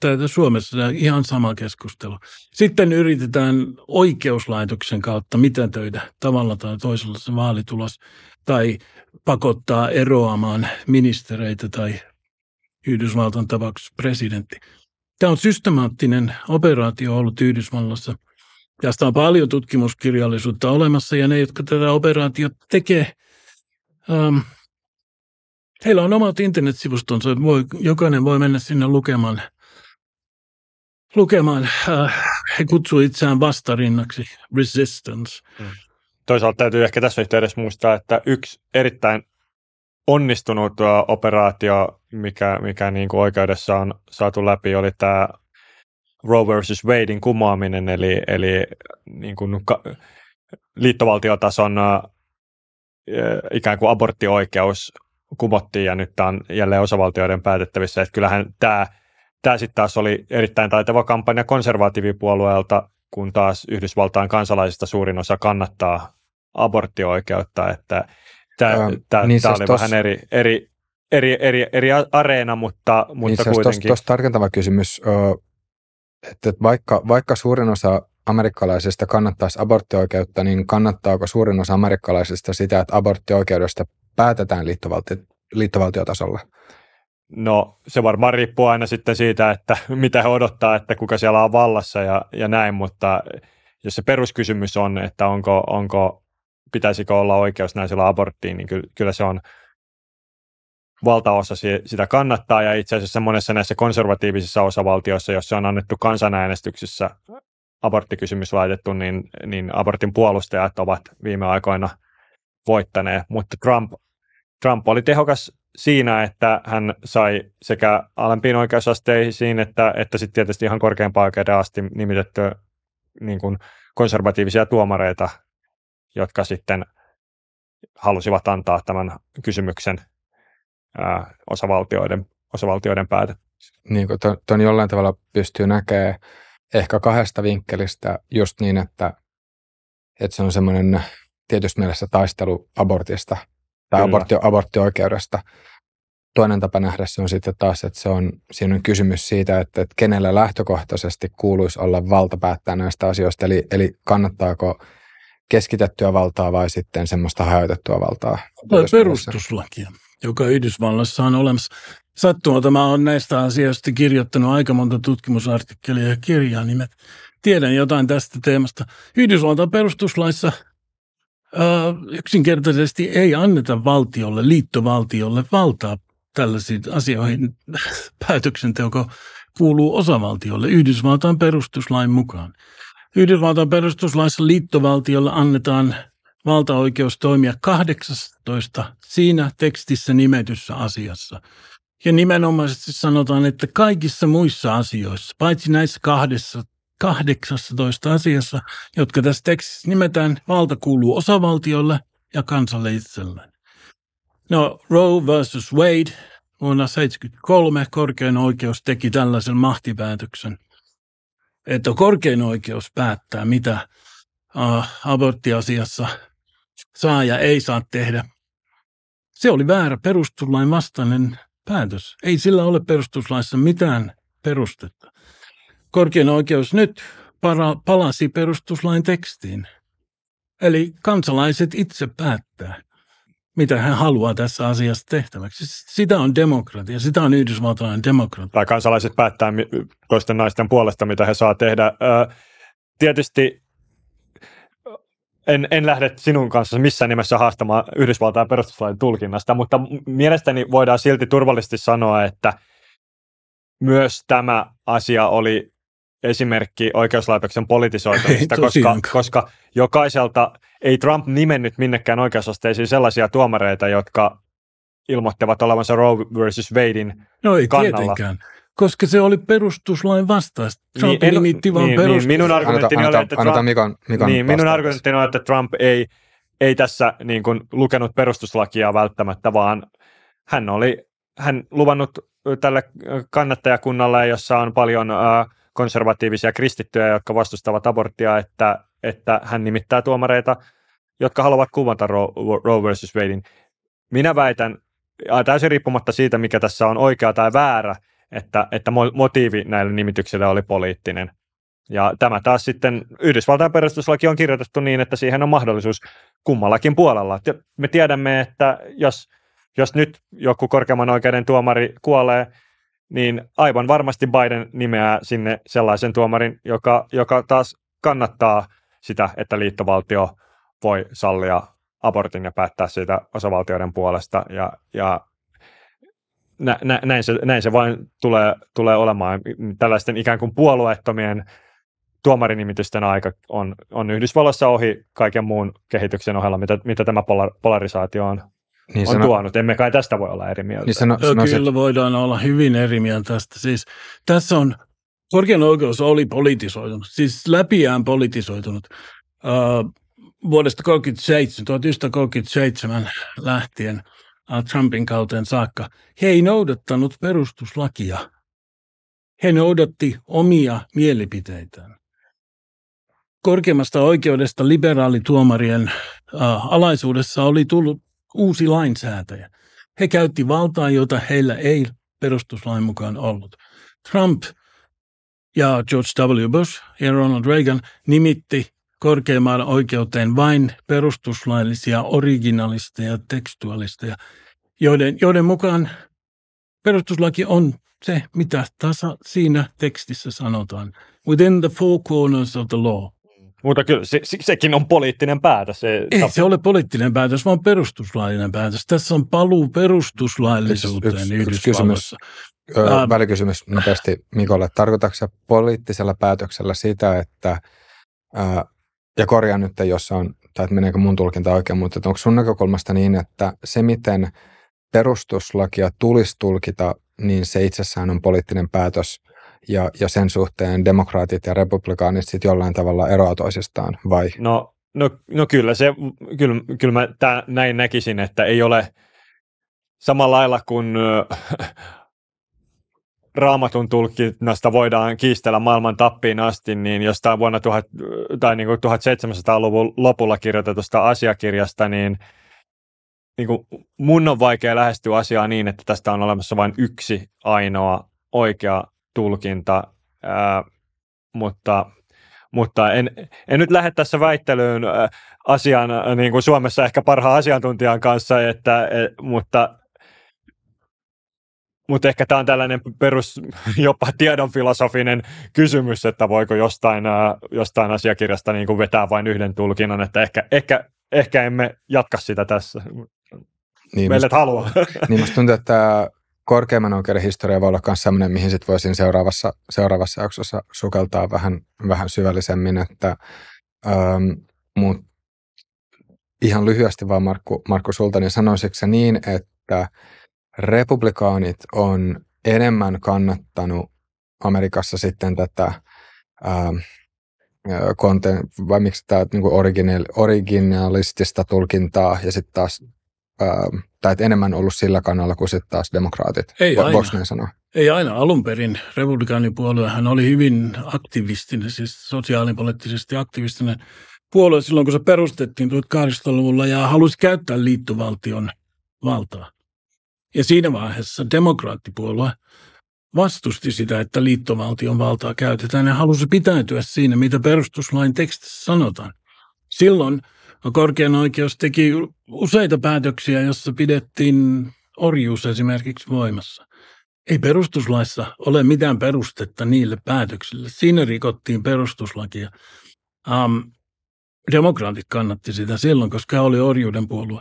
Tätä Suomessa ihan sama keskustelu. Sitten yritetään oikeuslaitoksen kautta mitätöidä tavalla tai toisella se vaalitulos tai pakottaa eroamaan ministereitä tai Yhdysvaltain tapauksessa presidentti. Tämä on systemaattinen operaatio ollut Yhdysvallassa. Tästä on paljon tutkimuskirjallisuutta olemassa ja ne, jotka tätä operaatiota tekee, heillä on omat internetsivustonsa, jokainen voi mennä sinne lukemaan. He kutsuu itseään vastarinnaksi, resistance. Toisaalta täytyy ehkä tässä yhteydessä muistaa, että yksi erittäin onnistunut operaatio, mikä niin kuin oikeudessa on saatu läpi, oli tämä Roe versus Wadein kumoaminen, eli niin kuin liittovaltiotason ikään kuin aborttioikeus kumottiin ja nyt tämä on jälleen osavaltioiden päätettävissä. Että kyllähän tämä sitten taas oli erittäin taitava kampanja konservaatiivipuolueelta, kun taas Yhdysvaltain kansalaisista suurin osa kannattaa aborttioikeutta. Että tämä niin oli vähän eri areena, mutta niin kuitenkin. Tuossa tarkentava kysymys, että vaikka suurin osa amerikkalaisista kannattaisi aborttioikeutta, niin kannattaako suurin osa amerikkalaisista sitä, että aborttioikeudesta päätetään liittovaltiotasolla? No se varmaan riippuu aina sitten siitä, että mitä he odottaa, että kuka siellä on vallassa ja näin, mutta jos se peruskysymys on, että pitäisikö olla oikeus naisilla aborttiin, niin kyllä se on valtaosa sitä kannattaa ja itse asiassa monessa näissä konservatiivisissa osavaltioissa, jossa on annettu kansanäänestyksissä aborttikysymys laitettu, niin abortin puolustajat ovat viime aikoina voittaneet, mutta Trump oli tehokas siinä, että hän sai sekä alempiin oikeusasteisiin että sitten tietysti ihan korkeimpaan oikeuden asti nimitetty niin kuin konservatiivisia tuomareita, jotka sitten halusivat antaa tämän kysymyksen osavaltioiden päätettäväksi. Niin kuin tuon jollain tavalla pystyy näkemään ehkä kahdesta vinkkelistä just niin, että se on semmoinen tietysti mielessä taistelu abortista tai aborttioikeudesta. Toinen tapa nähdä se on sitten taas, että siinä on kysymys siitä, että kenellä lähtökohtaisesti kuuluisi olla valta päättää näistä asioista. Eli kannattaako keskitettyä valtaa vai sitten semmoista hajoitettua valtaa? Tai perustuslakia, joka Yhdysvallassa on olemassa. Sattumalta mä oon näistä asioista kirjoittanut aika monta tutkimusartikkelia ja kirjaa, niin mä tiedän jotain tästä teemasta. Yhdysvaltain perustuslaissa yksinkertaisesti ei anneta valtiolle, liittovaltiolle valtaa tällaisiin asioihin. Päätöksenteko kuuluu osavaltiolle Yhdysvaltain perustuslain mukaan. Yhdysvaltain perustuslaissa liittovaltiolle annetaan valtaoikeus toimia 18 siinä tekstissä nimetyssä asiassa. Ja nimenomaisesti sanotaan, että kaikissa muissa asioissa, paitsi näissä 18 asiassa, jotka tässä tekstissä nimetään, valta kuuluu osavaltiolle ja kansalle itselleen. No, Roe versus Wade vuonna 1973 korkein oikeus teki tällaisen mahtipäätöksen, että korkein oikeus päättää, mitä aborttiasiassa saa ja ei saa tehdä. Se oli väärä perustuslain vastainen päätös. Ei sillä ole perustuslaissa mitään perustetta. Korkein oikeus nyt palasi perustuslain tekstiin. Eli kansalaiset itse päättää, mitä hän haluaa tässä asiassa tehtäväksi. Sitä on demokratia, sitä on yhdysvaltalainen demokratia. Tai kansalaiset päättää toisten naisten puolesta, mitä he saa tehdä. Tietysti en lähde sinun kanssa missään nimessä haastamaan Yhdysvaltain perustuslain tulkinnasta, mutta mielestäni voidaan silti turvallisesti sanoa, että myös tämä asia oli esimerkki oikeuslaitoksen politisoitumisesta, koska jokaiselta ei Trump nimennyt minnekään oikeusasteisiin sellaisia tuomareita, jotka ilmoittavat olevansa Roe versus Wadein kannalla. Tietenkään, koska se oli perustuslain vastaista. Trump nimitti vaan perustuslain. Minun argumenttini on, että Trump ei tässä niin kuin lukenut perustuslakia välttämättä, vaan hän luvannut tälle kannattajakunnalle, jossa on paljon konservatiivisia kristittyjä, jotka vastustavat aborttia, että hän nimittää tuomareita, jotka haluavat kuvata Roe versus Wadein. Minä väitän täysin riippumatta siitä, mikä tässä on oikea tai väärä, että motiivi näille nimityksille oli poliittinen. Ja tämä taas sitten Yhdysvaltain perustuslaki on kirjoitettu niin, että siihen on mahdollisuus kummallakin puolella. Me tiedämme, että jos nyt joku korkeimman oikeuden tuomari kuolee, niin aivan varmasti Biden nimeää sinne sellaisen tuomarin, joka taas kannattaa sitä, että liittovaltio voi sallia abortin ja päättää siitä osavaltioiden puolesta. Ja näin se vain tulee olemaan. Tällaisten ikään kuin puolueettomien tuomarinimitysten aika on Yhdysvalloissa ohi kaiken muun kehityksen ohella, mitä tämä polarisaatio on. Niin on tuonut. Emme kai tästä voi olla eri mieltä. Niin kyllä voidaan olla hyvin eri mieltä tästä. Siis, tässä on, korkein oikeus oli politisoitunut, siis läpiään politisoitunut. Vuodesta 1937 lähtien Trumpin kauteen saakka. He ei noudattanut perustuslakia. He noudatti omia mielipiteitään. Korkeimmasta oikeudesta liberaalituomarien alaisuudessa oli tullut uusi lainsäätäjä. He käytti valtaa, jota heillä ei perustuslain mukaan ollut. Trump ja George W. Bush ja Ronald Reagan nimitti korkeimman oikeuteen vain perustuslaillisia originalisteja, tekstualisteja, joiden mukaan perustuslaki on se, mitä siinä tekstissä sanotaan. Within the four corners of the law. Mutta kyllä sekin on poliittinen päätös. Ei se ole poliittinen päätös, vaan perustuslaillinen päätös. Tässä on paluu perustuslaillisuuteen Yhdysvalloissa. Välikysymys nopeasti Mikolle. Tarkoitatko sä poliittisella päätöksellä sitä, että, ja korjaan nyt, jos on, tai meneekö mun tulkinta oikein, mutta onko sun näkökulmasta niin, että se miten perustuslakia tulisi tulkita, niin se itsessään on poliittinen päätös, ja sen suhteen demokraatit ja republikaanit sitten jollain tavalla eroavat toisistaan, vai? No kyllä mä näin näkisin, että ei ole samalla lailla kuin Raamatun tulkinnasta voidaan kiistellä maailman tappiin asti, niin jostain vuonna 1700-luvun lopulla kirjoitetusta asiakirjasta, niin mun on vaikea lähestyä asiaa niin, että tästä on olemassa vain yksi ainoa oikea tulkinta, mutta en nyt lähde tässä väittelyyn asian niin kuin Suomessa ehkä parhaan asiantuntijan kanssa, mutta ehkä tämä on tällainen perus jopa tiedonfilosofinen kysymys, että voiko jostain asiakirjasta niin kuin vetää vain yhden tulkinnan, että ehkä emme jatka sitä tässä. Niin meille haluaa. Niin musta tuntuu, että korkeimman oikeuden historia voi olla myös sellainen, mihin sit voisin seuraavassa jaksossa sukeltaa vähän syvällisemmin, että mut ihan lyhyesti vaan Markku sulta, niin sanoisitko sä niin, että republikaanit on enemmän kannattanut Amerikassa sitten tätä vai miksi tämä niinku originalistista tulkintaa ja sitten taas tai enemmän ollut sillä kannalla kuin sitten taas demokraatit. Ei aina. Alun perin republikaanipuoluehan oli hyvin aktivistinen, siis sosiaalipoliittisesti aktivistinen puolue silloin, kun se perustettiin 1800-luvulla ja halusi käyttää liittovaltion valtaa. Ja siinä vaiheessa demokraattipuolue vastusti sitä, että liittovaltion valtaa käytetään ja halusi pitäytyä siinä, mitä perustuslain tekstissä sanotaan. Silloin korkein oikeus teki useita päätöksiä, jossa pidettiin orjuus esimerkiksi voimassa. Ei perustuslaissa ole mitään perustetta niille päätöksille. Siinä rikottiin perustuslakia. Demokraatit kannatti sitä silloin, koska hän oli orjuuden puolue.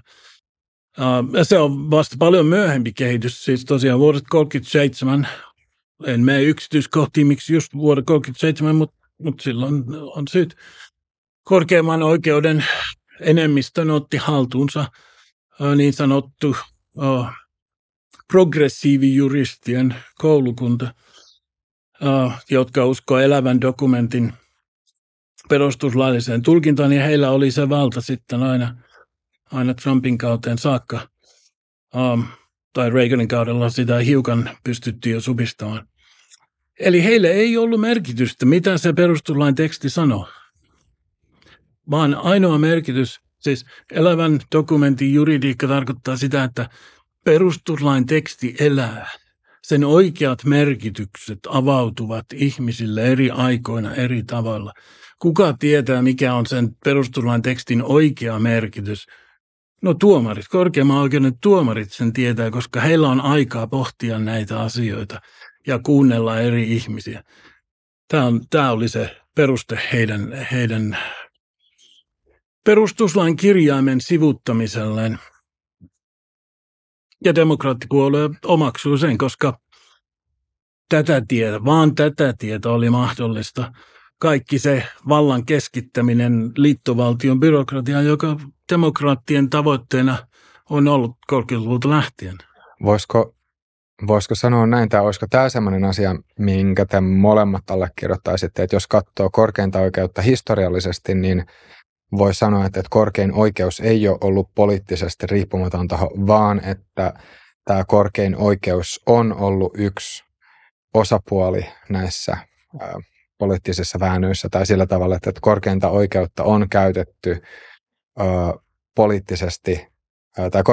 Se on vasta paljon myöhempi kehitys. Siis tosiaan vuodet 1937, en mene yksityiskohtiin, miksi just vuoden 1937, mutta silloin on syyt. Korkeimman oikeuden enemmistön otti haltuunsa niin sanottu progressiivijuristien koulukunta, jotka uskoo elävän dokumentin perustuslailliseen tulkintaan, ja heillä oli se valta sitten aina Trumpin kauteen saakka, tai Reaganin kaudella sitä hiukan pystyttiin jo supistamaan. Eli heille ei ollut merkitystä, mitä se perustuslain teksti sanoo, vaan ainoa merkitys, siis elävän dokumentin juridiikka tarkoittaa sitä, että perustuslain teksti elää. Sen oikeat merkitykset avautuvat ihmisille eri aikoina eri tavalla. Kuka tietää, mikä on sen perustuslain tekstin oikea merkitys? No tuomarit, korkeimman oikeuden tuomarit sen tietää, koska heillä on aikaa pohtia näitä asioita ja kuunnella eri ihmisiä. Tämä oli se peruste heidän perustuslain kirjaimen sivuttamiselleen. Ja demokraattipuolue omaksuu sen, koska tätä tietä oli mahdollista. Kaikki se vallan keskittäminen liittovaltion byrokratiaan, joka demokraattien tavoitteena on ollut 30-luvulta lähtien. Voisiko sanoa näin, tai olisiko tämä sellainen asia, minkä te molemmat allekirjoittaisitte, että jos katsoo korkeinta oikeutta historiallisesti, niin voi sanoa, että korkein oikeus ei ole ollut poliittisesti riippumaton taho, vaan että tämä korkein oikeus on ollut yksi osapuoli näissä poliittisissa väännöissä tai sillä tavalla, että korkeinta oikeutta on käytetty poliittisesti tai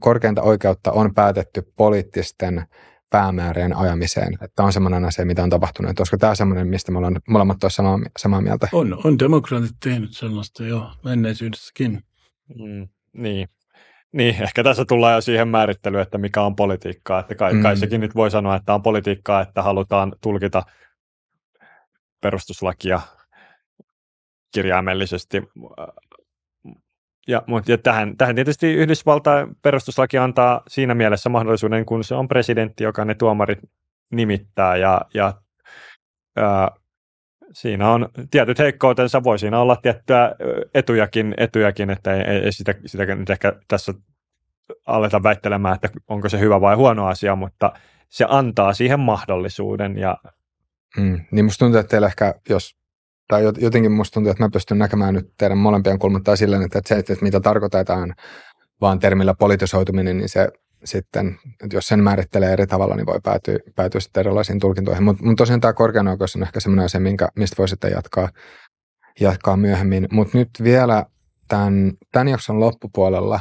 korkeinta oikeutta on päätetty poliittisten päämäärien ajamiseen. Tämä on semmoinen asia, mitä on tapahtunut. Olisiko tämä semmoinen, mistä me ollaan molemmat tuossa samaa mieltä? On demokraatit tehnyt sellaista jo menneisyydessäkin. Niin, ehkä tässä tullaan jo siihen määrittelyyn, että mikä on politiikkaa. Että kai sekin nyt voi sanoa, että on politiikkaa, että halutaan tulkita perustuslakia kirjaimellisesti. Ja tähän tietysti Yhdysvaltain perustuslaki antaa siinä mielessä mahdollisuuden, kun se on presidentti, joka ne tuomarit nimittää. Ja siinä on tietyt heikkoutensa, voi siinä olla tiettyä etujakin että ei sitä nyt ehkä tässä aleta väittelemään, että onko se hyvä vai huono asia, mutta se antaa siihen mahdollisuuden. Niin musta tuntuu, että teillä ehkä, tai jotenkin musta tuntuu, että mä pystyn näkemään nyt teidän molempien kulmattaa silleen, että se, että mitä tarkoitetaan vaan termillä politisoituminen, niin se sitten, että jos sen määrittelee eri tavalla, niin voi päätyä sitten erilaisiin tulkintoihin. Mutta tosiaan tämä korkean oikeus on ehkä semmoinen asia, mistä voi sitten jatkaa myöhemmin. Mutta nyt vielä tämän jakson loppupuolella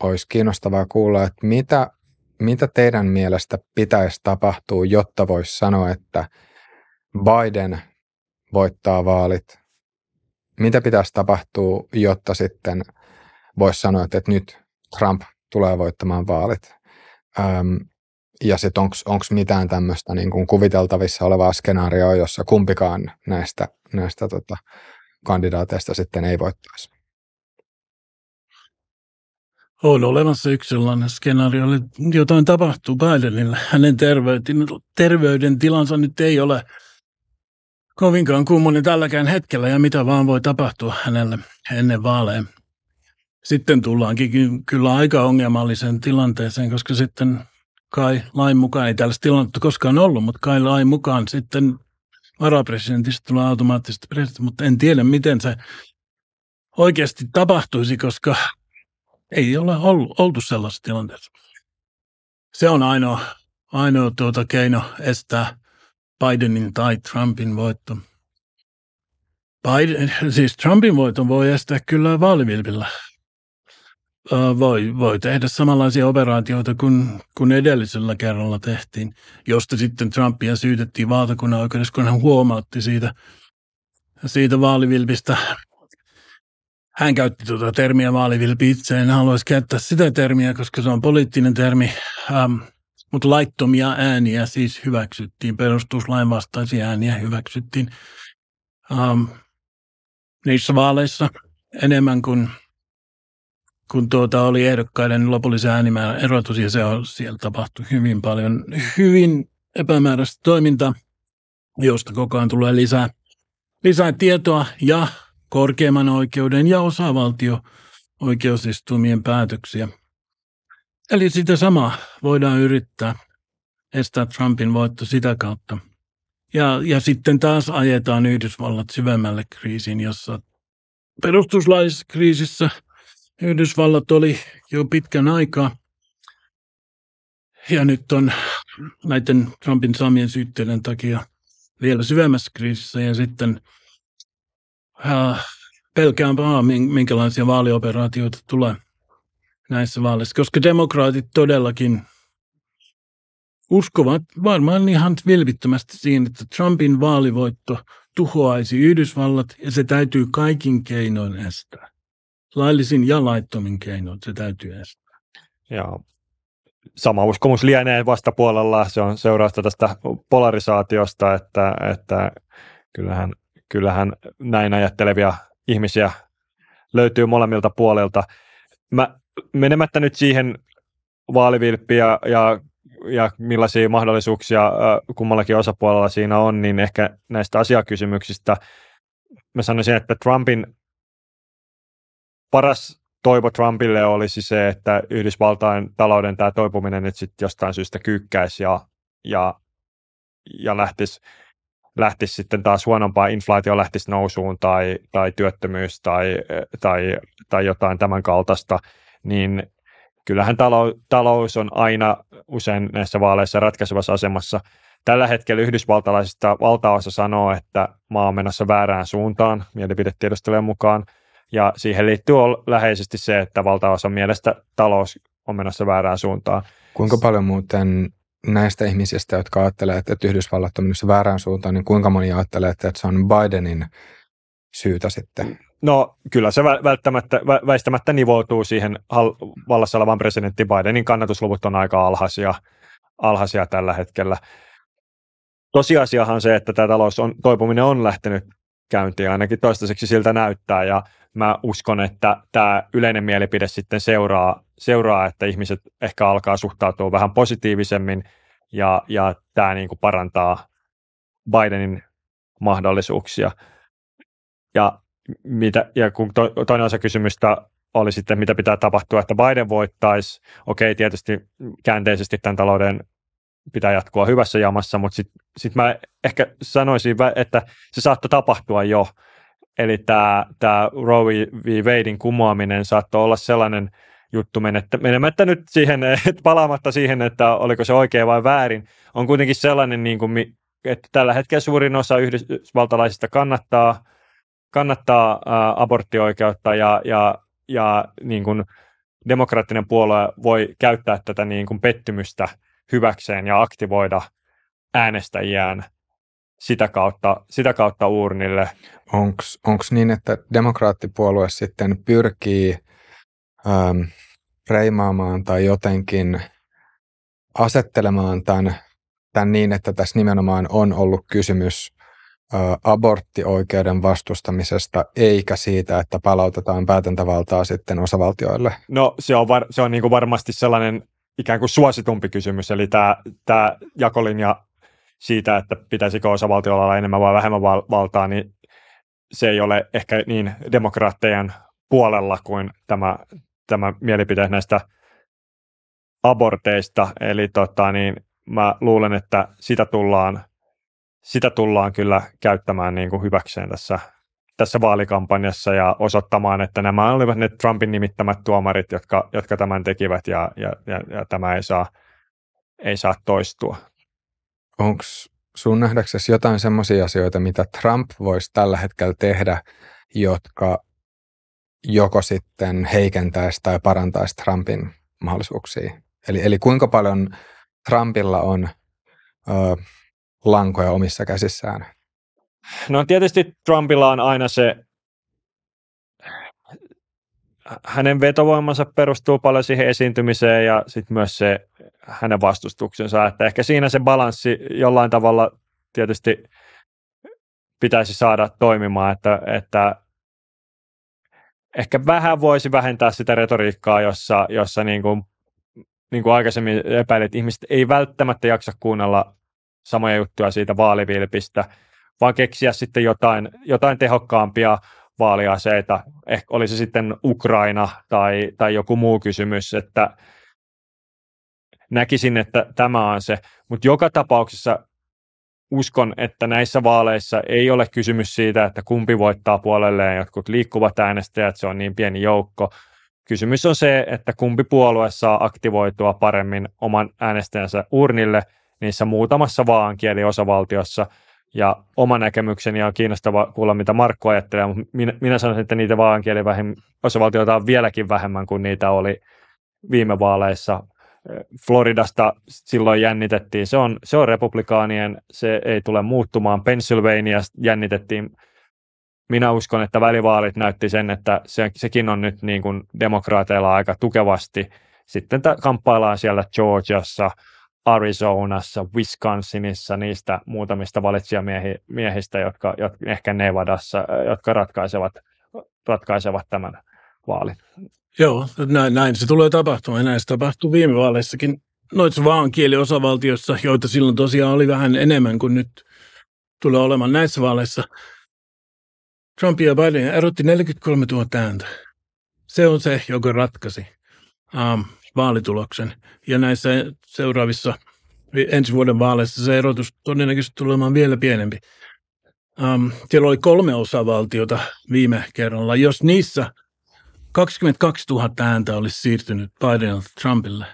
olisi kiinnostavaa kuulla, että mitä teidän mielestä pitäisi tapahtua, jotta voisi sanoa, että Biden voittaa vaalit. Mitä pitäisi tapahtua, jotta sitten voisi sanoa, että nyt Trump tulee voittamaan vaalit? Ja sitten onko mitään tämmöistä niin kuin kuviteltavissa olevaa skenaarioa, jossa kumpikaan näistä kandidaateista sitten ei voittaisi? On olemassa yksi sellainen skenaario, jotain tapahtuu Bidenille. Hänen terveydentilansa nyt ei ole kovinkaan kummonen tälläkään hetkellä ja mitä vaan voi tapahtua hänelle ennen vaaleja. Sitten tullaankin kyllä aika ongelmalliseen tilanteeseen, koska sitten kai lain mukaan, ei tällaista tilannetta koskaan ollut, mutta kai lain mukaan sitten varapresidentistä tulee automaattisesti presidentti, mutta en tiedä miten se oikeasti tapahtuisi, koska ei ole oltu sellaisessa tilanteessa. Se on ainoa keino estää Bidenin tai Trumpin voitto. Siis Trumpin voiton voi estää kyllä vaalivilpillä. Voi tehdä samanlaisia operaatioita kuin edellisellä kerralla tehtiin, josta sitten Trumpia syytettiin valtakunnan oikeudessa, kun hän huomautti siitä vaalivilpistä. Hän käytti tuota termiä vaalivilpi itse, en haluaisi käyttää sitä termiä, koska se on poliittinen termi, mutta laittomia ääniä siis hyväksyttiin, perustuslain vastaisia ääniä hyväksyttiin niissä vaaleissa enemmän kuin oli ehdokkaiden lopullisen äänimäärän erotus, ja siellä tapahtui hyvin paljon hyvin epämääräistä toimintaa, josta koko ajan tulee lisää tietoa ja korkeimman oikeuden ja osavaltio-oikeusistuimien päätöksiä. Eli sitä samaa voidaan yrittää estää Trumpin voitto sitä kautta. Ja sitten taas ajetaan Yhdysvallat syvemmälle kriisiin, jossa perustuslaiskriisissä Yhdysvallat oli jo pitkän aikaa. Ja nyt on näiden Trumpin saamien syytteiden takia vielä syvemmässä kriisissä ja sitten pelkään pahaa, minkälaisia vaalioperaatioita tulee näissä vaaleissa, koska demokraatit todellakin uskovat varmaan ihan vilpittömästi siihen, että Trumpin vaalivoitto tuhoaisi Yhdysvallat ja se täytyy kaikin keinoin estää. Laillisin ja laittomin keinoin se täytyy estää. Joo. Sama uskomus lienee vastapuolella. Se on seurausta tästä polarisaatiosta, että kyllähän näin ajattelevia ihmisiä löytyy molemmilta puolilta. Mä menemättä nyt siihen vaalivilppiin ja millaisia mahdollisuuksia kummallakin osapuolella siinä on, niin ehkä näistä asiakysymyksistä mä sanoisin, että Trumpin paras toivo Trumpille olisi se, että Yhdysvaltain talouden tämä toipuminen nyt sitten jostain syystä kyykkäisi ja lähtisi sitten taas huonompaa, inflaatio lähtisi nousuun tai työttömyys tai jotain tämän kaltaista, niin kyllähän talous on aina usein näissä vaaleissa ratkaisevassa asemassa. Tällä hetkellä yhdysvaltalaisista valtaosa sanoo, että maa on menossa väärään suuntaan mielipidetiedustelujen mukaan, ja siihen liittyy läheisesti se, että valtaosan mielestä talous on menossa väärään suuntaan. Kuinka paljon muuten näistä ihmisistä, jotka ajattelee, että Yhdysvallat on menossa väärään suuntaan, niin kuinka moni ajattelee, että se on Bidenin syytä sitten? No kyllä se väistämättä nivoutuu siihen vallassa olevan presidentti Bidenin kannatusluvut on aika alhaisia tällä hetkellä. Tosiasiahan se, että tämä toipuminen on lähtenyt käyntiin, ainakin toistaiseksi siltä näyttää, ja mä uskon, että tämä yleinen mielipide sitten seuraa, että ihmiset ehkä alkaa suhtautua vähän positiivisemmin, ja tämä niin kuin parantaa Bidenin mahdollisuuksia. Ja kun toinen osa kysymystä oli sitten, mitä pitää tapahtua, että Biden voittaisi. Okei, tietysti käänteisesti tämän talouden pitää jatkua hyvässä jamassa, mutta sit mä ehkä sanoisin, että se saattoi tapahtua jo. Eli tämä Roe v. Wadein kumoaminen saattoi olla sellainen juttu menemättä nyt siihen, palaamatta siihen, että oliko se oikein vai väärin. On kuitenkin sellainen, niin kuin, että tällä hetkellä suurin osa yhdysvaltalaisista kannattaa aborttioikeutta ja niin kuin demokraattinen puolue voi käyttää tätä niin kuin pettymystä hyväkseen ja aktivoida äänestäjiään sitä kautta uurnille. Onko niin, että demokraattipuolue sitten pyrkii reimaamaan tai jotenkin asettelemaan tämän niin, että tässä nimenomaan on ollut kysymys aborttioikeuden vastustamisesta, eikä siitä, että palautetaan päätäntävaltaa sitten osavaltioille? No se on niin kuin varmasti sellainen ikään kuin suositumpi kysymys, eli tämä jakolinja siitä, että pitäisikö osavaltiolla olla enemmän vai vähemmän valtaa, niin se ei ole ehkä niin demokraattejen puolella kuin tämä mielipide näistä aborteista, eli mä luulen, että sitä tullaan kyllä käyttämään niin kuin hyväkseen tässä vaalikampanjassa ja osoittamaan, että nämä olivat ne Trumpin nimittämät tuomarit, jotka tämän tekivät ja tämä ei saa toistua. Onko sun nähdäksesi jotain semmoisia asioita, mitä Trump voisi tällä hetkellä tehdä, jotka joko sitten heikentäisi tai parantaisi Trumpin mahdollisuuksia? Eli kuinka paljon Trumpilla on lankoja omissa käsissään? No tietysti Trumpilla on aina se, hänen vetovoimansa perustuu paljon siihen esiintymiseen ja sitten myös se hänen vastustuksensa, että ehkä siinä se balanssi jollain tavalla tietysti pitäisi saada toimimaan, että ehkä vähän voisi vähentää sitä retoriikkaa, jossa niin kuin aikaisemmin epäilit, että ihmiset ei välttämättä jaksa kuunnella samoja juttuja siitä vaalivilpistä, vaan keksiä sitten jotain tehokkaampia vaaliaseita. Ehkä oli se sitten Ukraina tai joku muu kysymys, että näkisin, että tämä on se. Mutta joka tapauksessa uskon, että näissä vaaleissa ei ole kysymys siitä, että kumpi voittaa puolelleen. Jotkut liikkuvat äänestäjät, se on niin pieni joukko. Kysymys on se, että kumpi puolue saa aktivoitua paremmin oman äänestäjänsä urnille niissä muutamassa vaankieliosavaltiossa. Ja oma näkemykseni on kiinnostava kuulla, mitä Markku ajattelee, mutta minä sanoisin, että niitä vaankieliosavaltioita on vieläkin vähemmän kuin niitä oli viime vaaleissa Floridasta silloin jännitettiin. Se on republikaanien, se ei tule muuttumaan. Pennsylvaniasta jännitettiin. Minä uskon, että välivaalit näytti sen, että sekin on nyt niin kuin demokraateilla aika tukevasti. Sitten kamppaillaan siellä Georgiassa, Arizonassa, Wisconsinissa, niistä muutamista valitsijamiehistä, jotka ehkä Nevadassa, jotka ratkaisevat tämän vaalin. Joo, näin se tulee tapahtumaan. Näin se tapahtui viime vaaleissakin noissa vaankieliosavaltioissa, joita silloin tosiaan oli vähän enemmän kuin nyt tulee olemaan näissä vaaleissa. Trump ja Biden erotti 43 000 ääntä. Se on se, joka ratkaisi vaalituloksen. Ja näissä seuraavissa ensi vuoden vaaleissa se erotus todennäköisesti tulee olemaan vielä pienempi. Siellä oli 3 osavaltiota viime kerralla. Jos niissä 22 000 ääntä olisi siirtynyt Bidenilta Trumpille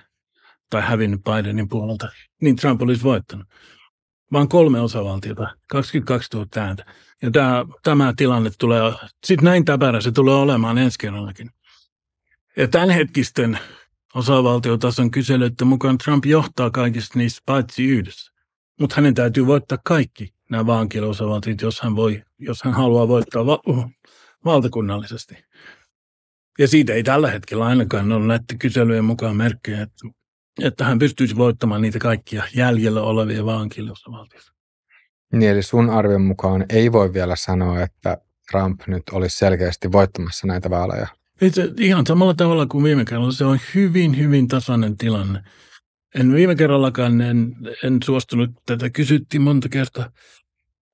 tai hävinnyt Bidenin puolelta, niin Trump olisi voittanut. Vaan 3 osavaltiota, 22 000 ääntä. Ja tämä tilanne tulee, sitten näin täpärä se tulee olemaan ensi kerrallakin. Ja tämänhetkisten osavaltiotason kyselyiden mukaan Trump johtaa kaikista niissä paitsi yhdessä. Mutta hänen täytyy voittaa kaikki nämä vaankieliosavaltiot, jos hän haluaa voittaa valtakunnallisesti. Ja siitä ei tällä hetkellä ainakaan ole näiden kyselyjen mukaan merkkejä, että hän pystyisi voittamaan niitä kaikkia jäljellä olevia vaankieliosavaltioita. Niin, eli sun arvion mukaan ei voi vielä sanoa, että Trump nyt olisi selkeästi voittamassa näitä vaaleja. Ihan samalla tavalla kuin viime kerralla. Se on hyvin, hyvin tasainen tilanne. En viime kerrallakaan suostunut tätä. Kysyttiin monta kertaa,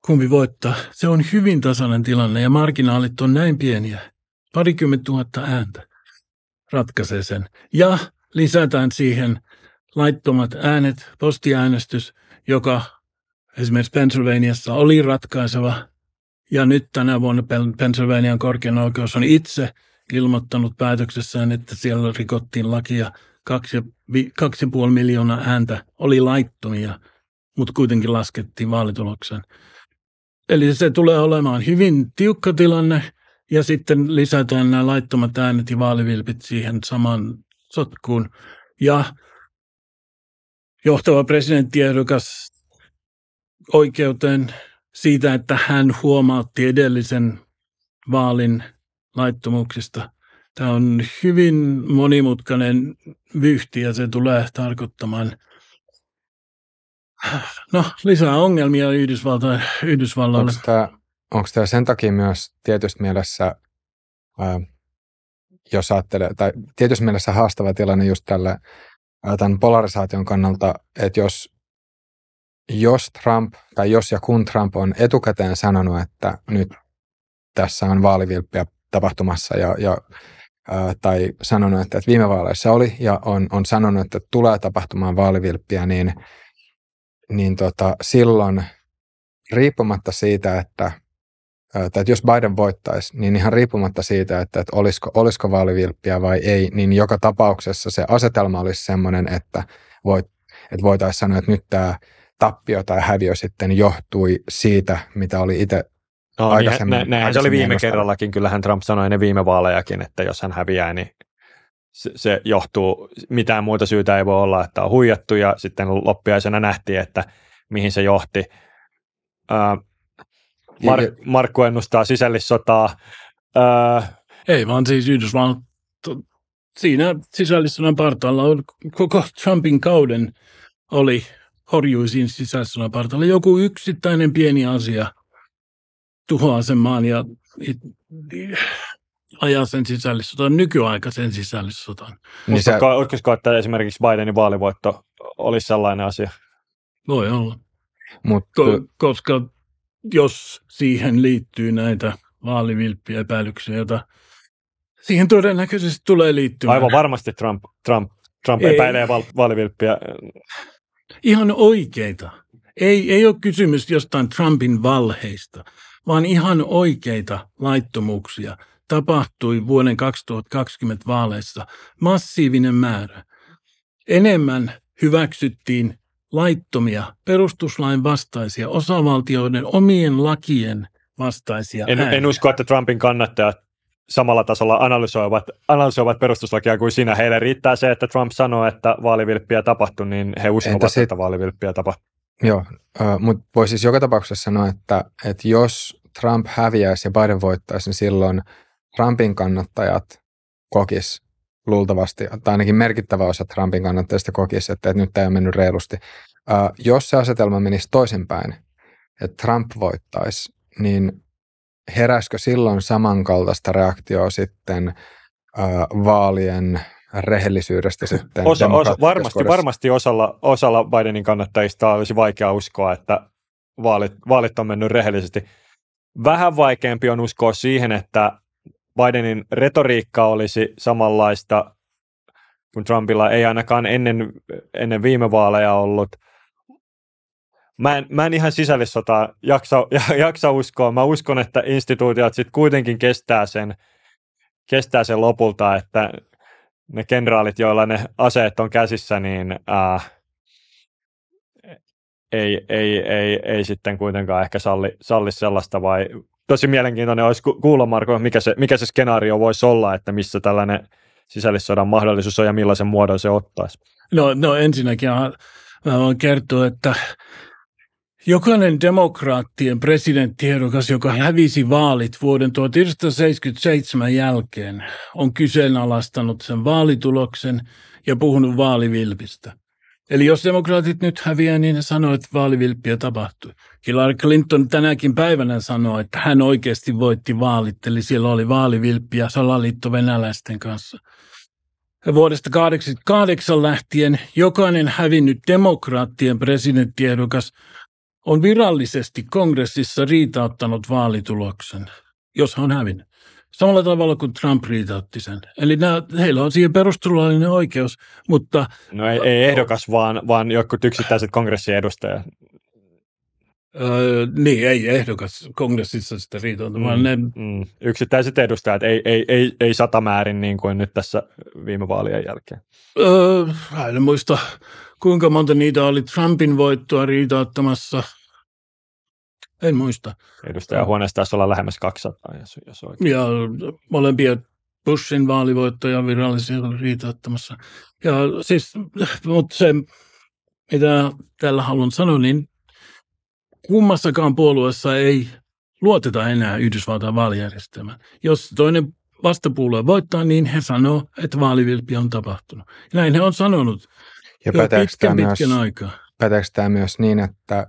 kumpi voittaa. Se on hyvin tasainen tilanne ja marginaalit on näin pieniä. 20 000 ääntä ratkaisee sen. Ja lisätään siihen laittomat äänet, postiäänestys, joka esimerkiksi Pennsylvaniassa oli ratkaiseva. Ja nyt tänä vuonna Pennsylvanian korkein oikeus on itse ilmoittanut päätöksessään, että siellä rikottiin lakia. 2,5 miljoonaa ääntä oli laittomia, mutta kuitenkin laskettiin vaalituloksen. Eli se tulee olemaan hyvin tiukka tilanne, ja sitten lisätään nämä laittomat äänet ja vaalivilpit siihen samaan sotkuun. Ja johtava presidenttiehdokas oikeuteen siitä, että hän huomautti edellisen vaalin laittomuuksista. Tämä on hyvin monimutkainen vyyhti ja se tulee tarkoittamaan lisää ongelmia Yhdysvalloille. Onko tämä sen takia myös tietysti mielessä, jos ajattelee, tai tietysti mielessä haastava tilanne just tämän polarisaation kannalta, että jos Trump tai jos ja kun Trump on etukäteen sanonut, että nyt tässä on vaalivilppiä tapahtumassa tai sanonut, että viime vaaleissa oli ja on sanonut, että tulee tapahtumaan vaalivilppiä, niin silloin riippumatta siitä, että jos Biden voittaisi, niin ihan riippumatta siitä, että olisiko vaalivilppiä vai ei, niin joka tapauksessa se asetelma olisi sellainen, että voitaisiin sanoa, että nyt tämä tappio tai häviö sitten johtui siitä, mitä oli itse aikaisemmin. Näinhän se oli viime kerrallakin. Kyllähän Trump sanoi ne viime vaalejakin, että jos hän häviää, niin se johtuu, mitään muuta syytä ei voi olla, että on huijattu, ja sitten loppiaisena nähtiin, että mihin se johti. Markku ennustaa sisällissotaa. Ei vaan siis Yhdysvallat. Siinä sisällissodan partaalla on koko Trumpin kauden oli horjuisiin sisällissodan partaalla. Joku yksittäinen pieni asia tuhoaa sen maan ja ajaa sen sisällissotaan, nykyaikaisen sisällissotaan. Niin olisiko, että esimerkiksi Bidenin vaalivoitto olisi sellainen asia? Voi olla. Koska jos siihen liittyy näitä vaalivilppiä epäilyksiä, joita siihen todennäköisesti tulee liittyä. Aivan varmasti Trump epäilee vaalivilppiä. Ihan oikeita. Ei ole kysymys jostain Trumpin valheista, vaan ihan oikeita laittomuuksia tapahtui vuoden 2020 vaaleissa massiivinen määrä. Enemmän hyväksyttiin laittomia, perustuslain vastaisia, osavaltioiden omien lakien vastaisia ääniä. En usko, että Trumpin kannattajat samalla tasolla analysoivat perustuslakia kuin sinä. Heille riittää se, että Trump sanoo, että vaalivilppiä tapahtui, niin he uskovat, että vaalivilppiä tapahtui. Joo, mutta voi siis joka tapauksessa sanoa, että jos Trump häviäisi ja Biden voittaisi, niin silloin Trumpin kannattajat kokis luultavasti, tai ainakin merkittävä osa Trumpin kannattajista kokisi, että nyt tämä on mennyt reilusti. Jos se asetelma menisi toisinpäin, että Trump voittaisi, niin heräskö silloin samankaltaista reaktioa sitten vaalien rehellisyydestä sitten? Varmasti osalla Bidenin kannattajista olisi vaikea uskoa, että vaalit on mennyt rehellisesti. Vähän vaikeampi on uskoa siihen, että Bidenin retoriikka olisi samanlaista kuin Trumpilla, ei ainakaan ennen viime vaaleja ollut. Mä en ihan sisällissotaa jaksa uskoa. Mä uskon, että instituutiot sitten kuitenkin kestää sen lopulta, että ne kenraalit, joilla ne aseet on käsissä, niin ei sitten kuitenkaan ehkä salli sellaista. Vai tosi mielenkiintoinen olisi kuulla, Marko, mikä se skenaario voisi olla, että missä tällainen sisällissodan mahdollisuus on ja millaisen muodon se ottaisi. No ensinnäkin mä voin kertoa, että jokainen demokraattien presidenttiehdokas, joka hävisi vaalit vuoden 1977 jälkeen, on kyseenalaistanut sen vaalituloksen ja puhunut vaalivilpistä. Eli jos demokraatit nyt häviää, niin ne sanoo, että vaalivilppiä tapahtui. Hillary Clinton tänäkin päivänä sanoi, että hän oikeasti voitti vaalit, eli siellä oli vaalivilppiä salaliitto venäläisten kanssa. Vuodesta 1988 lähtien jokainen hävinnyt demokraattien presidenttiehdokas on virallisesti kongressissa riitauttanut vaalituloksen, jos on hävinnyt. Samalla tavalla kuin Trump riitautti sen. Eli heillä on siihen perustuslaillinen oikeus, mutta... No ei ehdokas, vaan jotkut yksittäiset kongressin edustajat. Niin, ei ehdokas kongressissa sitä riitautunut, vaan ne... Yksittäiset edustajat, ei satamäärin niin kuin nyt tässä viime vaalien jälkeen. En muista, kuinka monta niitä oli Trumpin voittoa riitauttamassa. En muista. Edustajahuoneessa taisi olla lähemmäs 200, jos oikein. Ja molempia Bushin vaalivoittoja virallisia riitauttamassa. Ja siis, mutta se, mitä tällä haluan sanoa, niin kummassakaan puolueessa ei luoteta enää Yhdysvaltain vaalijärjestelmään. Jos toinen vastapuolue voittaa, niin he sanoo, että vaalivilppi on tapahtunut. Näin he on sanonut ja jo pitkän aikaa. Päteekö tämä myös niin, että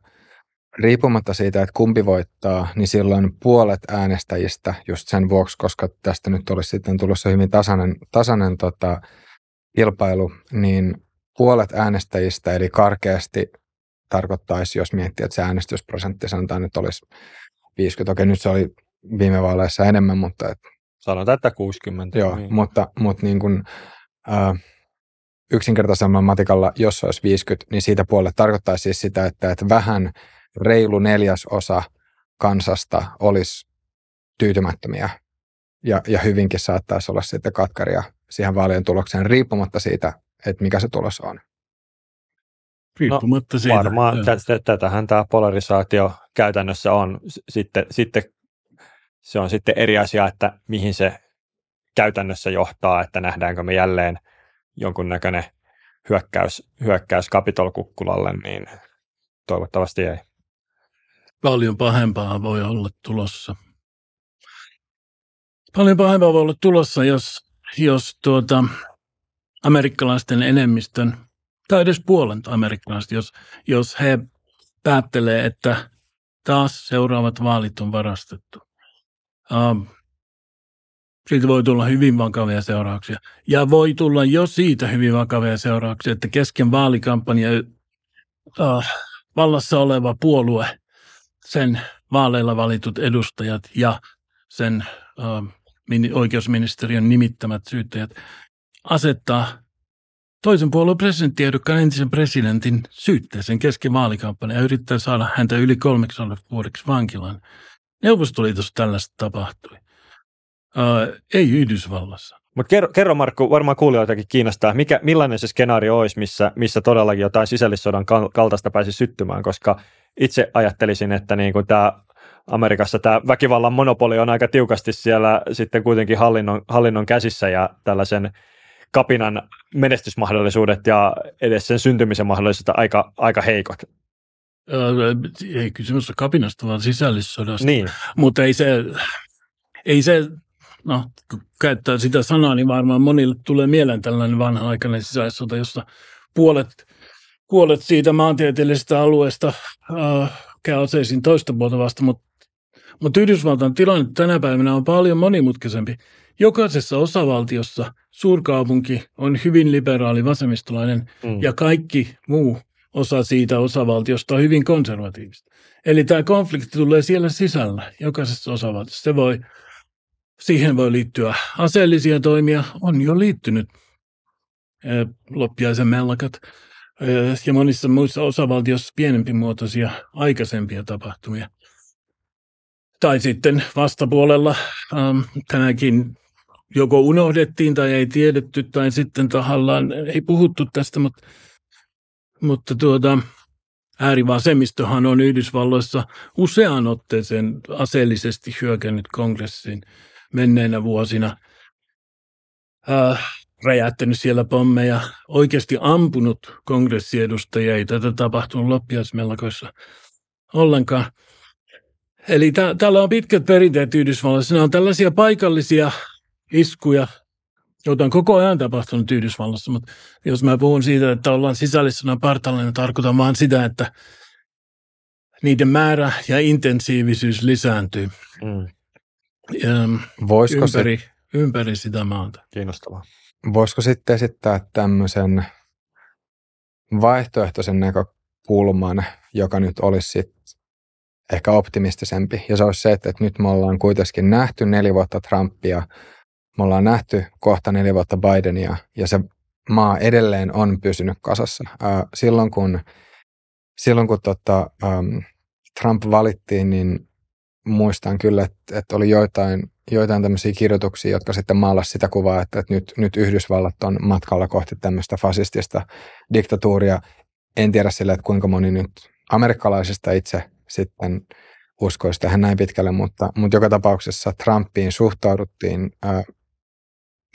riippumatta siitä, että kumpi voittaa, niin silloin puolet äänestäjistä just sen vuoksi, koska tästä nyt olisi sitten tulossa hyvin tasainen kilpailu, niin puolet äänestäjistä, eli karkeasti tarkoittaisi, jos miettii, että se äänestysprosentti sanotaan nyt olisi 50, okei nyt se oli viime vaaleissa enemmän, mutta... Sanotaan, että 60. Joo, niin. Mutta niin kuin... yksinkertaisemmalla matikalla, jos olisi 50, niin siitä puolelle tarkoittaisi siis sitä, että vähän reilu neljäsosa kansasta olisi tyytymättömiä ja hyvinkin saattaisi olla sitten katkaria siihen vaalien tulokseen, riippumatta siitä, että mikä se tulos on. Riippumatta siitä. Varmaan tätähän tämä polarisaatio käytännössä on. Sitten se on sitten eri asia, että mihin se käytännössä johtaa, että nähdäänkö me jälleen jonkunnäköinen hyökkäys Kapitol-kukkulalle, niin toivottavasti ei. Paljon pahempaa voi olla tulossa. Paljon pahempaa voi olla tulossa, jos amerikkalaisten enemmistön, tai edes puolen amerikkalaisten, jos he päättelee, että taas seuraavat vaalit on varastettu. Siitä voi tulla hyvin vakavia seurauksia. Ja voi tulla jo siitä hyvin vakavia seurauksia, että kesken vaalikampanjan vallassa oleva puolue, sen vaaleilla valitut edustajat ja sen oikeusministeriön nimittämät syyttäjät asettaa toisen puolueen presidenttiehdokkaan entisen presidentin syytteeseen kesken vaalikampanjan ja yrittää saada häntä yli 3 vuodeksi vankilaan. Neuvostoliitossa tällaista tapahtui. Ei Yhdysvallassa. Mutta kerro Markku, varmaan kuulijoitakin kiinnostaa, millainen se skenaario olisi, missä todellakin jotain sisällissodan kaltaista pääsi syttymään, koska itse ajattelisin, että niin tämä Amerikassa tämä väkivallan monopoli on aika tiukasti siellä sitten kuitenkin hallinnon käsissä, ja tällaisen kapinan menestysmahdollisuudet ja edes sen syntymisen mahdollisuudet aika heikot. Ei kysymys ole kapinasta, vaan sisällissodasta. Niin. Mutta ei se, no kun käyttää sitä sanaa, niin varmaan monille tulee mieleen tällainen vanha-aikainen sisällissota, jossa puolet siitä maantieteellisestä alueesta käy aseisiin toista puolta vasta, mutta Yhdysvaltain tilanne tänä päivänä on paljon monimutkaisempi. Jokaisessa osavaltiossa suurkaupunki on hyvin liberaali vasemmistolainen ja kaikki muu osa siitä osavaltiosta on hyvin konservatiivista. Eli tämä konflikti tulee siellä sisällä, jokaisessa osavaltiossa. Siihen voi liittyä aseellisia toimia, on jo liittynyt loppiaisen mellakat ja monissa muissa osavaltioissa pienempimuotoisia aikaisempia tapahtumia. Tai sitten vastapuolella tänäänkin joko unohdettiin tai ei tiedetty tai sitten tahallaan ei puhuttu tästä, mutta äärivasemmistohan on Yhdysvalloissa useaan otteeseen aseellisesti hyökännyt kongressiin menneinä vuosina, räjäyttänyt siellä pommeja, oikeasti ampunut kongressiedustajia, ei tätä tapahtunut loppiaismellakoissa ollenkaan. Eli täällä on pitkät perinteet Yhdysvalloissa. Nämä on tällaisia paikallisia iskuja, joita on koko ajan tapahtunut Yhdysvalloissa, mutta jos mä puhun siitä, että ollaan sisällissodan partalla, niin tarkoitan vaan sitä, että niiden määrä ja intensiivisyys lisääntyy ympäri sitä maata. Kiinnostavaa. Voisiko sitten esittää tämmöisen vaihtoehtoisen näkökulman, joka nyt olisi sitten ehkä optimistisempi, ja se olisi se, että nyt me ollaan kuitenkin nähty 4 vuotta Trumpia, me ollaan nähty kohta 4 vuotta Bidenia, ja se maa edelleen on pysynyt kasassa. Silloin kun Trump valittiin, niin muistan kyllä, että oli joitain tämmöisiä kirjoituksia, jotka sitten maalasi sitä kuvaa, että nyt Yhdysvallat on matkalla kohti tämmöistä fasistista diktatuuria. En tiedä sillä, että kuinka moni nyt amerikkalaisista itse sitten uskoisi tähän näin pitkälle, mutta joka tapauksessa Trumpiin suhtauduttiin,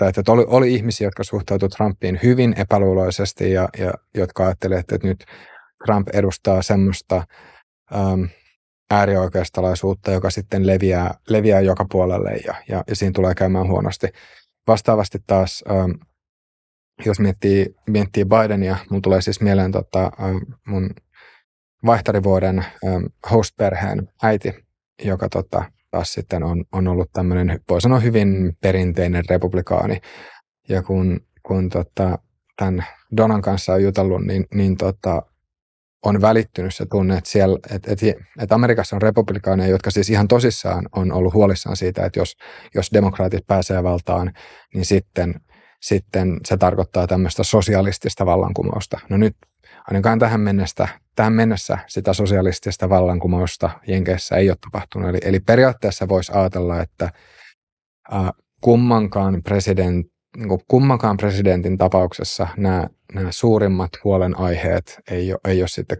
että oli ihmisiä, jotka suhtautuivat Trumpiin hyvin epäluuloisesti ja jotka ajattelivat, että nyt Trump edustaa semmoista äärioikeistolaisuutta, joka sitten leviää joka puolelle ja siinä tulee käymään huonosti. Vastaavasti taas, jos miettii Bidenia, mun tulee siis mieleen mun vaihtarivuoden host-perheen äiti, joka taas sitten on ollut tämmöinen, voi sanoa, hyvin perinteinen republikaani. Ja kun tämän Donan kanssa on jutellut, niin on välittynyt se tunne, että siellä, että Amerikassa on republikaaneja, jotka siis ihan tosissaan on ollut huolissaan siitä, että jos demokraatit pääsee valtaan, niin sitten se tarkoittaa tämmöistä sosialistista vallankumousta. No nyt ainakaan tähän mennessä sitä sosialistista vallankumousta Jenkeissä ei ole tapahtunut. Eli periaatteessa voisi ajatella, että kummankaan presidentin tapauksessa nämä suurimmat huolenaiheet ei ole sitten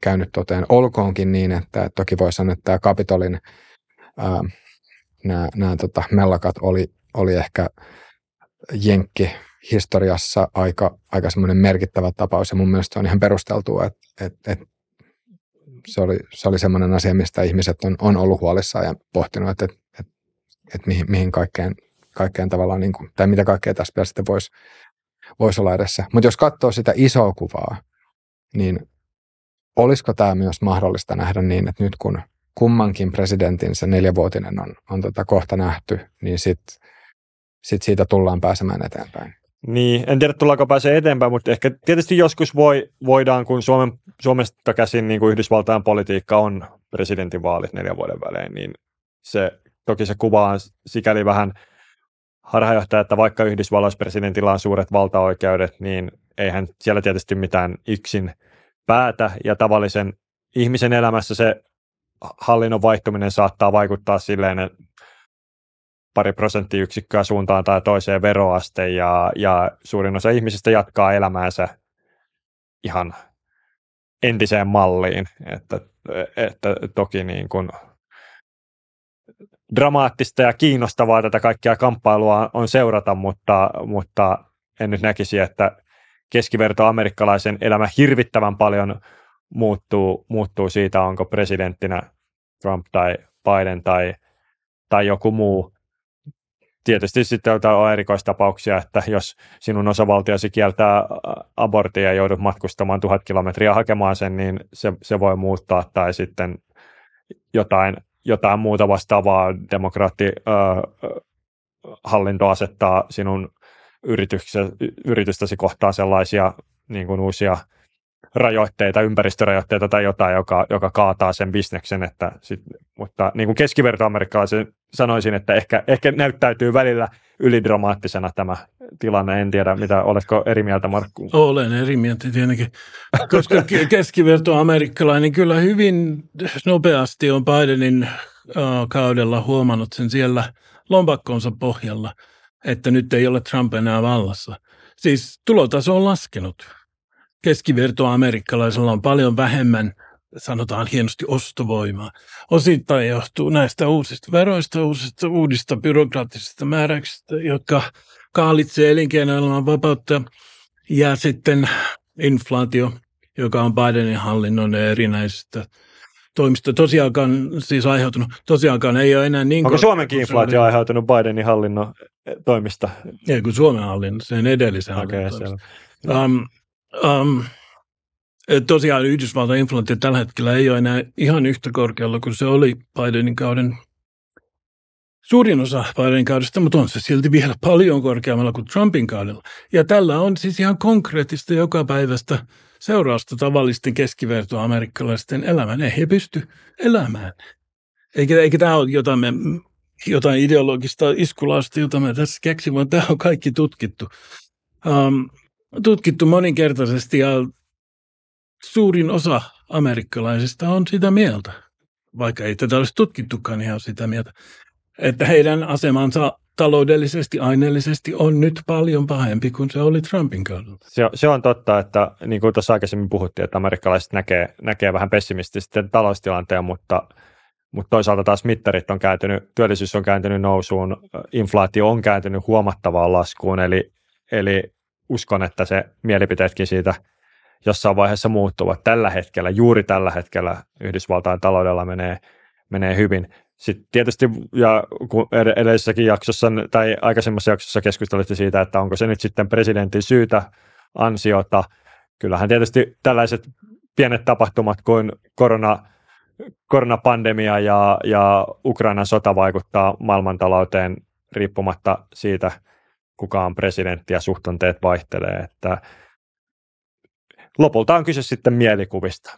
käynyt toteen. Olkoonkin niin, että toki voi sanoa, että tämä Kapitolin nämä mellakat oli ehkä jenkkihistoriassa aika semmoinen merkittävä tapaus, ja mun mielestä on ihan perusteltua, että se oli semmoinen asia, mistä ihmiset on ollut huolissaan ja pohtinut, että mihin kaikkeen tavallaan, niin kuin, tai mitä kaikkea tässä vielä sitten voisi olla edessä. Mutta jos katsoo sitä isoa kuvaa, niin olisiko tämä myös mahdollista nähdä niin, että nyt kun kummankin presidentin se 4-vuotinen on kohta nähty, niin sitten siitä tullaan pääsemään eteenpäin. Niin, en tiedä tullaanko pääsee eteenpäin, mutta ehkä tietysti joskus voidaan, kun Suomesta käsin niin kuin Yhdysvaltain politiikka on presidentinvaalit 4 vuoden välein, niin se toki se kuvaa sikäli vähän harhaanjohtaja, että vaikka Yhdysvalloissa presidentillä on suuret valtaoikeudet, niin eihän siellä tietysti mitään yksin päätä, ja tavallisen ihmisen elämässä se hallinnon vaihtuminen saattaa vaikuttaa silleen, että pari prosenttiyksikköä suuntaan tai toiseen veroaste, ja suurin osa ihmisistä jatkaa elämäänsä ihan entiseen malliin, että toki niin kun dramaattista ja kiinnostavaa tätä kaikkea kamppailua on seurata, mutta en nyt näkisi, että keskiverto amerikkalaisen elämä hirvittävän paljon muuttuu siitä, onko presidenttinä Trump tai Biden tai joku muu. Tietysti sitten on erikoistapauksia, että jos sinun osavaltiosi kieltää abortin ja joudut matkustamaan 1000 kilometriä hakemaan sen, niin se voi muuttaa, tai sitten jotain muuta vastaavaa demokraattihallinto asettaa sinun yritystäsi kohtaan sellaisia niin kuin uusia rajoitteita, ympäristörajoitteita tai jotain, joka kaataa sen bisneksen. Mutta niin kuin keskivertoamerikkalaisen sanoisin, että ehkä näyttäytyy välillä ylidramaattisena tämä tilanne. En tiedä, mitä oletko eri mieltä, Markku? Olen eri mieltä tietenkin, koska keskivertoamerikkalainen kyllä hyvin nopeasti on Bidenin kaudella huomannut sen siellä lompakkonsa pohjalla, että nyt ei ole Trump enää vallassa. Siis tulotaso on laskenut. Keskivertoamerikkalaisella on paljon vähemmän, sanotaan hienosti, ostovoimaa. Osittain johtuu näistä uusista veroista, uudista byrokraattisista määräyksistä, jotka kahlitsee elinkeinoelämän vapautta, ja sitten inflaatio, joka on Bidenin hallinnon erinäisistä toimista tosiaankaan siis aiheutunut. Tosiaankaan ei ole enää niin. Onko Suomenkin inflaatio aiheutunut Bidenin hallinnon toimista? Ei, kun Suomen hallinnon, sen edellisen hallinnon toimista. Tosiaan Yhdysvaltain inflaatio tällä hetkellä ei ole enää ihan yhtä korkealla kuin se oli Bidenin kauden, suurin osa Bidenin kaudesta, mutta on se silti vielä paljon korkeammalla kuin Trumpin kaudella. Ja tällä on siis ihan konkreettista jokapäiväistä seurausta tavallisten keskivertoamerikkalaisten elämään. Ei he pysty elämään. Eikä tämä ole jotain ideologista iskulausta, jota me tässä keksin, vaan tämä on kaikki tutkittu. Tutkittu moninkertaisesti, ja suurin osa amerikkalaisista on sitä mieltä, vaikka ei tätä olisi tutkittukaan, niin he on sitä mieltä, että heidän asemansa taloudellisesti, aineellisesti on nyt paljon pahempi kuin se oli Trumpin kaudella. Se on totta, että niin kuin tuossa aikaisemmin puhuttiin, että amerikkalaiset näkee vähän pessimistisesti taloustilanteen, mutta toisaalta taas mittarit on kääntynyt, työllisyys on kääntynyt nousuun, inflaatio on kääntynyt huomattavaan laskuun, eli uskon, että se mielipiteetkin siitä jossain vaiheessa muuttuvat. Juuri tällä hetkellä Yhdysvaltain taloudella menee hyvin. Sitten tietysti, ja kun edellisessäkin jaksossa tai aikaisemmassa jaksossa keskustelitte siitä, että onko se nyt sitten presidentin syytä, ansiota. Kyllähän tietysti tällaiset pienet tapahtumat kuin koronapandemia ja Ukrainan sota vaikuttaa maailmantalouteen riippumatta siitä, kuka on presidentti, ja suhdanteet vaihtelee, että lopulta on kyse sitten mielikuvista.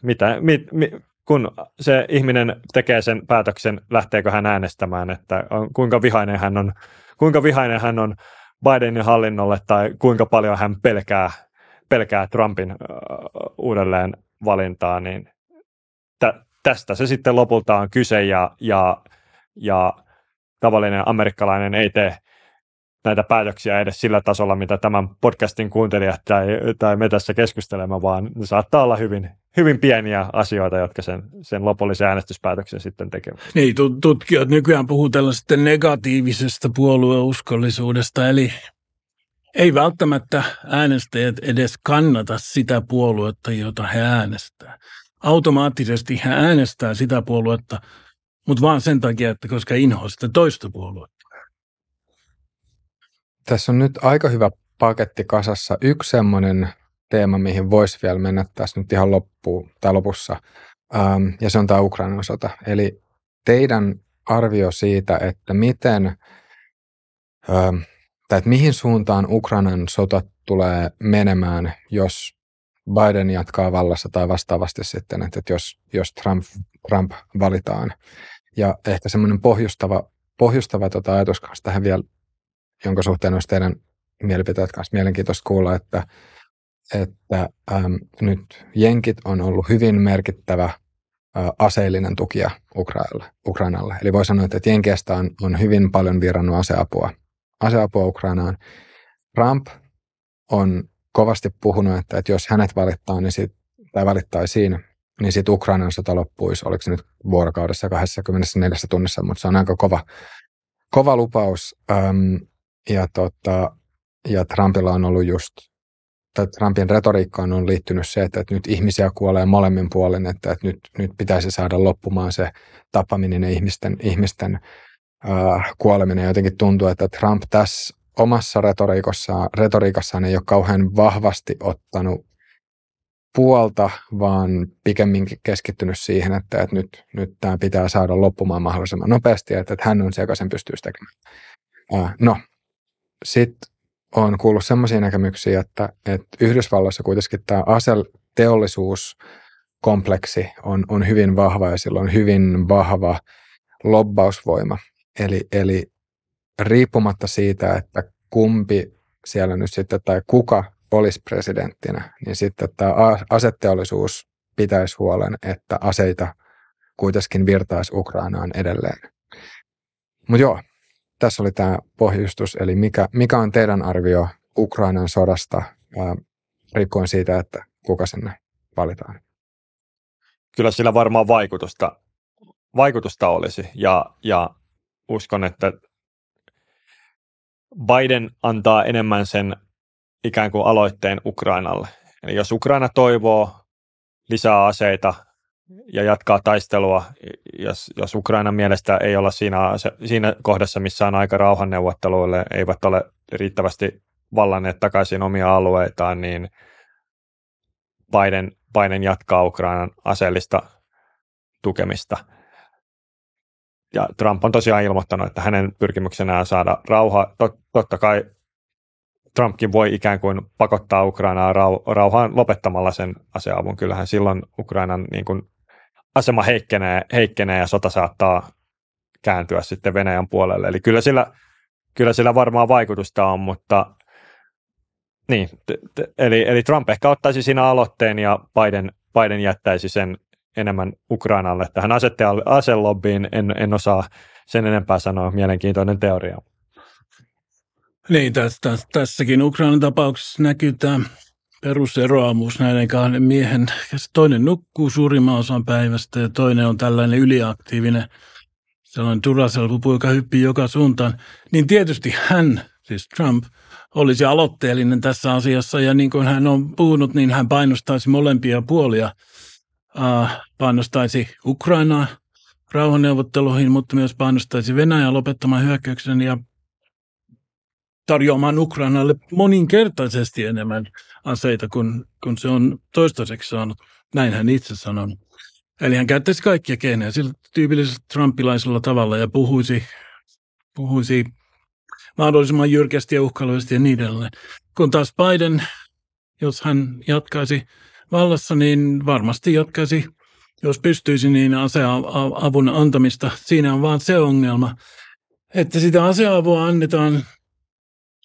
Kun se ihminen tekee sen päätöksen, lähteekö hän äänestämään, että kuinka vihainen hän on Bidenin hallinnolle tai kuinka paljon hän pelkää Trumpin uudelleen valintaa, niin tästä se sitten lopulta on kyse, ja tavallinen amerikkalainen ei tee näitä päätöksiä edes sillä tasolla, mitä tämän podcastin kuuntelijat tai me tässä keskustelemme, vaan ne saattaa olla hyvin, hyvin pieniä asioita, jotka sen lopullisen äänestyspäätöksen sitten tekevät. Niin, tutkijat nykyään puhuu tällaisesta negatiivisesta puolueuskollisuudesta, eli ei välttämättä äänestäjät edes kannata sitä puoluetta, jota he äänestää. Automaattisesti he äänestää sitä puoluetta, mutta vaan sen takia, että koska inhoaa sitä toista puoluetta. Tässä on nyt aika hyvä paketti kasassa. Yksi semmoinen teema, mihin voisi vielä mennä tässä nyt ihan loppuun tai lopussa, ja se on tämä Ukrainan sota. Eli teidän arvio siitä, että mihin suuntaan Ukrainan sota tulee menemään, jos Biden jatkaa vallassa tai vastaavasti sitten, että jos Trump valitaan. Ja ehkä semmoinen pohjustava ajatus kanssa tähän vielä, jonka suhteen olisi teidän mielipiteet kanssa mielenkiintoista kuulla, että nyt jenkit on ollut hyvin merkittävä aseellinen tukija Ukrainalle. Eli voi sanoa, että jenkeistä on hyvin paljon virannut aseapua Ukrainaan. Trump on kovasti puhunut, että jos hänet valittaisiin, niin sitten Ukrainan sota loppuisi, oliko se nyt vuorokaudessa 24 tunnissa, mutta se on aika kova lupaus. Ja Trumpilla on ollut Trumpin retoriikkaan on liittynyt se, että nyt ihmisiä kuolee molemmin puolin, että nyt pitäisi saada loppumaan se tappaminen ja ihmisten kuoleminen. Jotenkin tuntuu, että Trump tässä omassa retoriikassaan ei ole kauhean vahvasti ottanut puolta, vaan pikemminkin keskittynyt siihen, että nyt tämä pitää saada loppumaan mahdollisimman nopeasti, että hän on se, joka sen pystyisi tekemään. Sitten on kuullut semmoisia näkemyksiä, että Yhdysvalloissa kuitenkin tämä aseteollisuuskompleksi on hyvin vahva ja sillä on hyvin vahva lobbausvoima. Eli riippumatta siitä, että kumpi siellä nyt sitten tai kuka olisi presidenttinä, niin sitten tämä aseteollisuus pitäisi huolen, että aseita kuitenkin virtaisi Ukrainaan edelleen. Mutta joo. Tässä oli tämä pohjustus, eli mikä on teidän arvio Ukrainan sodasta, riippuen siitä, että kuka sinne valitaan? Kyllä sillä varmaan vaikutusta olisi, ja uskon, että Biden antaa enemmän sen ikään kuin aloitteen Ukrainalle. Eli jos Ukraina toivoo lisää aseita ja jatkaa taistelua, jos Ukrainan mielestä ei olla siinä kohdassa, missä on aika rauhanneuvotteluille, eivät ole riittävästi vallanneet takaisin omia alueitaan, niin Biden jatkaa Ukrainan aseellista tukemista. Ja Trump on tosiaan ilmoittanut, että hänen pyrkimyksenään saada rauha. Totta kai Trumpkin voi ikään kuin pakottaa Ukrainaa rauhaan lopettamalla sen aseavun. Kyllähän silloin Ukrainan niin kuin asema heikkenee ja sota saattaa kääntyä sitten Venäjän puolelle. Eli kyllä sillä varmaan vaikutusta on, mutta niin, eli Trump ehkä ottaisi siinä aloitteen ja Biden jättäisi sen enemmän Ukrainalle. Tähän aselobbiin en osaa sen enempää sanoa, mielenkiintoinen teoria. Niin, tässäkin Ukrainan tapauksessa näkyy tämä peruseroavuus näiden kahden miehen. Toinen nukkuu suurimman osan päivästä ja toinen on tällainen yliaktiivinen, sellainen Duracell-pupu, joka hyppii joka suuntaan. Niin tietysti hän, siis Trump, olisi aloitteellinen tässä asiassa ja niin kuin hän on puhunut, niin hän painostaisi molempia puolia. Painostaisi Ukrainaa rauhanneuvotteluihin, mutta myös painostaisi Venäjää lopettamaan hyökkäyksen ja tarjoamaan Ukrainalle moninkertaisesti enemmän aseita kuin se on toistaiseksi saanut. Näin hän itse sanonut. Eli hän käyttäisi kaikkia keinoja sillä tyypillisellä trumpilaisella tavalla ja puhuisi mahdollisimman jyrkästi ja uhkailuisesti ja niin edelleen. Kun taas Biden, jos hän jatkaisi vallassa, niin varmasti jatkaisi, jos pystyisi, niin aseavun antamista. Siinä on vaan se ongelma, että sitä aseavua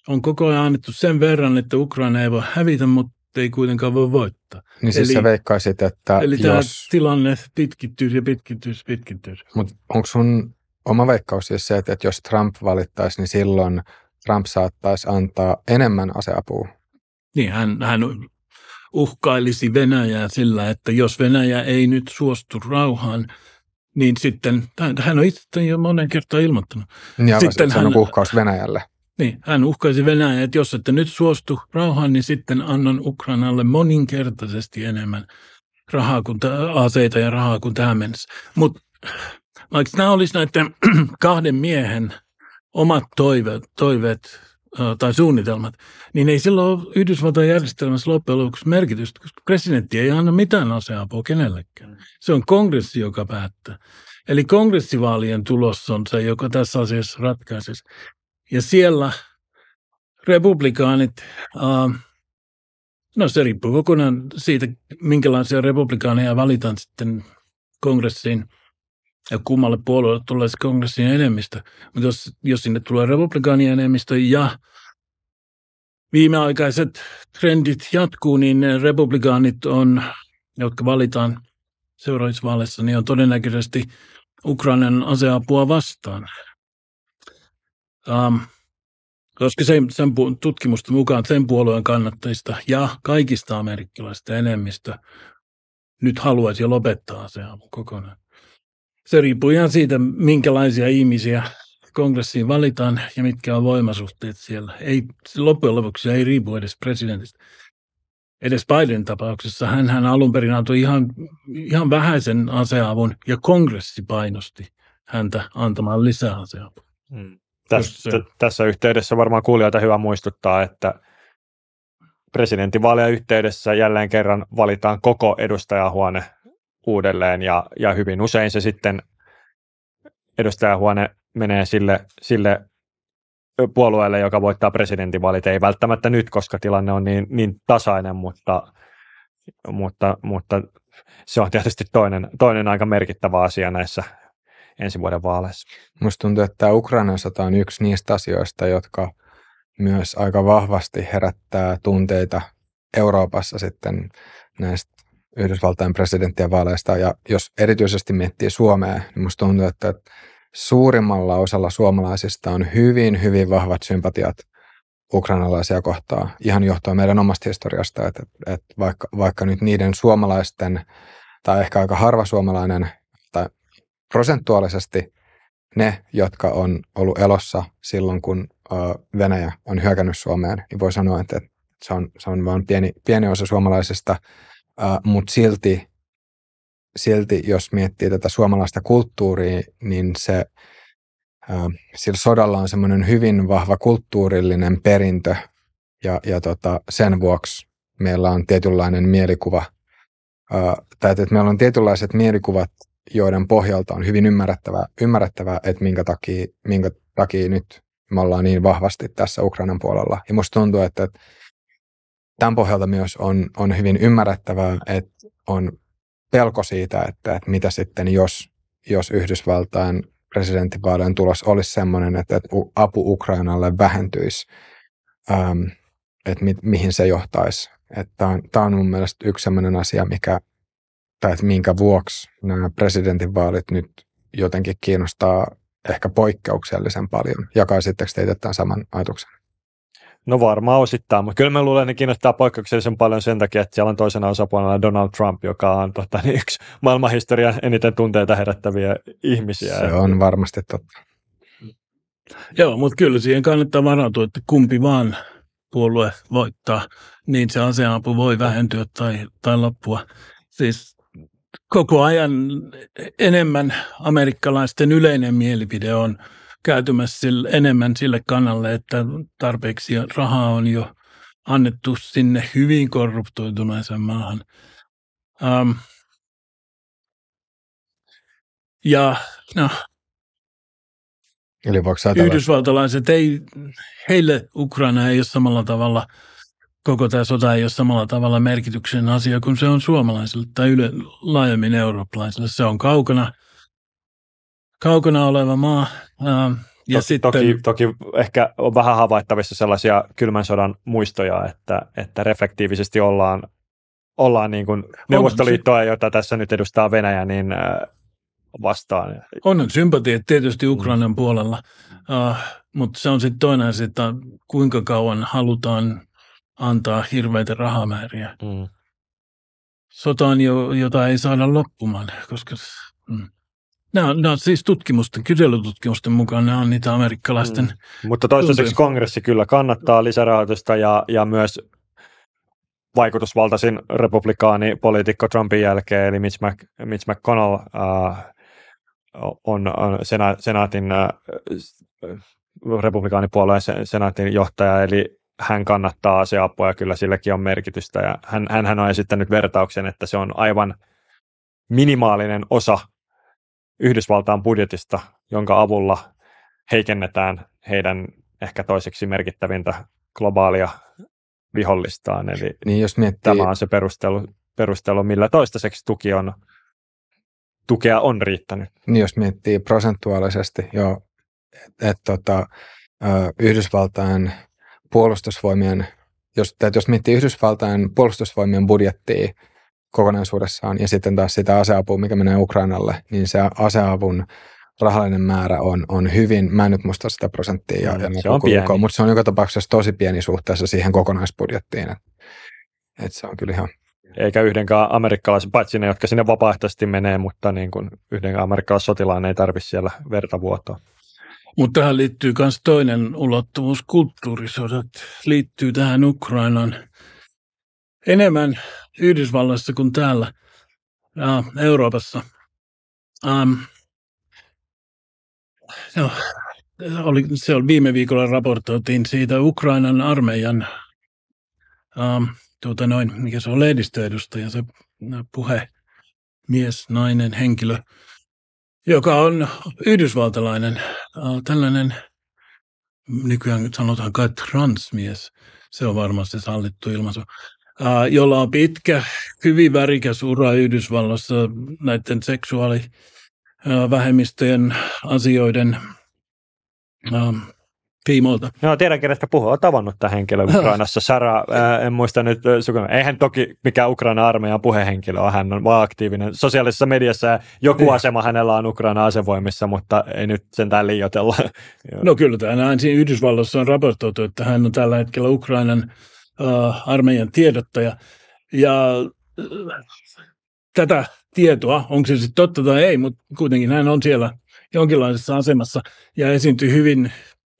on koko ajan annettu sen verran, että Ukraina ei voi hävitä, mutta ei kuitenkaan voi voittaa. Niin siis sä veikkaisit, että eli jos tämä tilanne pitkittyisi. Mutta onko sun oma veikkaus siis se, että jos Trump valittaisi, niin silloin Trump saattaisi antaa enemmän aseapua? Niin, hän uhkailisi Venäjää sillä, että jos Venäjä ei nyt suostu rauhaan, niin sitten, hän on itse jo monen kertaan ilmoittanut. Niin, sitten hän on uhkaus Venäjälle. Niin, hän uhkaisi Venäjää, että jos ette nyt suostu rauhaan, niin sitten annan Ukrainalle moninkertaisesti enemmän rahaa kuin aseita ja rahaa kuin tähän mennessä. Mutta vaikka nämä olisi näiden kahden miehen omat toiveet tai suunnitelmat, niin ei silloin Yhdysvaltain järjestelmässä loppujen lopuksi merkitystä, koska presidentti ei anna mitään aseapua kenellekään. Se on kongressi, joka päättää. Eli kongressivaalien tulos on se, joka tässä asiassa ratkaisisi. Ja siellä republikaanit, se riippuu kokonaan siitä, minkälaisia republikaaneja valitaan sitten kongressiin ja kummalle puolueelle tulee kongressiin enemmistö. Mutta jos sinne tulee republikaanien enemmistö ja viimeaikaiset trendit jatkuu, niin ne republikaanit on, jotka valitaan seuraavissa vaaleissa, niin on todennäköisesti Ukrainan aseapua vastaan. Koska sen tutkimusten mukaan sen puolueen kannattajista ja kaikista amerikkalaisista enemmistö nyt haluaisi jo lopettaa se kokonaan. Se riippuu ihan siitä, minkälaisia ihmisiä kongressiin valitaan ja mitkä on voimasuhteet siellä. Ei, loppujen lopuksi ei riipu edes presidentistä. Edes Bidenin tapauksessa hän alun perin antoi ihan vähäisen aseavun ja kongressi painosti häntä antamaan lisää aseavun. Tässä yhteydessä varmaan kuulijoita hyvä muistuttaa, että presidentinvaaleja yhteydessä jälleen kerran valitaan koko edustajahuone uudelleen ja hyvin usein se sitten edustajahuone menee sille puolueelle, joka voittaa presidentinvaalit. Ei välttämättä nyt, koska tilanne on niin tasainen, mutta se on tietysti toinen aika merkittävä asia näissä ensi vuoden vaaleissa. Musta tuntuu, että tämä Ukrainan sota on yksi niistä asioista, jotka myös aika vahvasti herättää tunteita Euroopassa sitten näistä Yhdysvaltain presidenttien vaaleista. Ja jos erityisesti miettii Suomea, niin musta tuntuu, että suurimmalla osalla suomalaisista on hyvin, hyvin vahvat sympatiat ukrainalaisia kohtaan, ihan johtuen meidän omasta historiasta, että vaikka nyt niiden suomalaisten tai ehkä aika harva suomalainen tai prosentuaalisesti ne, jotka on ollut elossa silloin, kun Venäjä on hyökännyt Suomeen, niin voi sanoa, että se on vain pieni osa suomalaisista, mutta silti jos miettii tätä suomalaista kulttuuria, niin se sillä sodalla on semmoinen hyvin vahva kulttuurillinen perintö ja sen vuoksi meillä on tietynlainen mielikuva tai että meillä on tietynlaiset mielikuvat, joiden pohjalta on hyvin ymmärrettävää, että minkä takia nyt me ollaan niin vahvasti tässä Ukrainan puolella. Ja musta tuntuu, että tämän pohjalta myös on hyvin ymmärrettävää, että on pelko siitä, että mitä sitten jos Yhdysvaltain presidentinvaalien tulos olisi sellainen, että apu Ukrainalle vähentyisi, että mihin se johtaisi. Tämä on mun mielestä yksi sellainen asia, minkä vuoksi nämä presidentinvaalit nyt jotenkin kiinnostaa ehkä poikkeuksellisen paljon. Jakaisitteko teitä tämän saman ajatuksen? No varmaan osittain, mutta kyllä mä luulen, että ne kiinnostaa poikkeuksellisen paljon sen takia, että siellä on toisena osapuolella Donald Trump, joka on yksi maailmanhistorian eniten tunteita herättäviä ihmisiä. Se on varmasti totta. Joo, mutta kyllä siihen kannattaa varautua, että kumpi vaan puolue voittaa, niin se aseapu voi vähentyä tai loppua. Siis koko ajan enemmän amerikkalaisten yleinen mielipide on käytymässä enemmän sille kannalle, että tarpeeksi rahaa on jo annettu sinne hyvin korruptoituneeseen maahan. Yhdysvaltalaiset, heille Ukraina ei ole samalla tavalla, koko tämä sota ei ole samalla tavalla merkityksen asia kuin se on suomalaisille tai laajemmin eurooppalaisille. Se on kaukana oleva maa. Ja sitten toki ehkä on vähän havaittavissa sellaisia kylmän sodan muistoja, että reflektiivisesti ollaan niin kuin Neuvostoliittoa, jota tässä nyt edustaa Venäjä, niin vastaan. On sympatiat tietysti Ukrainan puolella, mutta se on sitten toinen asia, että kuinka kauan halutaan antaa hirveitä rahamääriä. Sotaan, jota ei saada loppumaan, koska... No siis kyselytutkimusten mukaan ne on niitä amerikkalaisten... Mutta toistaiseksi kongressi kyllä kannattaa lisärahoitusta ja myös vaikutusvaltaisin republikaanipoliitikko Trumpin jälkeen, eli Mitch McConnell on senaatin republikaanipuolueen senaatin johtaja, eli hän kannattaa aseapua ja kyllä silläkin on merkitystä. Ja hän on esittänyt vertauksen, että se on aivan minimaalinen osa Yhdysvaltain budjetista, jonka avulla heikennetään heidän ehkä toiseksi merkittävintä globaalia vihollistaan. Eli niin jos miettii, tämä on se perustelu millä toistaiseksi tukea on riittänyt. Niin jos miettii prosentuaalisesti, Yhdysvaltain puolustusvoimien, jos miettii Yhdysvaltain puolustusvoimien budjettia kokonaisuudessaan ja sitten taas sitä aseapua, mikä menee Ukrainalle, niin se aseavun rahallinen määrä on hyvin, mä en nyt muista sitä prosenttia, mutta se on joka tapauksessa tosi pieni suhteessa siihen kokonaisbudjettiin. Et se on kyllä ihan Eikä yhdenkään amerikkalaisen, paitsi ne, jotka sinne vapaaehtoisesti menee, mutta niin kuin yhdenkään amerikkalaissotilaan ei tarvitse siellä verta vuotaa. Mutta tähän liittyy myös toinen ulottuvuus, kulttuurisodat liittyy tähän Ukrainaan enemmän Yhdysvalloissa kuin täällä ja Euroopassa. No, se oli viime viikolla raportoitiin siitä Ukrainan armeijan, mikä se on lehdistöedustaja, se puhemies, nainen, henkilö, joka on yhdysvaltalainen, tällainen, nykyään sanotaan kai transmies, se on varmasti sallittu ilmaisu, jolla on pitkä, hyvin värikäs ura Yhdysvalloissa näiden seksuaalivähemmistöjen asioiden tiimoilta. No tiedän, kenestä puhuu. Olen tavannut tämän henkilön Ukrainassa. Sara, en muista nyt sukunnan. Eihän toki mikään Ukraina armeijan puhehenkilö on. Hän on vaan aktiivinen sosiaalisessa mediassa. Joku asema hänellä on Ukraina asevoimissa, mutta ei nyt sentään liioitella. No kyllä, tänään siinä Yhdysvalloissa on raportoitu, että hän on tällä hetkellä Ukrainan armeijan tiedottaja. Ja tätä tietoa, onko se sitten totta tai ei, mutta kuitenkin hän on siellä jonkinlaisessa asemassa ja esiintyy hyvin,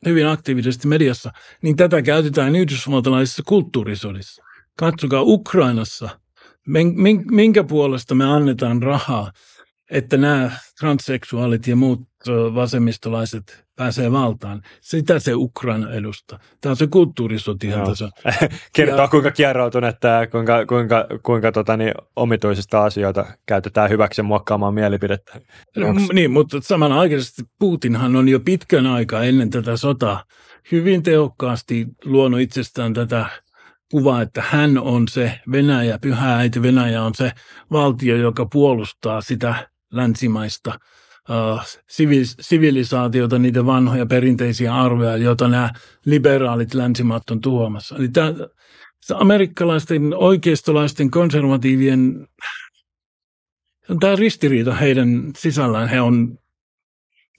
hyvin aktiivisesti mediassa, niin tätä käytetään yhdysvaltalaisissa kulttuurisodissa. Katsokaa Ukrainassa, minkä puolesta me annetaan rahaa, että nämä transseksuaalit ja muut vasemmistolaiset pääsee valtaan. Sitä se Ukraina edustaa. Tämä on se kulttuurisotihan tässä. Kertoo, kuinka kieroutunutta ja kuinka omituisista asioita käytetään hyväksi muokkaamaan mielipidettä. Niin, mutta samanaikaisesti Putinhan on jo pitkän aikaa ennen tätä sotaa hyvin tehokkaasti luonut itsestään tätä kuvaa, että hän on se Venäjä, pyhä äiti Venäjä on se valtio, joka puolustaa sitä länsimaista sivilisaatiota, niitä vanhoja perinteisiä arvoja, joita nämä liberaalit länsimaat on tuomassa. Eli tämä amerikkalaisten, oikeistolaisten, konservatiivien, tämä ristiriita heidän sisällään. He on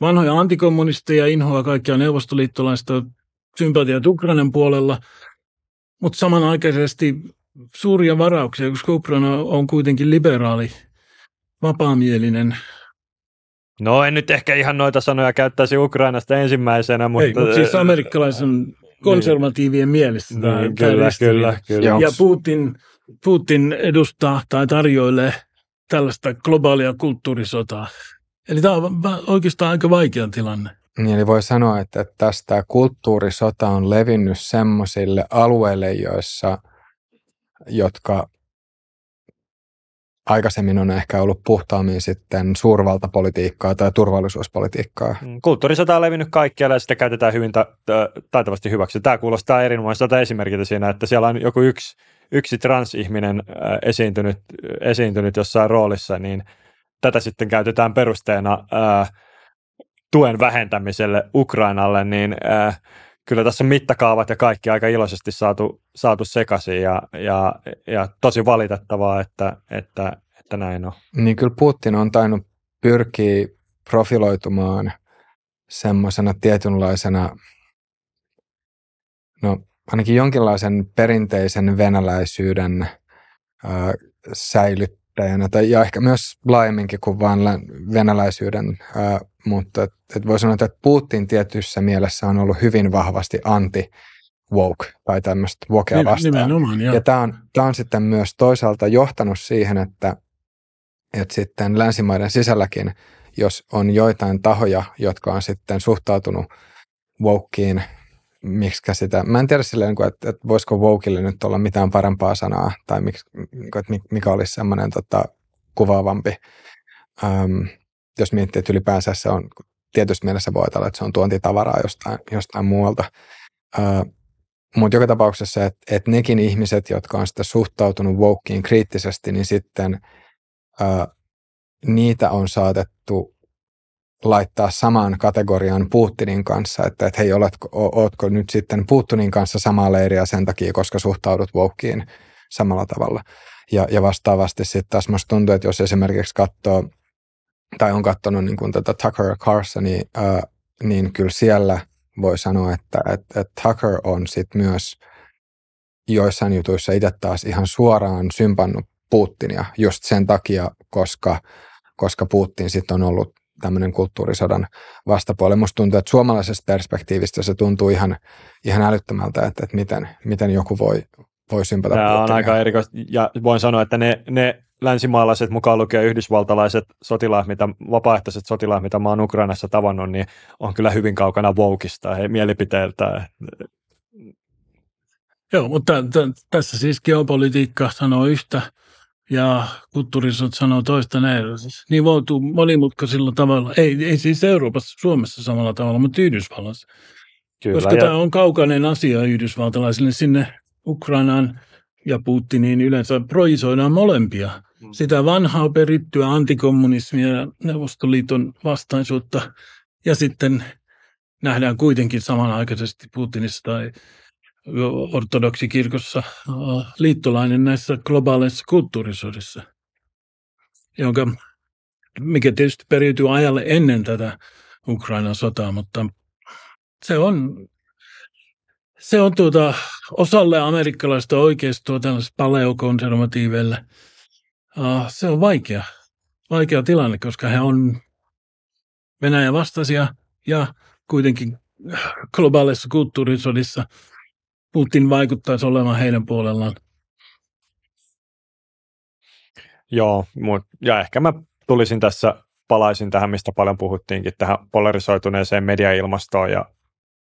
vanhoja antikommunisteja, inhoa kaikkia neuvostoliittolaista, sympatiat Ukrainan puolella, mutta samanaikaisesti suuria varauksia, koska Ukraina on kuitenkin liberaali, vapaamielinen. No en nyt ehkä ihan noita sanoja käyttäisi Ukrainasta ensimmäisenä, mutta... Ei, mutta siis amerikkalaisen konservatiivien mielessä. Niin, kyllä. Ja Putin edustaa tai tarjoilee tällaista globaalia kulttuurisotaa. Eli tämä on oikeastaan aika vaikea tilanne. Niin, eli voi sanoa, että tästä kulttuurisota on levinnyt semmoisille alueille, jotka aikaisemmin on ehkä ollut puhtaammin sitten suurvaltapolitiikkaa tai turvallisuuspolitiikkaa. Kulttuurisota on levinnyt kaikkialla ja sitä käytetään hyvin taitavasti hyväksi. Tämä kuulostaa erinomaiselta esimerkiltä siinä, että siellä on joku yksi transihminen esiintynyt jossain roolissa, niin tätä sitten käytetään perusteena tuen vähentämiselle Ukrainalle, niin kyllä tässä mittakaavat ja kaikki aika iloisesti saatu sekaisin ja tosi valitettavaa, että näin on. Niin kyllä Putin on tainnut pyrkiä profiloitumaan semmoisena tietynlaisena, no ainakin jonkinlaisen perinteisen venäläisyyden säilyttäjänä ja ehkä myös laajemminkin kuin vain venäläisyyden, mutta voi sanoa, että Putin tietyssä mielessä on ollut hyvin vahvasti anti-woke tai tämmöistä wokea vastaan. Nimenomaan, joo. Ja tämä on sitten myös toisaalta johtanut siihen, että sitten länsimaiden sisälläkin, jos on joitain tahoja, jotka on sitten suhtautunut wokeen, miksikä sitä, mä en tiedä silleen, että voisiko wokeille nyt olla mitään parempaa sanaa tai mikä olisi semmoinen kuvaavampi. Jos miettii, että ylipäänsä se on, tietysti mielessä voi ajatella, että se on tuontitavaraa jostain muualta. Mutta joka tapauksessa, että nekin ihmiset, jotka on sitä suhtautunut wokeen kriittisesti, niin sitten niitä on saatettu laittaa samaan kategoriaan Putinin kanssa, että hei, ootko nyt sitten Putinin kanssa samaa leiriä sen takia, koska suhtaudut wokeen samalla tavalla. Ja vastaavasti sitten taas musta tuntuu, että jos esimerkiksi katsoo, tai on katsonut niin kuin tätä Tucker Carlsonia, niin kyllä siellä voi sanoa, että Tucker on sitten myös joissain jutuissa itse taas ihan suoraan sympannut Putinia just sen takia, koska Putin sitten on ollut tämmöinen kulttuurisodan vastapuoli. Musta tuntuu, että suomalaisesta perspektiivistä se tuntuu ihan älyttömältä, että miten joku voi sympata Putinia. Tämä on aika erikoista, ja voin sanoa, että ne länsimaalaiset, mukaan lukien yhdysvaltalaiset sotilaat, vapaaehtoiset sotilaat, mitä mä oon Ukrainassa tavannut, niin on kyllä hyvin kaukana wokeista ja mielipiteiltään. Joo, mutta tässä siis geopolitiikka sanoo yhtä ja kulttuurisot sanoo toista näin. Niin voutuu monimutkaisilla tavalla, ei siis Euroopassa, Suomessa samalla tavalla, mutta Yhdysvallassa. Kyllä, koska tämä on kaukainen asia yhdysvaltalaisille sinne Ukrainaan ja Putiniin yleensä projisoidaan molempia. Sitä vanhaa perittyä antikommunismia ja Neuvostoliiton vastaisuutta ja sitten nähdään kuitenkin samanaikaisesti Putinissa tai ortodoksikirkossa liittolainen näissä globaaleissa kulttuurisodissa, mikä tietysti periytyy ajalle ennen tätä Ukrainan sotaa, mutta se on osalle amerikkalaista oikeistoa tällaisessa paleokonservatiiveille. Se on vaikea tilanne, koska he on Venäjän vastaisia ja kuitenkin globaaleissa kulttuurisodissa Putin vaikuttaisi olemaan heidän puolellaan. Joo, ja ehkä mä palaisin tähän, mistä paljon puhuttiinkin, tähän polarisoituneeseen mediailmastoon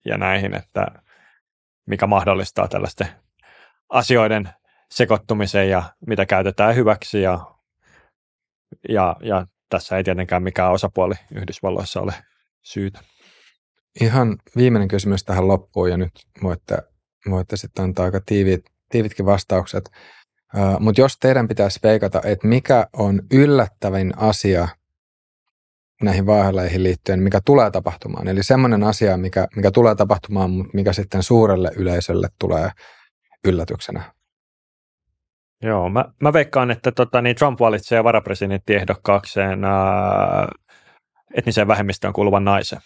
ja näihin, että mikä mahdollistaa tällaisten asioiden sekoittumisen ja mitä käytetään hyväksi. Ja tässä ei tietenkään mikään osapuoli Yhdysvalloissa ole syytä. Ihan viimeinen kysymys tähän loppuun, ja nyt voitte sitten antaa aika tiivitkin vastaukset. Mutta jos teidän pitäisi veikata, että mikä on yllättävin asia näihin vaaleihin liittyen, mikä tulee tapahtumaan. Eli semmoinen asia, mikä tulee tapahtumaan, mutta mikä sitten suurelle yleisölle tulee yllätyksenä. Joo, mä veikkaan, että Trump valitsee varapresidenttiehdokkaakseen etniseen vähemmistöön kuuluvan naisen.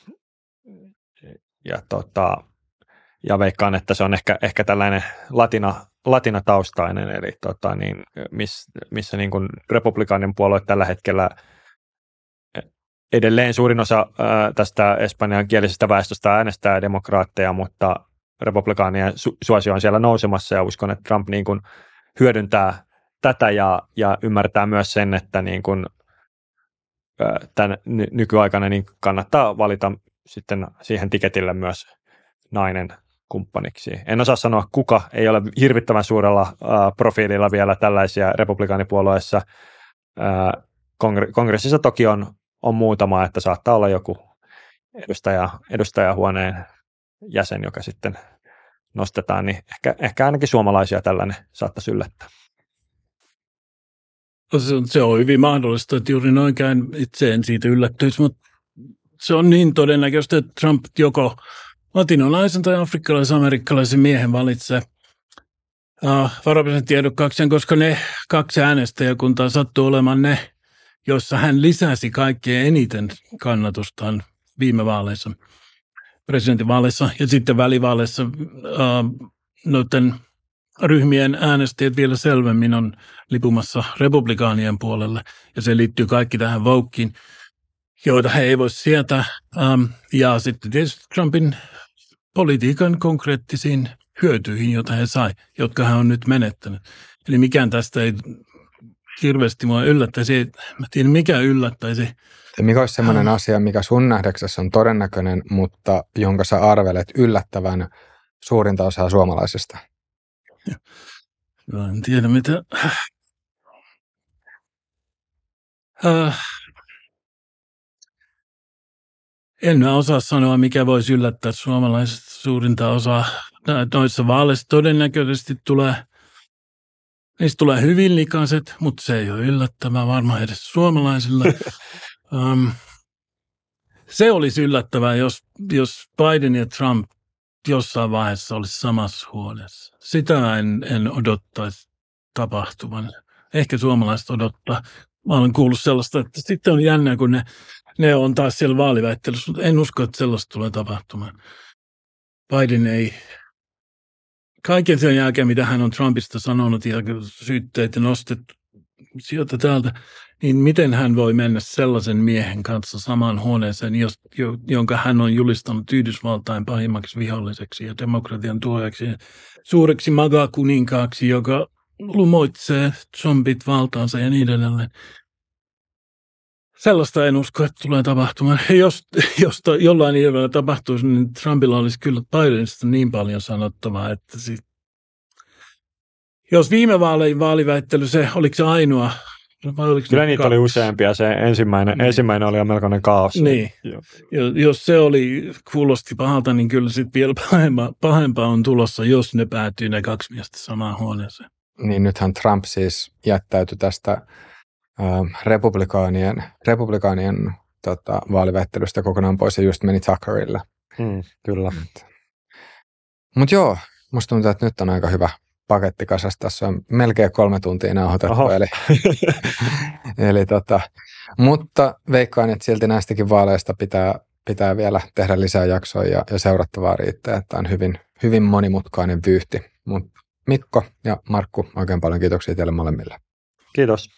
Ja veikkaan, että se on ehkä tällainen latinataustainen, eli missä niin kuin republikaanin puolue tällä hetkellä edelleen suurin osa tästä espanjankielisestä väestöstä äänestää demokraatteja, mutta republikaanien suosio on siellä nousemassa, ja uskon, että Trump niin kuin hyödyntää tätä ja ymmärtää myös sen, että niin kuin tämän nykyaikana niin kannattaa valita sitten siihen tiketille myös nainen kumppaniksi. En osaa sanoa kuka, ei ole hirvittävän suurella profiililla vielä tällaisia republikaanipuolueessa. Kongressissa toki on muutama, että saattaa olla joku edustajahuoneen jäsen, joka sitten nostetaan, niin ehkä ainakin suomalaisia tällainen saattaisi yllättää. Se on hyvin mahdollista, että juuri noinkään itse en siitä yllättyisi, mutta se on niin todennäköistä, että Trump joko latinolaisen tai afrikkalais-amerikkalaisen miehen valitsee varapresidenttiehdokkaakseen, koska ne kaksi äänestäjäkuntaa sattuu olemaan ne, jossa hän lisäsi kaikkein eniten kannatustaan viime vaaleissa, presidentinvaaleissa ja sitten välivaaleissa noiden ryhmien äänestäjät vielä selvemmin on lipumassa republikaanien puolelle, ja se liittyy kaikki tähän wokein, joita he ei voi sietää, ja sitten tietysti Trumpin politiikan konkreettisiin hyötyihin, joita he sai, jotka hän on nyt menettänyt. Eli mikään tästä ei hirveästi mua yllättäisi. Mä tiedän, mikä yllättäisi. Mikä olisi sellainen asia, mikä sun nähdäksessä on todennäköinen, mutta jonka sä arvelet yllättävän suurinta osaa suomalaisista? En tiedä, mitä. En mä osaa sanoa, mikä voisi yllättää suomalaiset suurinta osaa. Noissa vaaleissa todennäköisesti niistä tulee hyvin likaiset, mutta se ei ole yllättävää varmaan edes suomalaisille. Se olisi yllättävää, jos Biden ja Trump jossain vaiheessa olisi samassa huoneessa. Sitä en odottaisi tapahtuvan. Ehkä suomalaiset odottaa. Mä olen kuullut sellaista, että sitten on jännää, kun ne on taas siellä vaaliväittelyssä, mutta en usko, että sellaista tulee tapahtumaan. Biden ei. Kaiken sen jälkeen, mitä hän on Trumpista sanonut ja syytteitä nostettu sieltä täältä, niin miten hän voi mennä sellaisen miehen kanssa samaan huoneeseen, jonka hän on julistanut Yhdysvaltain pahimmaksi viholliseksi ja demokratian tuojaksi, suureksi magakuninkaaksi, joka lumoitsee zombit valtaansa ja niin edelleen. Sellaista en usko, että tulee tapahtumaan. Jos jollain ilmeellä tapahtuisi, niin Trumpilla olisi kyllä Bidenista niin paljon sanottavaa, että sitten jos viime vaaliväittely, se oliko se ainoa? Kyllä niitä oli useampia. Se ensimmäinen oli melkoinen kaos. Niin. Jos se kuulosti pahalta, niin kyllä sitten vielä pahempaa on tulossa, jos ne päätyy ne kaksi miestä samaan huoneeseen. Niin nythän Trump siis jättäytyi tästä republikaanien vaaliväittelystä kokonaan pois ja just meni Tuckerille. Kyllä. Mutta joo, musta tuntuu, että nyt on aika hyvä paketti kasassa. Tässä on melkein 3 tuntia nauhoitettu. Mutta veikkaan, että silti näistäkin vaaleista pitää vielä tehdä lisää jaksoja ja seurattavaa riittää. Tämä on hyvin, hyvin monimutkainen vyyhti. Mut Mikko ja Markku, oikein paljon kiitoksia teille molemmille. Kiitos.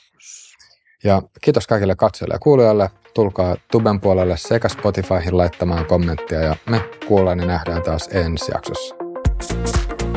Ja kiitos kaikille katsojille ja kuulijoille. Tulkaa Tuben puolelle sekä Spotifyhin laittamaan kommenttia ja me kuullaan ja nähdään taas ensi jaksossa.